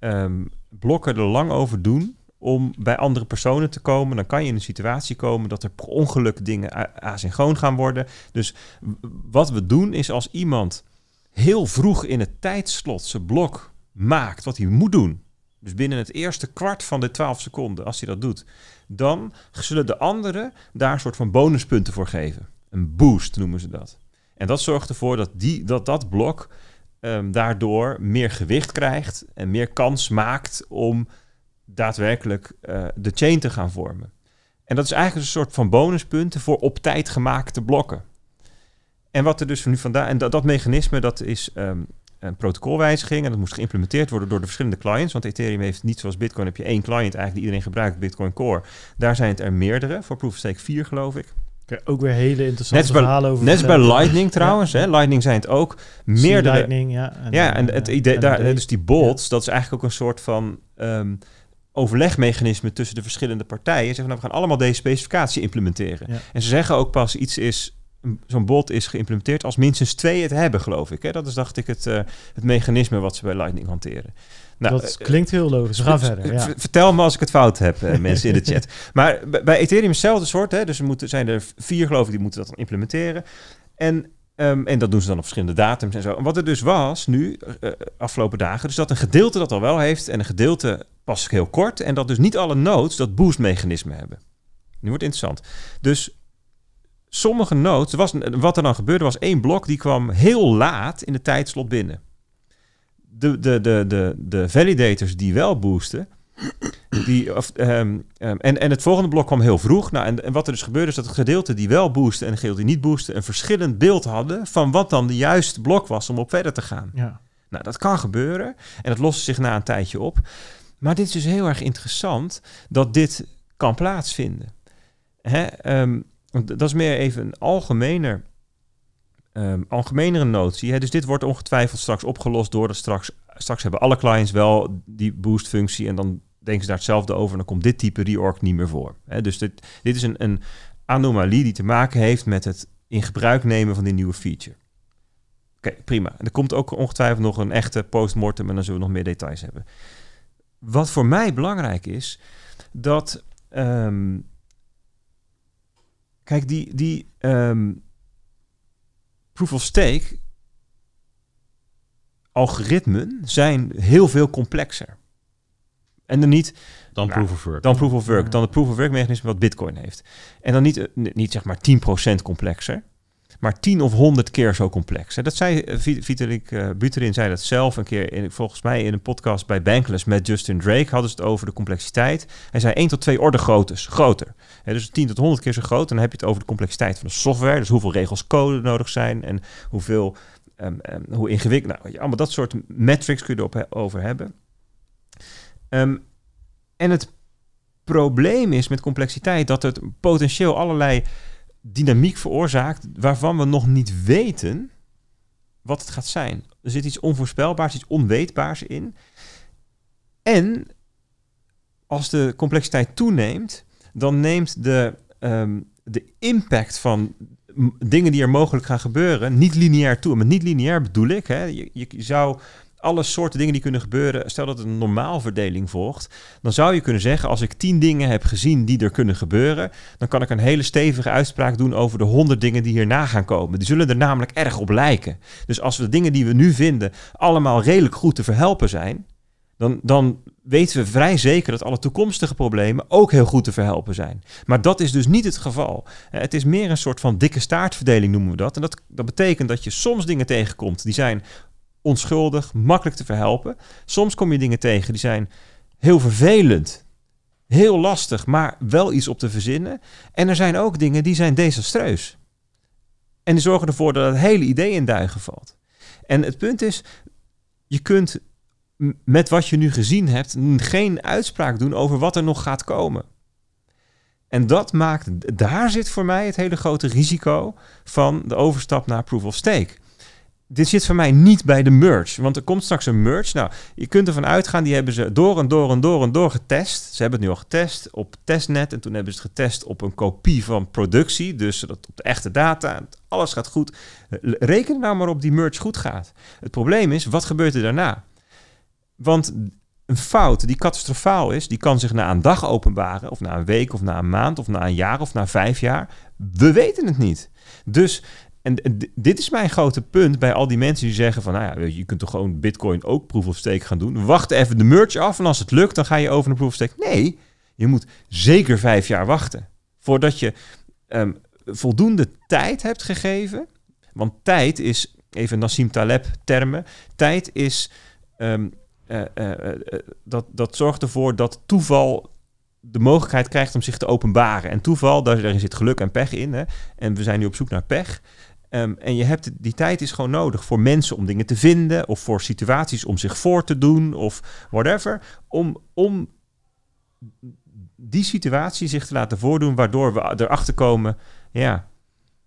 Um, blokken er lang over doen om bij andere personen te komen. Dan kan je in een situatie komen dat er per ongeluk dingen a- asynchroon gaan worden. Dus w- wat we doen is als iemand heel vroeg in het tijdslot zijn blok maakt wat hij moet doen. Dus binnen het eerste kwart van de twaalf seconden, als hij dat doet, dan zullen de anderen daar een soort van bonuspunten voor geven. Een boost noemen ze dat. En dat zorgt ervoor dat die, dat, dat blok um, daardoor meer gewicht krijgt en meer kans maakt om daadwerkelijk uh, de chain te gaan vormen. En dat is eigenlijk een soort van bonuspunten voor op tijd gemaakte blokken. En wat er dus nu vandaag, en dat, dat mechanisme, dat is um, een protocolwijziging en dat moest geïmplementeerd worden door de verschillende clients. Want Ethereum heeft niet zoals Bitcoin, heb je één client eigenlijk die iedereen gebruikt, Bitcoin Core. Daar zijn het er meerdere, voor Proof of Stake vier geloof ik. Ook weer hele interessante bij, verhalen over. Net als bij Lightning trouwens. Ja. Hè? Lightning zijn het ook. Meerdere. Lightning, ja. En, ja, en het idee, en daar, dus die bots, ja. Dat is eigenlijk ook een soort van um, overlegmechanisme tussen de verschillende partijen. Zeggen, nou, we gaan allemaal deze specificatie implementeren. Ja. En ze zeggen ook pas iets is, zo'n bot is geïmplementeerd als minstens twee het hebben, geloof ik. Hè? Dat is, dacht ik, het, uh, het mechanisme wat ze bij Lightning hanteren. Nou, dat klinkt heel logisch. We gaan verder. Ja. Vertel me als ik het fout heb, eh, mensen in de chat. Maar bij Ethereum is hetzelfde soort. Hè? Dus er moeten, zijn er vier, geloof ik, die moeten dat dan implementeren. En, um, en dat doen ze dan op verschillende datums en zo. En wat er dus was nu, uh, afgelopen dagen, dus dat een gedeelte dat al wel heeft en een gedeelte pas heel kort. En dat dus niet alle nodes dat boostmechanisme hebben. Nu wordt het interessant. Dus sommige nodes, was, wat er dan gebeurde, was één blok die kwam heel laat in de tijdslot binnen. De, de, de, de, de validators die wel boosten. Die, of, um, um, en, en het volgende blok kwam heel vroeg. Nou, en, en wat er dus gebeurde is dat het gedeelte die wel boosten en het gedeelte die niet boosten een verschillend beeld hadden van wat dan de juiste blok was om op verder te gaan. Ja. Nou, dat kan gebeuren. En dat lost zich na een tijdje op. Maar dit is dus heel erg interessant dat dit kan plaatsvinden. Hè? Um, dat is meer even een algemener... Um, algemenere notie. Hè? Dus dit wordt ongetwijfeld straks opgelost door dat straks, straks hebben alle clients wel die boost functie en dan denken ze daar hetzelfde over en dan komt dit type reorg niet meer voor. Hè? Dus dit, dit is een, een anomalie die te maken heeft met het in gebruik nemen van die nieuwe feature. Oké, okay, prima. En er komt ook ongetwijfeld nog een echte postmortem en dan zullen we nog meer details hebben. Wat voor mij belangrijk is, dat um, kijk, die die um, Proof of Stake algoritmen zijn heel veel complexer. En dan niet... Dan nou, Proof of Work. Dan Proof of Work. Dan het Proof of Work mechanisme wat Bitcoin heeft. En dan niet, niet zeg maar tien procent complexer, maar tien of honderd keer zo complex. Dat zei Vitalik Buterin, zei dat zelf een keer, in, volgens mij in een podcast bij Bankless met Justin Drake, hadden ze het over de complexiteit. Hij zei één tot twee orde groottes, groter. He, dus tien tot honderd keer zo groot. En dan heb je het over de complexiteit van de software. Dus hoeveel regels code nodig zijn en hoeveel, um, um, hoe ingewikkeld. Nou, allemaal dat soort metrics kun je erop he- over hebben. Um, en het probleem is met complexiteit dat het potentieel allerlei dynamiek veroorzaakt waarvan we nog niet weten wat het gaat zijn. Er zit iets onvoorspelbaars, iets onweetbaars in. En als de complexiteit toeneemt, dan neemt de, um, de impact van m- dingen die er mogelijk gaan gebeuren niet lineair toe. En met niet lineair bedoel ik, hè, je, je zou alle soorten dingen die kunnen gebeuren, stel dat het een normaalverdeling volgt, dan zou je kunnen zeggen, als ik tien dingen heb gezien die er kunnen gebeuren, dan kan ik een hele stevige uitspraak doen over de honderd dingen die hierna gaan komen. Die zullen er namelijk erg op lijken. Dus als we de dingen die we nu vinden allemaal redelijk goed te verhelpen zijn, dan, dan weten we vrij zeker dat alle toekomstige problemen ook heel goed te verhelpen zijn. Maar dat is dus niet het geval. Het is meer een soort van dikke staartverdeling noemen we dat. En dat, dat betekent dat je soms dingen tegenkomt die zijn onschuldig, makkelijk te verhelpen. Soms kom je dingen tegen die zijn heel vervelend, heel lastig, maar wel iets op te verzinnen. En er zijn ook dingen die zijn desastreus. En die zorgen ervoor dat het hele idee in duigen valt. En het punt is, je kunt met wat je nu gezien hebt geen uitspraak doen over wat er nog gaat komen. En dat maakt, daar zit voor mij het hele grote risico van de overstap naar Proof of Stake. Dit zit voor mij niet bij de merge. Want er komt straks een merge. Nou, je kunt ervan uitgaan, die hebben ze door en door en door en door getest. Ze hebben het nu al getest op testnet. En toen hebben ze het getest op een kopie van productie. Dus dat op de echte data. Alles gaat goed. Reken nou maar op die merge goed gaat. Het probleem is, wat gebeurt er daarna? Want een fout die catastrofaal is, die kan zich na een dag openbaren. Of na een week, of na een maand, of na een jaar, of na vijf jaar. We weten het niet. Dus En d- dit is mijn grote punt bij al die mensen die zeggen van... nou ja, je kunt toch gewoon Bitcoin ook proof of stake gaan doen. Wacht even de merge af en als het lukt, dan ga je over naar proof of stake. Nee, je moet zeker vijf jaar wachten voordat je um, voldoende tijd hebt gegeven. Want tijd is, even Nassim Taleb termen, tijd is... Um, uh, uh, uh, dat, dat zorgt ervoor dat toeval... de mogelijkheid krijgt om zich te openbaren. En toeval, daar, daarin zit geluk en pech in. Hè? En we zijn nu op zoek naar pech. Um, en je hebt, die tijd is gewoon nodig voor mensen om dingen te vinden... of voor situaties om zich voor te doen of whatever. Om, om die situatie zich te laten voordoen... waardoor we erachter komen... ja,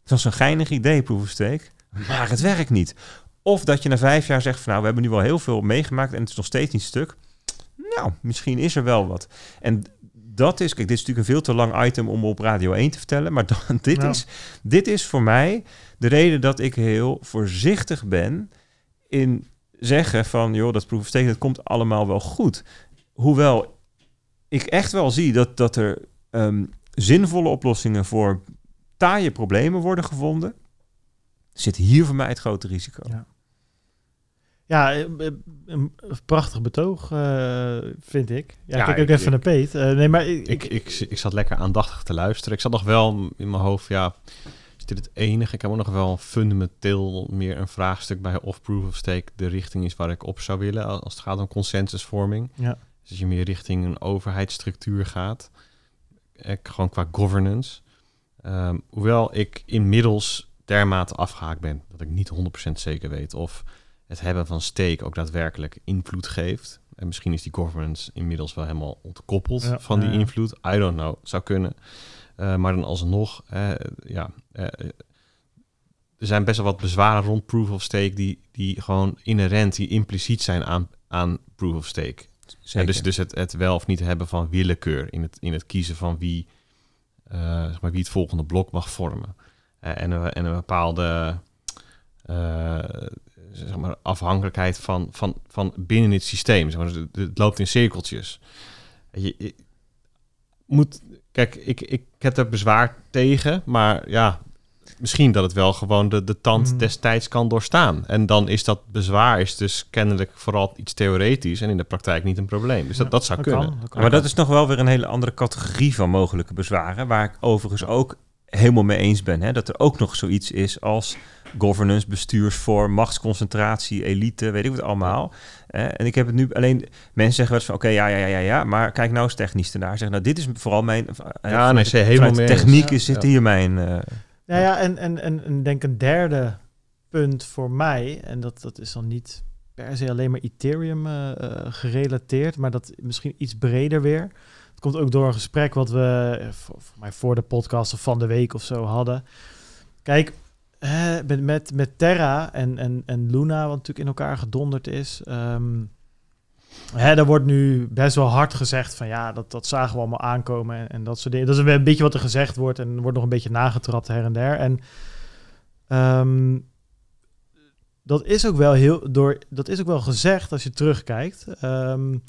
dat is een geinig idee, proof of stake, maar het werkt niet. Of dat je na vijf jaar zegt... van, nou, we hebben nu wel heel veel meegemaakt... en het is nog steeds niet stuk. Nou, misschien is er wel wat. En... dat is, kijk, dit is natuurlijk een veel te lang item om op Radio één te vertellen. Maar dan, dit, ja. is, dit is voor mij de reden dat ik heel voorzichtig ben in zeggen van... joh, dat proof of stake, dat komt allemaal wel goed. Hoewel ik echt wel zie dat, dat er um, zinvolle oplossingen voor taaie problemen worden gevonden. Zit hier voor mij het grote risico. Ja. Ja, een prachtig betoog, uh, vind ik. Ja, ja kijk ook ik, even ik, naar Peet. Uh, nee, maar ik ik, ik ik zat lekker aandachtig te luisteren. Ik zat nog wel in mijn hoofd, ja, is dit het enige? Ik heb ook nog wel fundamenteel meer een vraagstuk bij of proof of stake de richting is waar ik op zou willen. Als het gaat om consensusvorming. Ja. Dus als je meer richting een overheidsstructuur gaat. Gewoon qua governance. Um, hoewel ik inmiddels dermate afgehaakt ben. Dat ik niet honderd procent zeker weet of... het hebben van stake ook daadwerkelijk invloed geeft. En misschien is die governance inmiddels wel helemaal ontkoppeld ja, van die ja. invloed. I don't know, zou kunnen. Uh, maar dan alsnog, uh, ja... Uh, er zijn best wel wat bezwaren rond proof of stake... die, die gewoon inherent, die impliciet zijn aan, aan proof of stake. Zeker. Uh, dus dus het, het wel of niet hebben van willekeur... in het, in het kiezen van wie, uh, zeg maar wie het volgende blok mag vormen. Uh, en, een, en een bepaalde... Uh, zeg maar afhankelijkheid van, van, van binnen het systeem. Zeg maar, het, het loopt in cirkeltjes. Je, je moet, kijk, ik, ik heb er bezwaar tegen, maar ja, misschien dat het wel gewoon de, de tand mm. destijds kan doorstaan. En dan is dat bezwaar is dus kennelijk vooral iets theoretisch en in de praktijk niet een probleem. Dus dat, ja, dat zou dat kunnen. Kan, dat kan. Maar dat is nog wel weer een hele andere categorie van mogelijke bezwaren, waar ik overigens ook helemaal mee eens ben, hè, dat er ook nog zoiets is als governance, bestuursvorm, machtsconcentratie, elite, weet ik wat allemaal. Eh, en ik heb het nu alleen... mensen zeggen wel eens van, oké, okay, ja, ja, ja, ja, maar kijk nou eens technisch ernaar. Zeg, nou, dit is vooral mijn... Eh, ja, nee, ze helemaal mee techniek is, ja, zit ja. hier mijn... Uh, nou ja, en, en, en, en denk een derde punt voor mij, en dat, dat is dan niet per se alleen maar Ethereum uh, gerelateerd, maar dat misschien iets breder weer. Het komt ook door een gesprek wat we voor, voor, mij voor de podcast of van de week of zo hadden. Kijk, eh, met, met, met Terra en, en, en Luna, wat natuurlijk in elkaar gedonderd is. Um, hè, daar wordt nu best wel hard gezegd van ja, dat, dat zagen we allemaal aankomen en, en dat soort dingen. Dat is een beetje wat er gezegd wordt en wordt nog een beetje nagetrapt her en der. En um, dat is ook wel heel door, dat is ook wel gezegd als je terugkijkt. Um,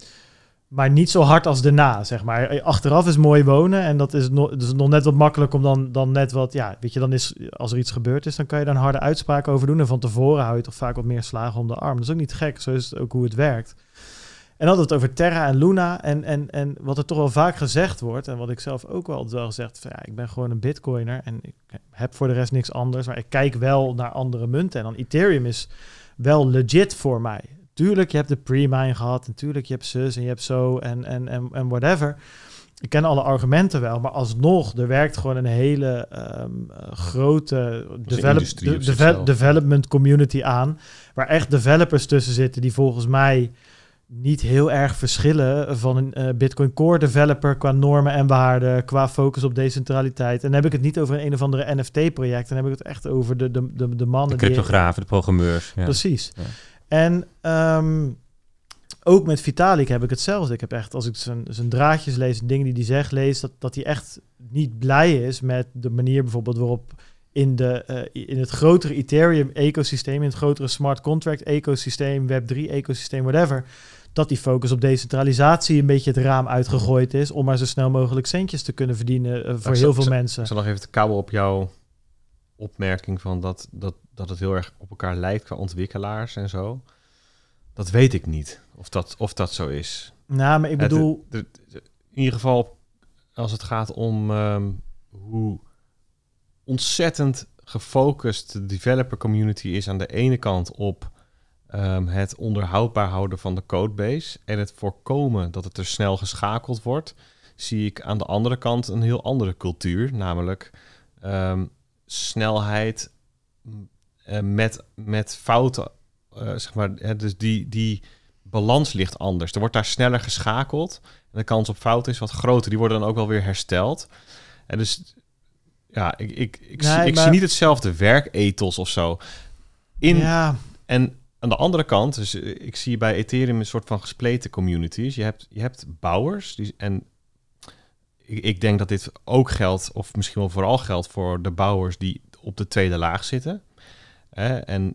Maar niet zo hard als daarna, zeg maar. Achteraf is mooi wonen en dat is nog, dus nog net wat makkelijk om dan, dan net wat... Ja, weet je, dan is als er iets gebeurd is, dan kan je daar een harde uitspraak over doen. En van tevoren hou je toch vaak wat meer slagen om de arm. Dat is ook niet gek, zo is het ook hoe het werkt. En dan hadden we het over Terra en Luna. En, en, en wat er toch wel vaak gezegd wordt, en wat ik zelf ook wel altijd wel gezegd... Van, ja, ik ben gewoon een bitcoiner en ik heb voor de rest niks anders. Maar ik kijk wel naar andere munten. En dan Ethereum is wel legit voor mij. Tuurlijk, je hebt de pre-mine gehad. En tuurlijk, je hebt zus en je hebt zo en, en, en, en whatever. Ik ken alle argumenten wel. Maar alsnog, er werkt gewoon een hele um, grote develop, de, deve, development community aan. Waar echt developers tussen zitten die volgens mij niet heel erg verschillen van een uh, Bitcoin Core developer qua normen en waarden, qua focus op decentraliteit. En dan heb ik het niet over een, een of andere N F T-project. Dan heb ik het echt over de, de, de, de mannen. De cryptografen, die... de programmeurs. Ja. Precies. Ja. En um, ook met Vitalik heb ik hetzelfde. Ik heb echt, als ik zijn, zijn draadjes lees, dingen die hij zegt, lees, dat, dat hij echt niet blij is met de manier bijvoorbeeld waarop in, de, uh, in het grotere Ethereum-ecosysteem, in het grotere smart contract-ecosysteem, Web drie-ecosysteem, whatever, dat die focus op decentralisatie een beetje het raam uitgegooid is om maar zo snel mogelijk centjes te kunnen verdienen uh, voor ik heel zal, veel mensen. Ik zal nog even de kabel op jou... opmerking van dat, dat, dat het heel erg op elkaar lijkt qua ontwikkelaars en zo. Dat weet ik niet of dat, of dat zo is. Nou, maar ik bedoel... Het, het, het, in ieder geval als het gaat om um, hoe ontzettend gefocust de developer community is aan de ene kant op um, het onderhoudbaar houden van de codebase en het voorkomen dat het er snel geschakeld wordt, zie ik aan de andere kant een heel andere cultuur, namelijk um, snelheid uh, met, met fouten. Uh, zeg maar, hè, dus die, die balans ligt anders. Er wordt daar sneller geschakeld en de kans op fouten is wat groter. Die worden dan ook wel weer hersteld. En dus... Ja, ik, ik, ik, nee, zie, ik maar... zie niet hetzelfde werkethos of zo. In, ja. En aan de andere kant, dus ik zie bij Ethereum een soort van gespleten communities. Je hebt, je hebt bouwers. Die, en ik, ik denk dat dit ook geldt, of misschien wel vooral geldt voor de bouwers die op de tweede laag zitten. Eh, en,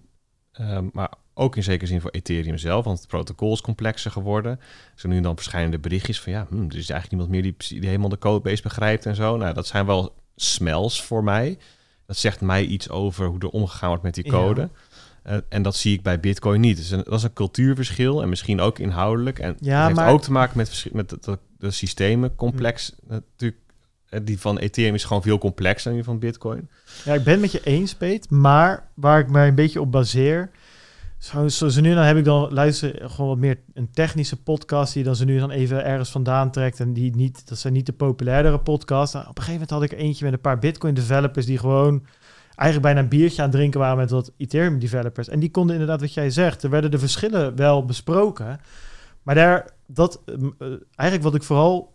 uh, maar ook in zekere zin voor Ethereum zelf, want het protocol is complexer geworden. Zo nu en dan verschijnen berichtjes van ja, hmm, er is eigenlijk niemand meer die, die helemaal de codebase begrijpt en zo. Nou, dat zijn wel... smells voor mij. Dat zegt mij iets over hoe er omgegaan wordt met die code. Ja. Uh, en dat zie ik bij Bitcoin niet. Dus een, dat is een cultuurverschil en misschien ook inhoudelijk. En ja, dat heeft maar... ook te maken met, met de, de, de systemen complex. Hm. Natuurlijk, die van Ethereum is gewoon veel complexer dan die van Bitcoin. Ja, ik ben het met je eens, Peet. Maar waar ik mij een beetje op baseer... Zo, zo, zo nu dan heb ik dan, luister, gewoon wat meer een technische podcast die dan ze nu dan even ergens vandaan trekt en die niet, dat zijn niet de populairdere podcasts. Nou, op een gegeven moment had ik er eentje met een paar Bitcoin developers die gewoon eigenlijk bijna een biertje aan het drinken waren met wat Ethereum developers. En die konden inderdaad wat jij zegt, er werden de verschillen wel besproken, maar daar, dat, eigenlijk wat ik vooral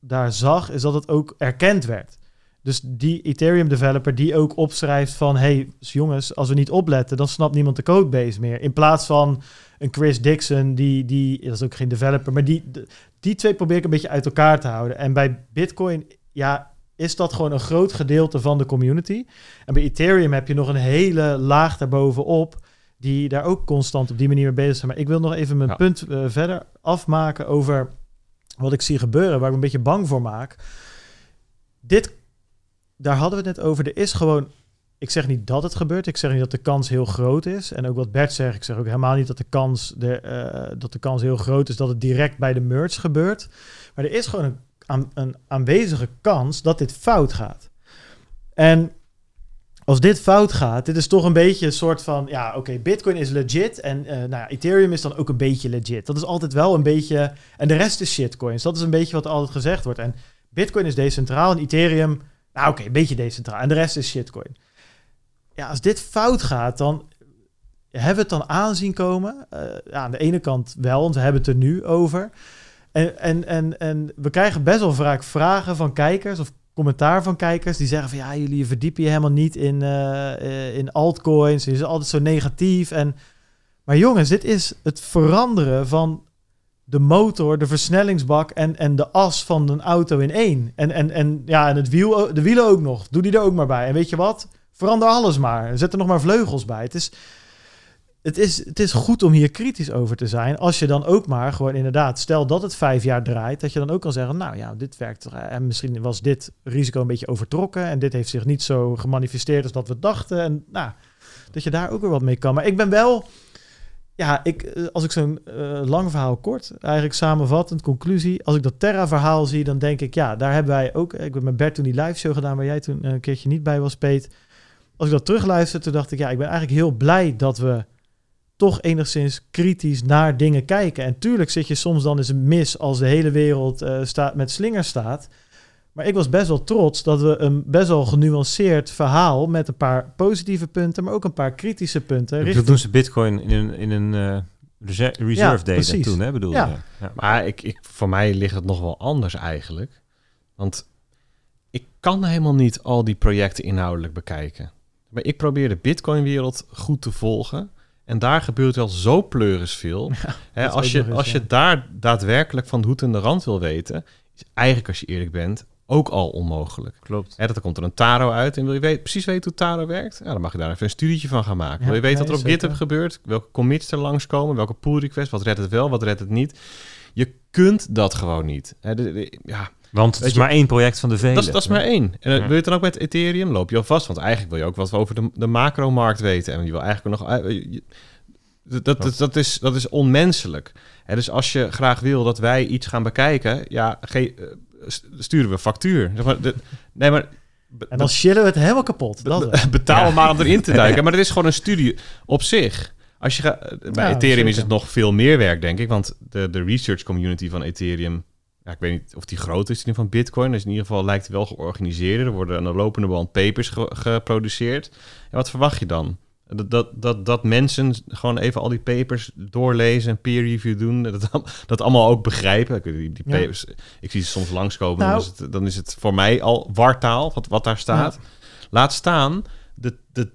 daar zag, is dat het ook erkend werd. Dus die Ethereum-developer die ook opschrijft van... hey jongens, als we niet opletten, dan snapt niemand de codebase meer. In plaats van een Chris Dixon, die, die dat is ook geen developer... maar die, die twee probeer ik een beetje uit elkaar te houden. En bij Bitcoin ja, is dat gewoon een groot gedeelte van de community. En bij Ethereum heb je nog een hele laag daarbovenop... die daar ook constant op die manier mee bezig zijn. Maar ik wil nog even mijn ja. punt uh, verder afmaken over wat ik zie gebeuren... waar ik een beetje bang voor maak. Dit... Daar hadden we het net over. Er is gewoon... Ik zeg niet dat het gebeurt. Ik zeg niet dat de kans heel groot is. En ook wat Bert zegt. Ik zeg ook helemaal niet dat de kans, de, uh, dat de kans heel groot is... dat het direct bij de merge gebeurt. Maar er is gewoon een, aan, een aanwezige kans dat dit fout gaat. En als dit fout gaat... Dit is toch een beetje een soort van... Ja, oké, okay, Bitcoin is legit. En uh, nou ja, Ethereum is dan ook een beetje legit. Dat is altijd wel een beetje... En de rest is shitcoins. Dat is een beetje wat er altijd gezegd wordt. En Bitcoin is decentraal en Ethereum... Nou, oké, okay, een beetje decentraal. En de rest is shitcoin. Ja, als dit fout gaat, dan hebben we het dan aanzien komen. Uh, ja, aan de ene kant wel, want we hebben het er nu over. En, en, en, en we krijgen best wel vaak vragen van kijkers... of commentaar van kijkers die zeggen van... ja, jullie verdiepen je helemaal niet in, uh, in altcoins. Je is altijd zo negatief. En... Maar jongens, dit is het veranderen van... de motor, de versnellingsbak en, en de as van een auto in één. En, en, en, ja, en het wiel, de wielen ook nog. Doe die er ook maar bij. En weet je wat? Verander alles maar. Zet er nog maar vleugels bij. Het is, het is, het is goed om hier kritisch over te zijn. Als je dan ook maar gewoon inderdaad... stel dat het vijf jaar draait... dat je dan ook kan zeggen... nou ja, dit werkt... en misschien was dit risico een beetje overtrokken... en dit heeft zich niet zo gemanifesteerd als dat we dachten. En nou, dat je daar ook weer wat mee kan. Maar ik ben wel... Ja, ik, als ik zo'n uh, lang verhaal kort, eigenlijk samenvattend, conclusie. Als ik dat Terra-verhaal zie, dan denk ik, ja, daar hebben wij ook... Ik heb met Bert toen die live show gedaan, waar jij toen een keertje niet bij was, Peet. Als ik dat terugluister, toen dacht ik, ja, ik ben eigenlijk heel blij dat we toch enigszins kritisch naar dingen kijken. En tuurlijk zit je soms dan eens mis als de hele wereld uh, staat met slingers staat. Maar ik was best wel trots dat we een best wel genuanceerd verhaal... met een paar positieve punten, maar ook een paar kritische punten... Richting... Toen ze Bitcoin in een, in een uh, reserve, reserve ja, date toen, hè, bedoel je? Ja. Ja. Ja. Maar ik, ik, voor mij ligt het nog wel anders eigenlijk. Want ik kan helemaal niet al die projecten inhoudelijk bekijken. Maar ik probeer de Bitcoin-wereld goed te volgen... En daar gebeurt wel zo pleuris veel. Ja, He, als je, eens, als ja. je daar daadwerkelijk van de hoed en de rand wil weten... is eigenlijk, als je eerlijk bent... ook al onmogelijk. Klopt. Ja, dat komt er een taro uit en wil je weet, precies weten hoe taro werkt? Ja, dan mag je daar even een studietje van gaan maken. Ja, wil je weten ja, wat er op GitHub gebeurt? Welke commits er langskomen? Welke pull requests? Wat redt het wel? Wat redt het niet? Je kunt dat gewoon niet. He, de, de, ja. Want het Weet is je, maar één project van de vele. Dat, dat is maar één. En ja. wil je het dan ook met Ethereum? Loop je al vast. Want eigenlijk wil je ook wat over de, de macromarkt weten. En je wil eigenlijk nog... Je, dat, dat, dat, is, dat is onmenselijk. He, dus als je graag wil dat wij iets gaan bekijken... ja, ge, sturen we factuur. Nee, maar... Be- en dan chillen we het helemaal kapot. Dat be- betalen ja. maar om erin te duiken. Maar dat is gewoon een studie op zich. Als je ga, bij ja, Ethereum is het nog veel meer werk, denk ik. Want de, de research community van Ethereum... Ja, ik weet niet of die groot is die van Bitcoin. Dus in ieder geval lijkt het wel georganiseerd. Er worden aan de lopende band papers ge- geproduceerd. En wat verwacht je dan? Dat, dat, dat, dat mensen gewoon even al die papers doorlezen en peer review doen. Dat, dat allemaal ook begrijpen. Die, die papers, ja. Ik zie ze soms langskomen. Nou. Dan, is het, dan is het voor mij al wartaal, wat, wat daar staat. Ja. Laat staan de, de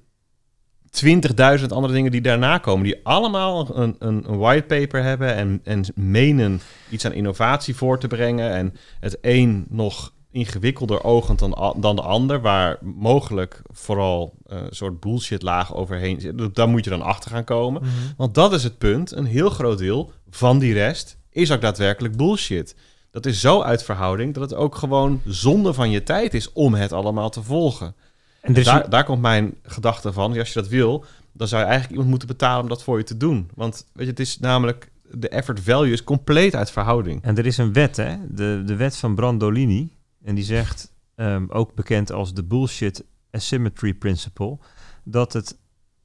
twintigduizend andere dingen die daarna komen. Die allemaal een, een, een whitepaper hebben. En, en menen iets aan innovatie voor te brengen. En het een nog... ingewikkelder oogend dan, dan de ander, waar mogelijk vooral een uh, soort bullshit laag overheen zit. Daar moet je dan achter gaan komen. Mm-hmm. Want dat is het punt. Een heel groot deel van die rest is ook daadwerkelijk bullshit. Dat is zo uit verhouding dat het ook gewoon zonde van je tijd is om het allemaal te volgen. En dus en daar, je... daar komt mijn gedachte van. Als je dat wil, dan zou je eigenlijk iemand moeten betalen om dat voor je te doen. Want weet je, het is namelijk... de effort value is compleet uit verhouding. En er is een wet, hè? De, de wet van Brandolini... En die zegt, um, ook bekend als de bullshit asymmetry principle... dat het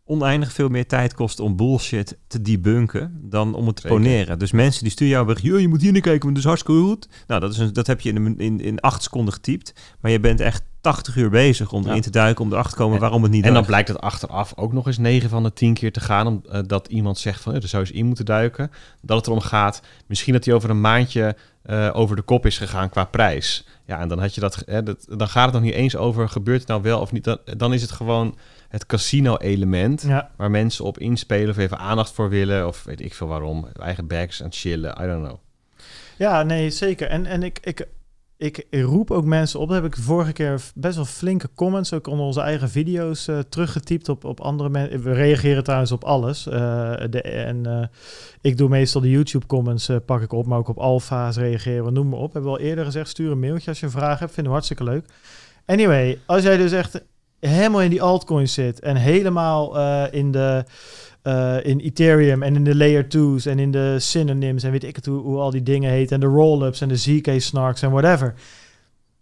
oneindig veel meer tijd kost om bullshit te debunken... dan om het te Zeker. poneren. Dus mensen die sturen jou weg, Yo, je moet hier naar kijken, want het is hartstikke goed. Nou, dat, is een, dat heb je in, in, in acht seconden getypt. Maar je bent echt tachtig uur bezig om erin ja. te duiken... om erachter te komen en, waarom het niet En doet. Dan blijkt het achteraf ook nog eens negen van de tien keer te gaan... Om, uh, dat iemand zegt van, er zou eens in moeten duiken. Dat het erom gaat, misschien dat hij over een maandje... Uh, over de kop is gegaan qua prijs. Ja, en dan had je dat, hè, dat... Dan gaat het nog niet eens over... gebeurt het nou wel of niet? Dan, dan is het gewoon het casino-element... Ja. waar mensen op inspelen of even aandacht voor willen... of weet ik veel waarom. Eigen bags aan chillen, I don't know. Ja, nee, zeker. En, en ik, ik, ik roep ook mensen op... daar heb ik de vorige keer best wel flinke comments... ook onder onze eigen video's uh, teruggetypt op, op andere mensen. We reageren trouwens op alles. Uh, de, en... Uh, Ik doe meestal de YouTube-comments, uh, pak ik op, maar ook op alfa's reageren, noem maar op. Hebben we al eerder gezegd, stuur een mailtje als je een vraag hebt. Vinden we hartstikke leuk. Anyway, als jij dus echt helemaal in die altcoins zit en helemaal uh, in de uh, in Ethereum en in de layer two's en in de synonyms en weet ik het hoe, hoe al die dingen heet en de roll-ups en de Z K-snarks en whatever.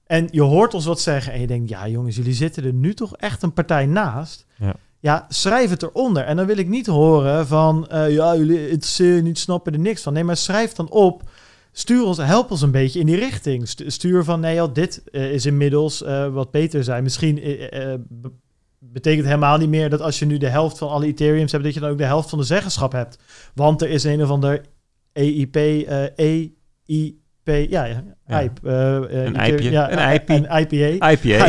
En je hoort ons wat zeggen en je denkt, ja jongens, jullie zitten er nu toch echt een partij naast. Ja. Ja, schrijf het eronder. En dan wil ik niet horen van... Uh, ja, jullie interesseren je niet, snappen er niks van. Nee, maar schrijf dan op. Stuur ons, help ons een beetje in die richting. Stuur van, nee, al dit uh, is inmiddels uh, wat beter zijn. Misschien uh, b- betekent helemaal niet meer... dat als je nu de helft van alle Ethereums hebt... dat je dan ook de helft van de zeggenschap hebt. Want er is een of ander E I P... Uh, E I P... P, ja, ja. I P, uh, een, I P, ja, een, I P, een I P A. I P A.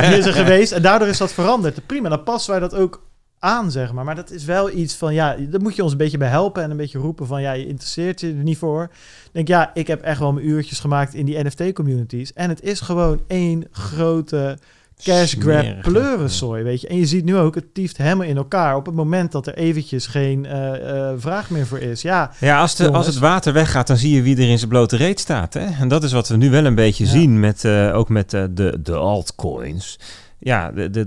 Die is er geweest en daardoor is dat veranderd. Prima, dan passen wij dat ook aan, zeg maar. Maar dat is wel iets van, ja, daar moet je ons een beetje bij helpen... en een beetje roepen van, ja, je interesseert je er niet voor. Ik denk, ja, ik heb echt wel mijn uurtjes gemaakt in die N F T-communities... en het is gewoon één grote cash grab pleurensooi, weet je. En je ziet nu ook, het tieft helemaal in elkaar... op het moment dat er eventjes geen uh, uh, vraag meer voor is. Ja, ja als, de, als het water weggaat, dan zie je wie er in zijn blote reet staat. Hè? En dat is wat we nu wel een beetje ja. zien, met, uh, ook met uh, de, de altcoins... Ja, er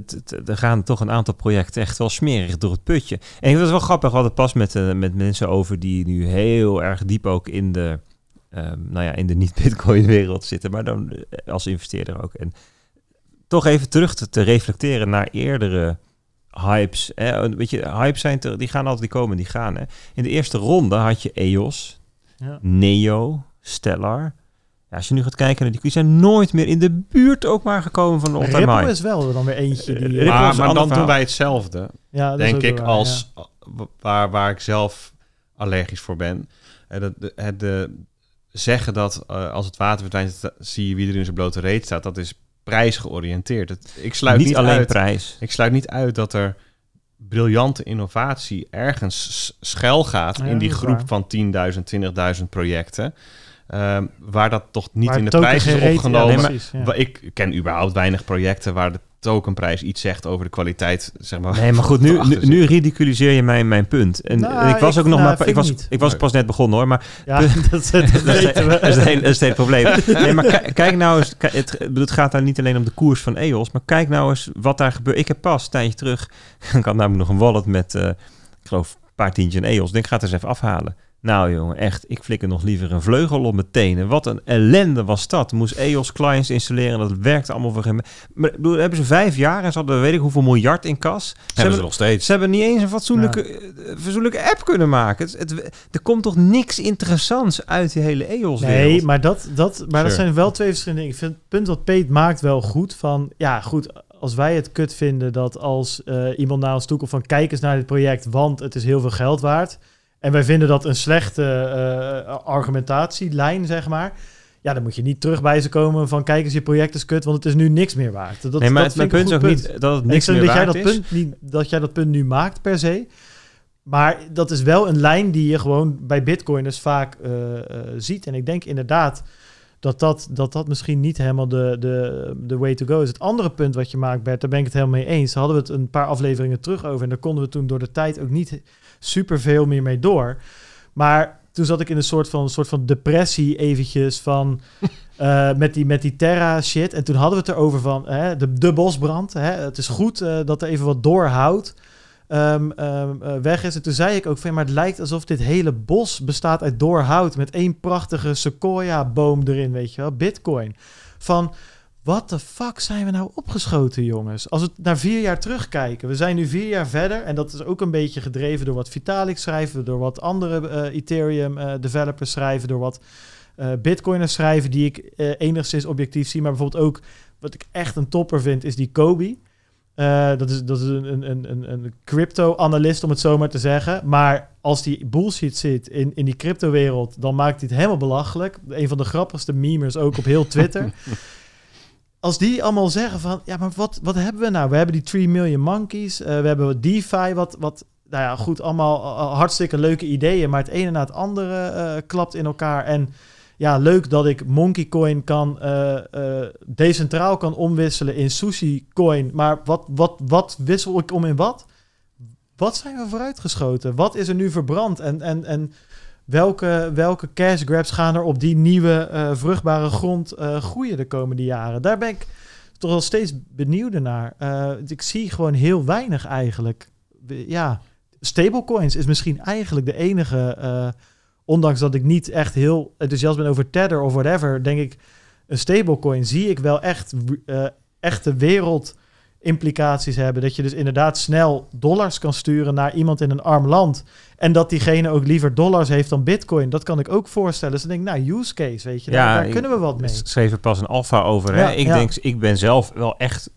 gaan toch een aantal projecten echt wel smerig door het putje. En ik vind het wel grappig, we hadden pas met, uh, met mensen over... die nu heel erg diep ook in de, um, nou ja, in de niet-Bitcoin-wereld zitten... maar dan uh, als investeerder ook... En, toch even terug te, te reflecteren naar eerdere hypes. Hè? Weet je, hypes zijn te, die gaan altijd, die komen, die gaan. Hè? In de eerste ronde had je E O S, ja. Neo, Stellar. Ja, als je nu gaat kijken naar die, die zijn nooit meer in de buurt ook maar gekomen van de all-time high. Ripple is wel dan weer eentje. Die, uh, maar maar dan doen wij hetzelfde, ja, denk ik, waar, als ja. waar, waar ik zelf allergisch voor ben. Uh, de, de, de, de zeggen dat uh, als het water verdwijnt, zie je wie er in zijn blote reet staat. Dat is prijsgeoriënteerd. Het, ik sluit niet, niet alleen uit, prijs. Ik sluit niet uit dat er briljante innovatie ergens schuil gaat ja, in die groep waar. van tienduizend, twintigduizend projecten. Um, waar dat toch niet waar in de prijs is opgenomen. Ja, nee, maar, ja. Ik ken überhaupt weinig projecten waar de tokenprijs iets zegt over de kwaliteit, zeg maar. Nee, maar goed, nu, nu, nu ridiculiseer je mijn, mijn punt. En, nou, en ik was ik, ook nog nou, maar... Ik was, ik was pas net begonnen, hoor, maar... Ja, dat, dat, dat, dat is het hele, hele probleem. Nee, maar k- kijk nou eens... K- het, het gaat daar niet alleen om de koers van E O S, maar kijk nou eens wat daar gebeurt. Ik heb pas een tijdje terug... Ik had namelijk nog een wallet met, uh, ik geloof, een paar tientje in E O S. Ik denk, ik ga het eens even afhalen. Nou jongen, echt, ik flikker nog liever een vleugel op mijn tenen. Wat een ellende was dat. Moest E O S clients installeren, dat werkte allemaal voor geen... Maar bedoel, hebben ze vijf jaar en ze hadden weet ik hoeveel miljard in kas. Ze hebben, hebben ze nog steeds. Ze hebben niet eens een fatsoenlijke, ja. fatsoenlijke app kunnen maken. Het, het, er komt toch niks interessants uit die hele E O S-wereld? Nee, maar dat, dat, maar sure. dat zijn wel twee verschillende dingen. Ik vind het punt wat Peet maakt wel goed van... Ja, goed... Als wij het kut vinden dat als uh, iemand naar ons toe komt van kijk eens naar dit project, want het is heel veel geld waard. En wij vinden dat een slechte uh, argumentatielijn, zeg maar. Ja, dan moet je niet terug bij ze komen van kijk eens, je project is kut, want het is nu niks meer waard. Dat, nee, maar dat het punt is ook punt. niet dat het niks meer dat waard jij dat is. Punt, niet, dat jij dat punt nu maakt per se. Maar dat is wel een lijn die je gewoon bij bitcoiners vaak uh, uh, ziet. En ik denk inderdaad... Dat dat, dat dat misschien niet helemaal de, de, de way to go is. Het andere punt wat je maakt, Bert, daar ben ik het helemaal mee eens. Daar hadden we het een paar afleveringen terug over. En daar konden we toen door de tijd ook niet superveel meer mee door. Maar toen zat ik in een soort van, een soort van depressie eventjes van... uh, met, die, met die Terra shit. En toen hadden we het erover van hè, de, de bosbrand. Hè, het is goed uh, dat er even wat doorhoudt. Um, um, uh, weg is. En toen zei ik ook van... maar het lijkt alsof dit hele bos bestaat uit doorhout... met één prachtige sequoia-boom erin, weet je wel. Bitcoin. Van, what the fuck zijn we nou opgeschoten, jongens? Als we naar vier jaar terugkijken. We zijn nu vier jaar verder... en dat is ook een beetje gedreven door wat Vitalik schrijft... door wat andere uh, Ethereum-developers uh, schrijven... door wat uh, Bitcoiners schrijven... die ik uh, enigszins objectief zie. Maar bijvoorbeeld ook... wat ik echt een topper vind, is die Kobe... Uh, dat is, dat is een, een, een, een crypto-analyst, om het zo maar te zeggen. Maar als die bullshit zit in, in die crypto-wereld... dan maakt hij het helemaal belachelijk. Een van de grappigste memers ook op heel Twitter. Als die allemaal zeggen van... ja, maar wat, wat hebben we nou? We hebben die three million monkeys. Uh, we hebben DeFi, wat... wat nou ja, goed, allemaal hartstikke leuke ideeën... maar het ene na het andere uh, klapt in elkaar. En ja, leuk dat ik Monkeycoin kan uh, uh, decentraal kan omwisselen in SushiCoin. Maar wat, wat, wat wissel ik om in wat? Wat zijn we vooruitgeschoten? Wat is er nu verbrand? En, en, en welke, welke cash grabs gaan er op die nieuwe uh, vruchtbare grond uh, groeien de komende jaren? Daar ben ik toch wel steeds benieuwd naar. Uh, ik zie gewoon heel weinig eigenlijk. Ja, stablecoins is misschien eigenlijk de enige... Uh, ondanks dat ik niet echt heel enthousiast ben over Tether of whatever... denk ik, een stablecoin zie ik wel echt uh, echte wereldimplicaties hebben. Dat je dus inderdaad snel dollars kan sturen naar iemand in een arm land... en dat diegene ook liever dollars heeft dan bitcoin. Dat kan ik ook voorstellen. Dus dan denk ik, nou, use case, weet je. Ja, daar, daar kunnen we wat mee. Ik schreef er pas een alfa over. Ja, hè? Ik ja. denk, ik ben zelf wel echt...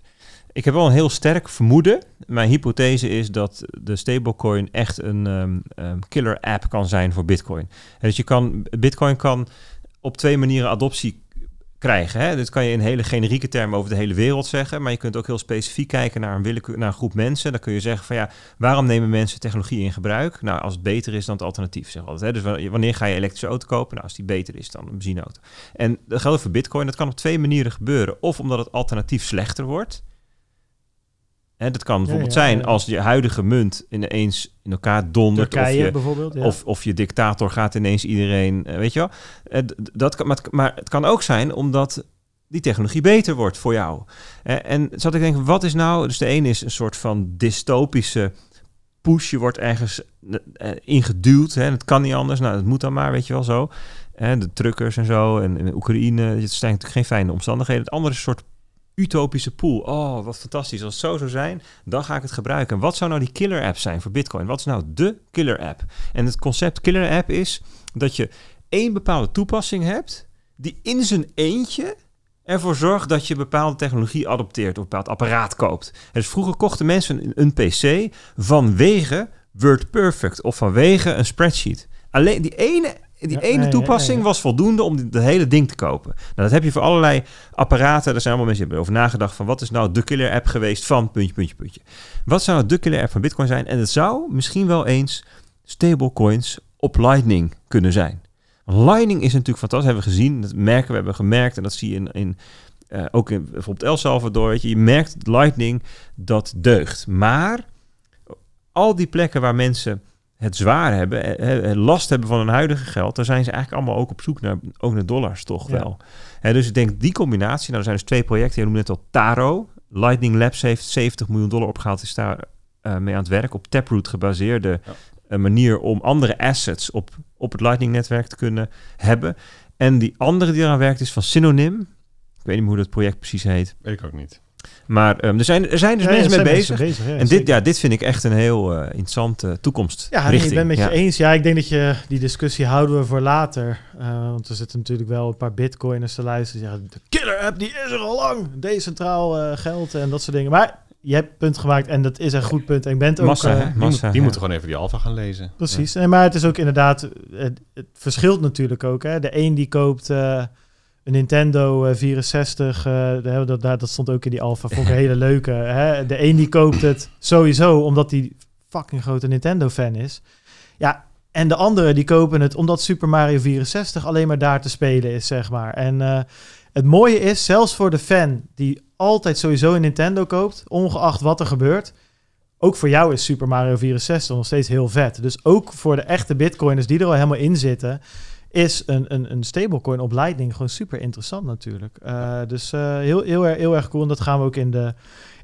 Ik heb wel een heel sterk vermoeden. Mijn hypothese is dat de stablecoin echt een um, um, killer app kan zijn voor Bitcoin. En dus je kan, Bitcoin kan op twee manieren adoptie krijgen. Hè? Dit kan je in hele generieke termen over de hele wereld zeggen. Maar je kunt ook heel specifiek kijken naar een, willekeur, naar een groep mensen. Dan kun je zeggen van ja, waarom nemen mensen technologie in gebruik? Nou, als het beter is dan het alternatief, zeg altijd. Hè? Dus wanneer ga je elektrische auto kopen? Nou, als die beter is dan een benzineauto. En dat geldt voor Bitcoin. Dat kan op twee manieren gebeuren. Of omdat het alternatief slechter wordt. Hè, dat kan bijvoorbeeld ja, ja, zijn ja. als je huidige munt ineens in elkaar dondert. Turkije, of, je, bijvoorbeeld, ja. of, of je dictator gaat ineens iedereen, weet je wel. Dat kan, maar, het, maar het kan ook zijn omdat die technologie beter wordt voor jou. En zat ik denken, wat is nou... Dus de ene is een soort van dystopische push. Je wordt ergens ingeduwd. Hè, het kan niet anders. Nou, dat moet dan maar, weet je wel, zo. De truckers en zo. En in Oekraïne, het zijn natuurlijk geen fijne omstandigheden. Het andere is een soort utopische pool. Oh, wat fantastisch. Als het zo zou zijn, dan ga ik het gebruiken. En wat zou nou die killer app zijn voor Bitcoin? Wat is nou de killer app? En het concept killer app is dat je één bepaalde toepassing hebt die in zijn eentje ervoor zorgt dat je bepaalde technologie adopteert of een bepaald apparaat koopt. En dus vroeger kochten mensen een P C vanwege WordPerfect of vanwege een spreadsheet. Alleen die ene Die ene ja, nee, toepassing nee, nee. was voldoende om het hele ding te kopen. Nou, dat heb je voor allerlei apparaten. Er zijn allemaal mensen die hebben over nagedacht van wat is nou de killer app geweest van puntje, puntje, puntje. Wat zou nou de killer app van Bitcoin zijn? En het zou misschien wel eens stablecoins op Lightning kunnen zijn. Lightning is natuurlijk fantastisch. Dat hebben we gezien, dat merken we, hebben gemerkt. En dat zie je in, in Uh, ook in bijvoorbeeld El Salvador, weet je, je merkt Lightning dat deugt. Maar al die plekken waar mensen het zwaar hebben, he, last hebben van hun huidige geld, daar zijn ze eigenlijk allemaal ook op zoek naar, ook naar dollars toch ja. wel. He, dus ik denk die combinatie, nou er zijn dus twee projecten, je noemde net al Taro. Lightning Labs heeft zeventig miljoen dollar opgehaald, is daar uh, mee aan het werk op Taproot gebaseerde ja. uh, manier om andere assets op, op het Lightning netwerk te kunnen hebben. En die andere die eraan werkt is van Synonym. Ik weet niet meer hoe dat project precies heet. Weet ik ook niet. Maar um, er, zijn, er zijn dus ja, mensen ja, mee bezig. bezig ja, en dit, zeker. ja, dit vind ik echt een heel uh, interessante toekomstrichting. Ja, nee, ik ben het met je ja. eens. Ja, ik denk dat je die discussie houden we voor later. Uh, want er zitten natuurlijk wel een paar bitcoiners te luisteren. Ja, de killer app, die is er al lang. Decentraal uh, geld en dat soort dingen. Maar je hebt een punt gemaakt en dat is een goed punt. En ik ben het ook... Massa, uh, Massa, die, die ja. moeten gewoon even die alfa gaan lezen. Precies. Ja. Nee, maar het is ook inderdaad... Het, het verschilt natuurlijk ook. Hè. De een die koopt... Uh, Een Nintendo vierenzestig, uh, dat, dat stond ook in die alpha, vond ik een hele leuke. Hè? De een die koopt het sowieso omdat hij fucking grote Nintendo-fan is. Ja, en de andere die kopen het omdat Super Mario vierenzestig alleen maar daar te spelen is, zeg maar. En uh, het mooie is, zelfs voor de fan die altijd sowieso een Nintendo koopt, ongeacht wat er gebeurt, ook voor jou is Super Mario vierenzestig nog steeds heel vet. Dus ook voor de echte bitcoiners die er al helemaal in zitten, is een, een, een stablecoin op Lightning gewoon super interessant natuurlijk. Uh, dus uh, heel, heel, heel erg cool. En dat gaan we ook in de,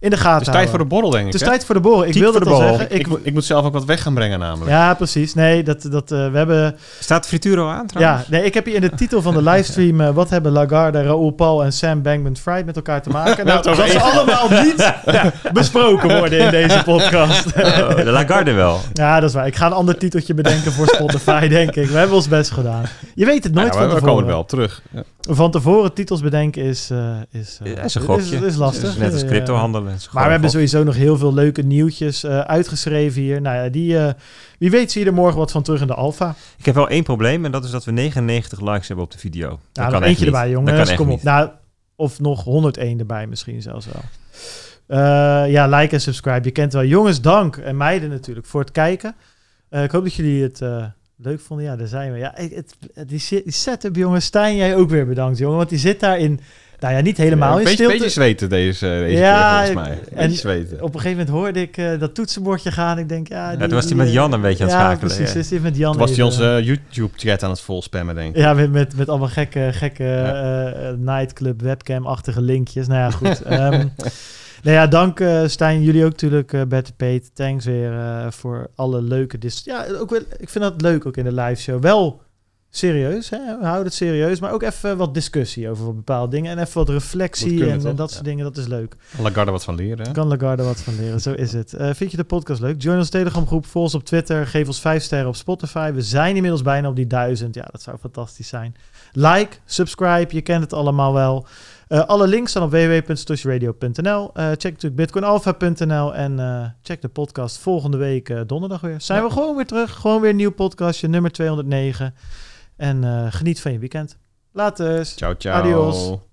in de gaten houden. Het is tijd voor de borrel, denk ik. Het is tijd voor de borrel. Ik wil dat al zeggen. Ik, ik, ik moet zelf ook wat weg gaan brengen namelijk. Ja, precies. Nee, dat, dat uh, we hebben... Staat Frituro aan trouwens? Ja, nee, ik heb hier in de titel van de livestream... Uh, wat hebben Lagarde, Raoul Paul en Sam Bankman-Fried met elkaar te maken? Nou, dat zal allemaal niet ja, besproken worden in deze podcast. Oh, de Lagarde wel. Ja, dat is waar. Ik ga een ander titeltje bedenken voor Spotify, denk ik. We hebben ons best gedaan. Je weet het nooit ja, van tevoren. We komen er wel op terug. Ja. Van tevoren titels bedenken is, uh, is, uh, ja, is, een is, is lastig. Is net als crypto handelen. Maar we hebben sowieso nog heel veel leuke nieuwtjes uh, uitgeschreven hier. Nou ja, die, uh, wie weet zie je er morgen wat van terug in de alfa. Ik heb wel één probleem en dat is dat we negenennegentig likes hebben op de video. Nou, dat kan nog eentje niet. Erbij, jongen. Dat kan kom op. Nou, of nog honderdéén erbij misschien zelfs wel. Uh, ja, like en subscribe. Je kent wel. Jongens, dank. En meiden natuurlijk voor het kijken. Uh, ik hoop dat jullie het... Uh, leuk vonden, ja, daar zijn we. Ja, het, het, die setup, jongen. Stijn, jij ook weer bedankt, jongen. Want die zit daar in, nou ja, niet helemaal ja, een beetje, in stilte. Een beetje zweten deze, deze ja, keer, volgens mij. Een en zweten. Op een gegeven moment hoorde ik uh, dat toetsenbordje gaan. Ik denk, ja... Die, ja toen was hij met Jan een beetje aan het ja, schakelen. Precies, ja, precies. Met Jan toen was hij onze uh, YouTube-chat aan het volspammen, denk ik. Ja, met, met, met allemaal gekke, gekke ja. uh, nightclub, webcam-achtige linkjes. Nou ja, goed. um, Nou ja, dank uh, Stijn. Jullie ook natuurlijk, uh, Bert en Peet. Thanks weer uh, voor alle leuke... Dis- ja, ook wel, ik vind dat leuk ook in de live show. Wel serieus, hè? We houden het serieus. Maar ook even wat discussie over bepaalde dingen. En even wat reflectie en, en dat soort ja. dingen. Dat is leuk. Lagarde wat van leren. Hè? Kan Lagarde wat van leren, zo is het. Uh, vind je de podcast leuk? Join ons Telegram groep, volg ons op Twitter. Geef ons vijf sterren op Spotify. We zijn inmiddels bijna op die duizend. Ja, dat zou fantastisch zijn. Like, subscribe. Je kent het allemaal wel. Uh, alle links staan op w w w punt satoshi radio punt n l. Uh, check natuurlijk bitcoin alpha punt n l. En uh, check de podcast volgende week uh, donderdag weer. Zijn ja. we gewoon weer terug. Gewoon weer een nieuw podcastje, nummer tweehonderdnegen. En uh, geniet van je weekend. Laters. Ciao, ciao. Adios.